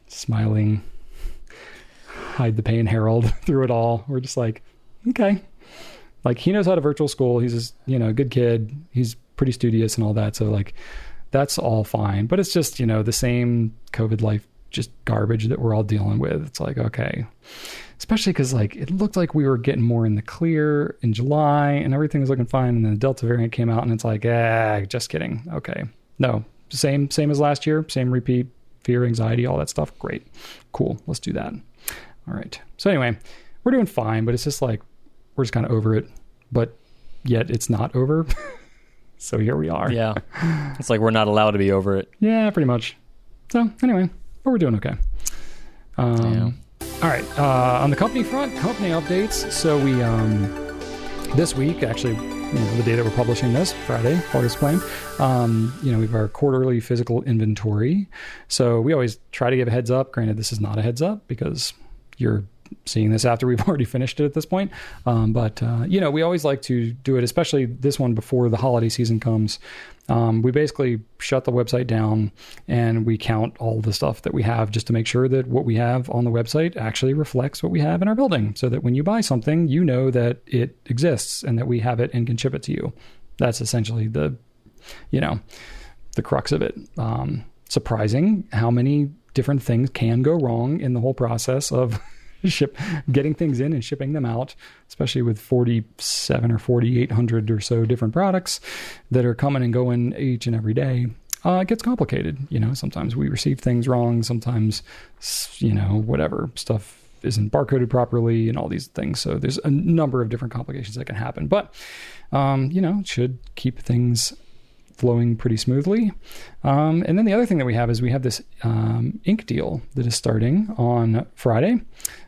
smiling, hide the pain herald through it all. We're just like, okay, like he knows how to virtual school. He's just, you know, a good kid. He's pretty studious and all that. So like, that's all fine, but it's just, you know, the same COVID life, just garbage that we're all dealing with. It's like, okay, especially because like it looked like we were getting more in the clear in July and everything was looking fine, and then the Delta variant came out and it's like, ah, just kidding. Okay, no, same same as last year, same repeat, fear, anxiety, all that stuff. Great, cool, let's do that. All right, so anyway, we're doing fine, but it's just like we're just kind of over it, but yet it's not over. So here we are. Yeah, it's like we're not allowed to be over it. Yeah, pretty much. So anyway, but we're doing okay. Um, yeah. All right. Uh, on the company front, company updates. So we, um, this week, actually, you know, the day that we're publishing this, Friday, August plan, um, you know, we have our quarterly physical inventory. So we always try to give a heads up. Granted, this is not a heads up because you're seeing this after we've already finished it at this point. Um, but, uh, you know, we always like to do it, especially this one before the holiday season comes. Um, we basically shut the website down and we count all the stuff that we have just to make sure that what we have on the website actually reflects what we have in our building, so that when you buy something, you know that it exists and that we have it and can ship it to you. That's essentially the, you know, the crux of it. Um, surprising how many different things can go wrong in the whole process of ship getting things in and shipping them out, especially with forty-seven or forty-eight hundred or so different products that are coming and going each and every day. Uh, it gets complicated. You know, sometimes we receive things wrong. Sometimes, you know, whatever stuff isn't barcoded properly and all these things. So there's a number of different complications that can happen, but, um, you know, it should keep things flowing pretty smoothly. Um, and then the other thing that we have is we have this um, ink deal that is starting on Friday,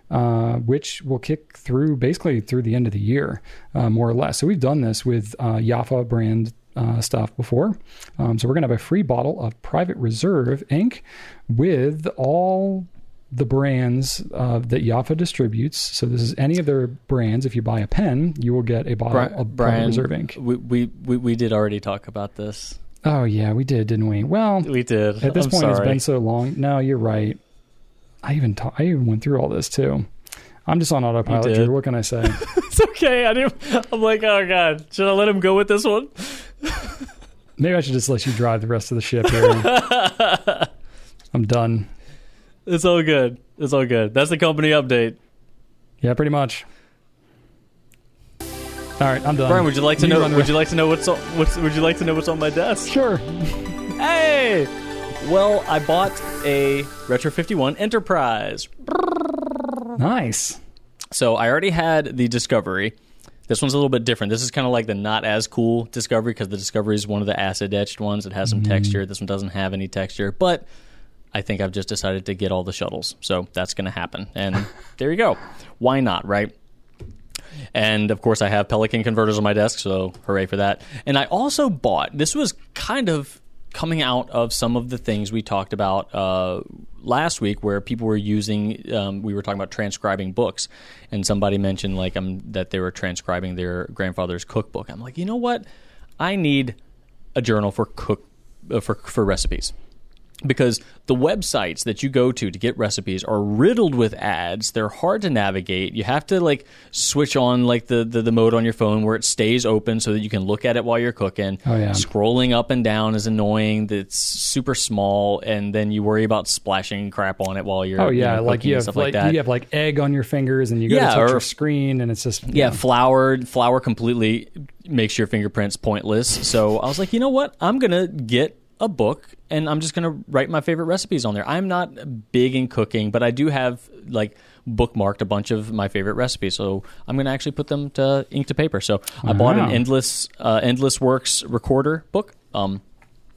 uh, which will kick through basically through the end of the year, uh, more or less. So we've done this with uh, Yaffa brand uh, stuff before. Um, so we're going to have a free bottle of Private Reserve ink with all the brands uh, that Yaffa distributes. So this is any of their brands. If you buy a pen, you will get a bottle Brian, of Private Reserve ink. We, we we we did already talk about this. Oh yeah, we did, didn't we? Well, we did. At this I'm point, sorry. It's been so long. No, you're right. I even ta- I even went through all this too. I'm just on autopilot. Drew, what can I say? It's okay. I didn't. I'm like, oh god, should I let him go with this one? Maybe I should just let you drive the rest of the ship here. I'm done. It's all good. It's all good. That's the company update. Yeah, pretty much. All right, I'm done. Brian, would you like to you know? Would you like to know what's on, what's? Would you like to know what's on my desk? Sure. Hey, well, I bought a Retro fifty-one Enterprise. Nice. So I already had the Discovery. This one's a little bit different. This is kind of like the not as cool Discovery, because the Discovery is one of the acid etched ones. It has some mm. texture. This one doesn't have any texture, but I think I've just decided to get all the shuttles. So that's going to happen. And there you go. Why not, right? And of course, I have Pelican converters on my desk, so hooray for that. And I also bought, this was kind of coming out of some of the things we talked about uh, last week, where people were using, um, we were talking about transcribing books, and somebody mentioned like um, that they were transcribing their grandfather's cookbook. I'm like, you know what? I need a journal for cook uh, for for recipes, because the websites that you go to to get recipes are riddled with ads. They're hard to navigate. You have to like switch on like the, the, the mode on your phone where it stays open so that you can look at it while you're cooking. Oh, yeah. Scrolling up and down is annoying. It's super small, and then you worry about splashing crap on it while you're oh yeah, you know, like you have stuff like, like that. You have like egg on your fingers, and you go yeah, to touch or, your screen, and it's just yeah, know. flour flour completely makes your fingerprints pointless. So I was like, you know what? I'm gonna get a book, and I'm just going to write my favorite recipes on there. I'm not big in cooking, but I do have like bookmarked a bunch of my favorite recipes, so I'm going to actually put them to ink to paper. So wow. I bought an Endless uh, Endless Works recorder book. Um,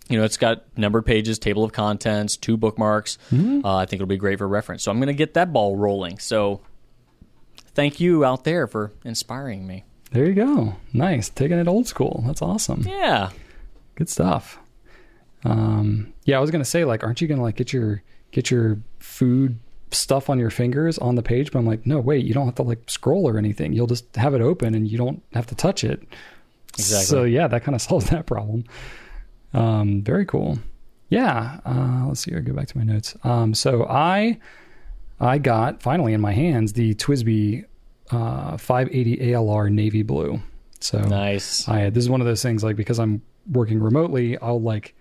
you know, it's got numbered pages, table of contents, two bookmarks. Mm-hmm. Uh, I think it'll be great for reference. So I'm going to get that ball rolling. So thank you out there for inspiring me. There you go. Nice. Taking it old school. That's awesome. Yeah. Good stuff. Um, yeah, I was going to say, like, aren't you going to like get your, get your food stuff on your fingers on the page? But I'm like, no, wait, you don't have to like scroll or anything. You'll just have it open and you don't have to touch it. Exactly. So yeah, that kind of solves that problem. Um, very cool. Yeah. Uh, let's see. I go back to my notes. Um, so I, I got finally in my hands the Twisby, uh, five eighty A L R navy blue. So nice. I, this is one of those things, like, because I'm working remotely, I'll like,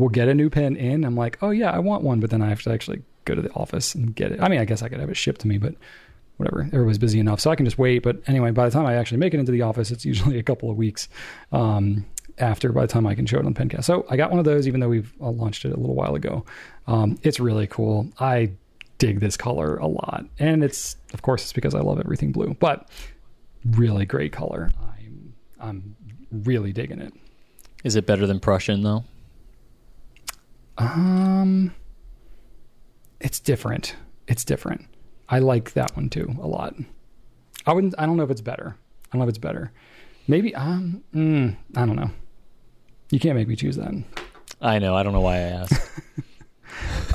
we'll get a new pen in. I'm like, oh yeah, I want one. But then I have to actually go to the office and get it. I mean, I guess I could have it shipped to me, but whatever. Everybody's busy enough, so I can just wait. But anyway, by the time I actually make it into the office, it's usually a couple of weeks um, after, by the time I can show it on Pencast. So I got one of those, even though we've uh, launched it a little while ago. Um, it's really cool. I dig this color a lot. And it's, of course, it's because I love everything blue, but really great color. I'm, I'm really digging it. Is it better than Prussian, though? Um, it's different. It's different. I like that one too a lot. I wouldn't, I don't know if it's better. I don't know if it's better. Maybe, um, mm, I don't know. You can't make me choose that. I know. I don't know why I asked.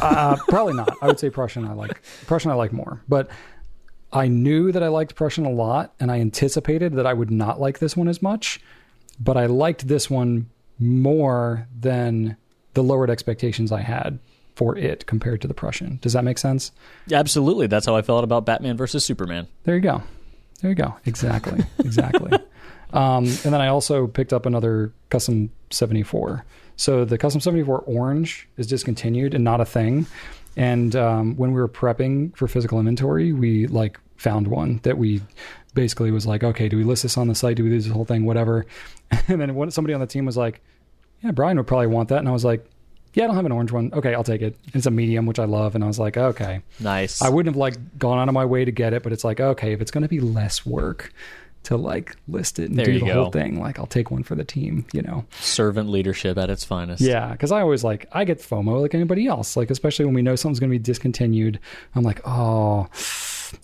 uh, probably not. I would say Prussian. I like Prussian. I like more, but I knew that I liked Prussian a lot, and I anticipated that I would not like this one as much, but I liked this one more than the lowered expectations I had for it compared to the Prussian. Does that make sense? Yeah, absolutely. That's how I felt about Batman versus Superman. There you go. There you go. Exactly. Exactly. Um, and then I also picked up another Custom seventy-four. So the Custom seventy-four orange is discontinued and not a thing. And um, when we were prepping for physical inventory, we like found one that we basically was like, okay, do we list this on the site? Do we do this whole thing? Whatever. And then when somebody on the team was like, yeah, Brian would probably want that. And I was like, yeah, I don't have an orange one. Okay, I'll take it. It's a medium, which I love. And I was like, okay. Nice. I wouldn't have like gone out of my way to get it, but it's like, okay, if it's going to be less work to like list it and there do the go. whole thing, like I'll take one for the team, you know. Servant leadership at its finest. Yeah, because I always like, I get FOMO like anybody else, like especially when we know something's going to be discontinued. I'm like, oh,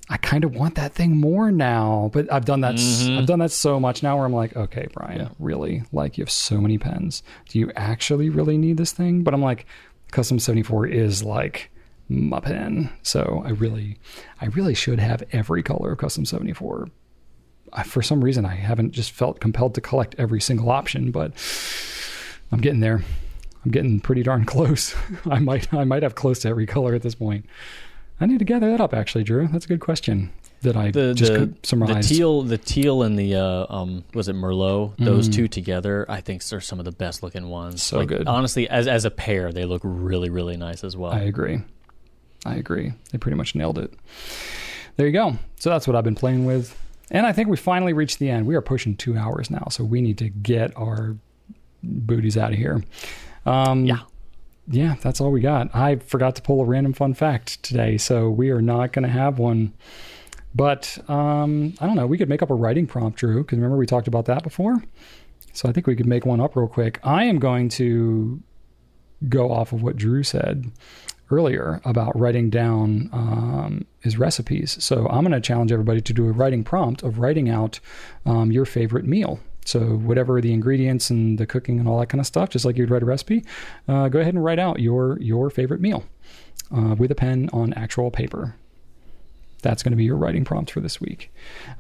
I kind of want that thing more now, but I've done that. Mm-hmm. I've done that so much now where I'm like, okay, Brian, yeah. really? Like, you have so many pens. Do you actually really need this thing? But I'm like, Custom seventy-four is like my pen. So I really, I really should have every color of Custom seventy-four. I, for some reason, I haven't just felt compelled to collect every single option, but I'm getting there. I'm getting pretty darn close. I might, I might have close to every color at this point. I need to gather that up, actually, Drew. That's a good question that I the, just the, could summarize. The teal, the teal and the, uh, um, was it Merlot? Those mm. two together, I think, are some of the best-looking ones. So like, good. Honestly, as as a pair, they look really, really nice as well. I agree. I agree. They pretty much nailed it. There you go. So that's what I've been playing with. And I think we finally reached the end. We are pushing two hours now, so we need to get our booties out of here. Um, yeah. Yeah, that's all we got. I forgot to pull a random fun fact today, so we are not going to have one. But um, I don't know. We could make up a writing prompt, Drew, because remember we talked about that before? So I think we could make one up real quick. I am going to go off of what Drew said earlier about writing down um, his recipes. So I'm going to challenge everybody to do a writing prompt of writing out um, your favorite meal. So whatever the ingredients and the cooking and all that kind of stuff, just like you'd write a recipe, uh, go ahead and write out your your favorite meal uh, with a pen on actual paper. That's going to be your writing prompt for this week.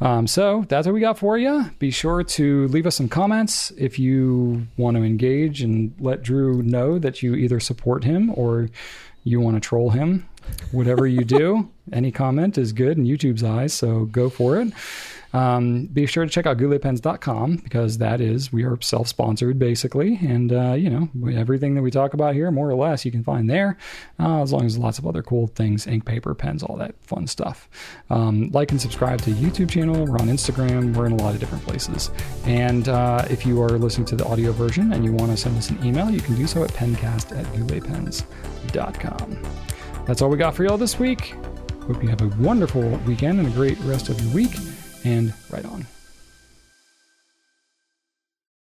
Um, so that's what we got for you. Be sure to leave us some comments if you want to engage and let Drew know that you either support him or you want to troll him. Whatever you do, any comment is good in YouTube's eyes, so go for it. Um, be sure to check out goulet pens dot com because that is, we are self-sponsored basically. And, uh, you know, everything that we talk about here, more or less, you can find there, uh, as long as lots of other cool things, ink, paper, pens, all that fun stuff. Um, like and subscribe to the YouTube channel. We're on Instagram. We're in a lot of different places. And uh, if you are listening to the audio version and you want to send us an email, you can do so at pencast at goulet pens dot com. That's all we got for y'all this week. Hope you have a wonderful weekend and a great rest of your week. And right on.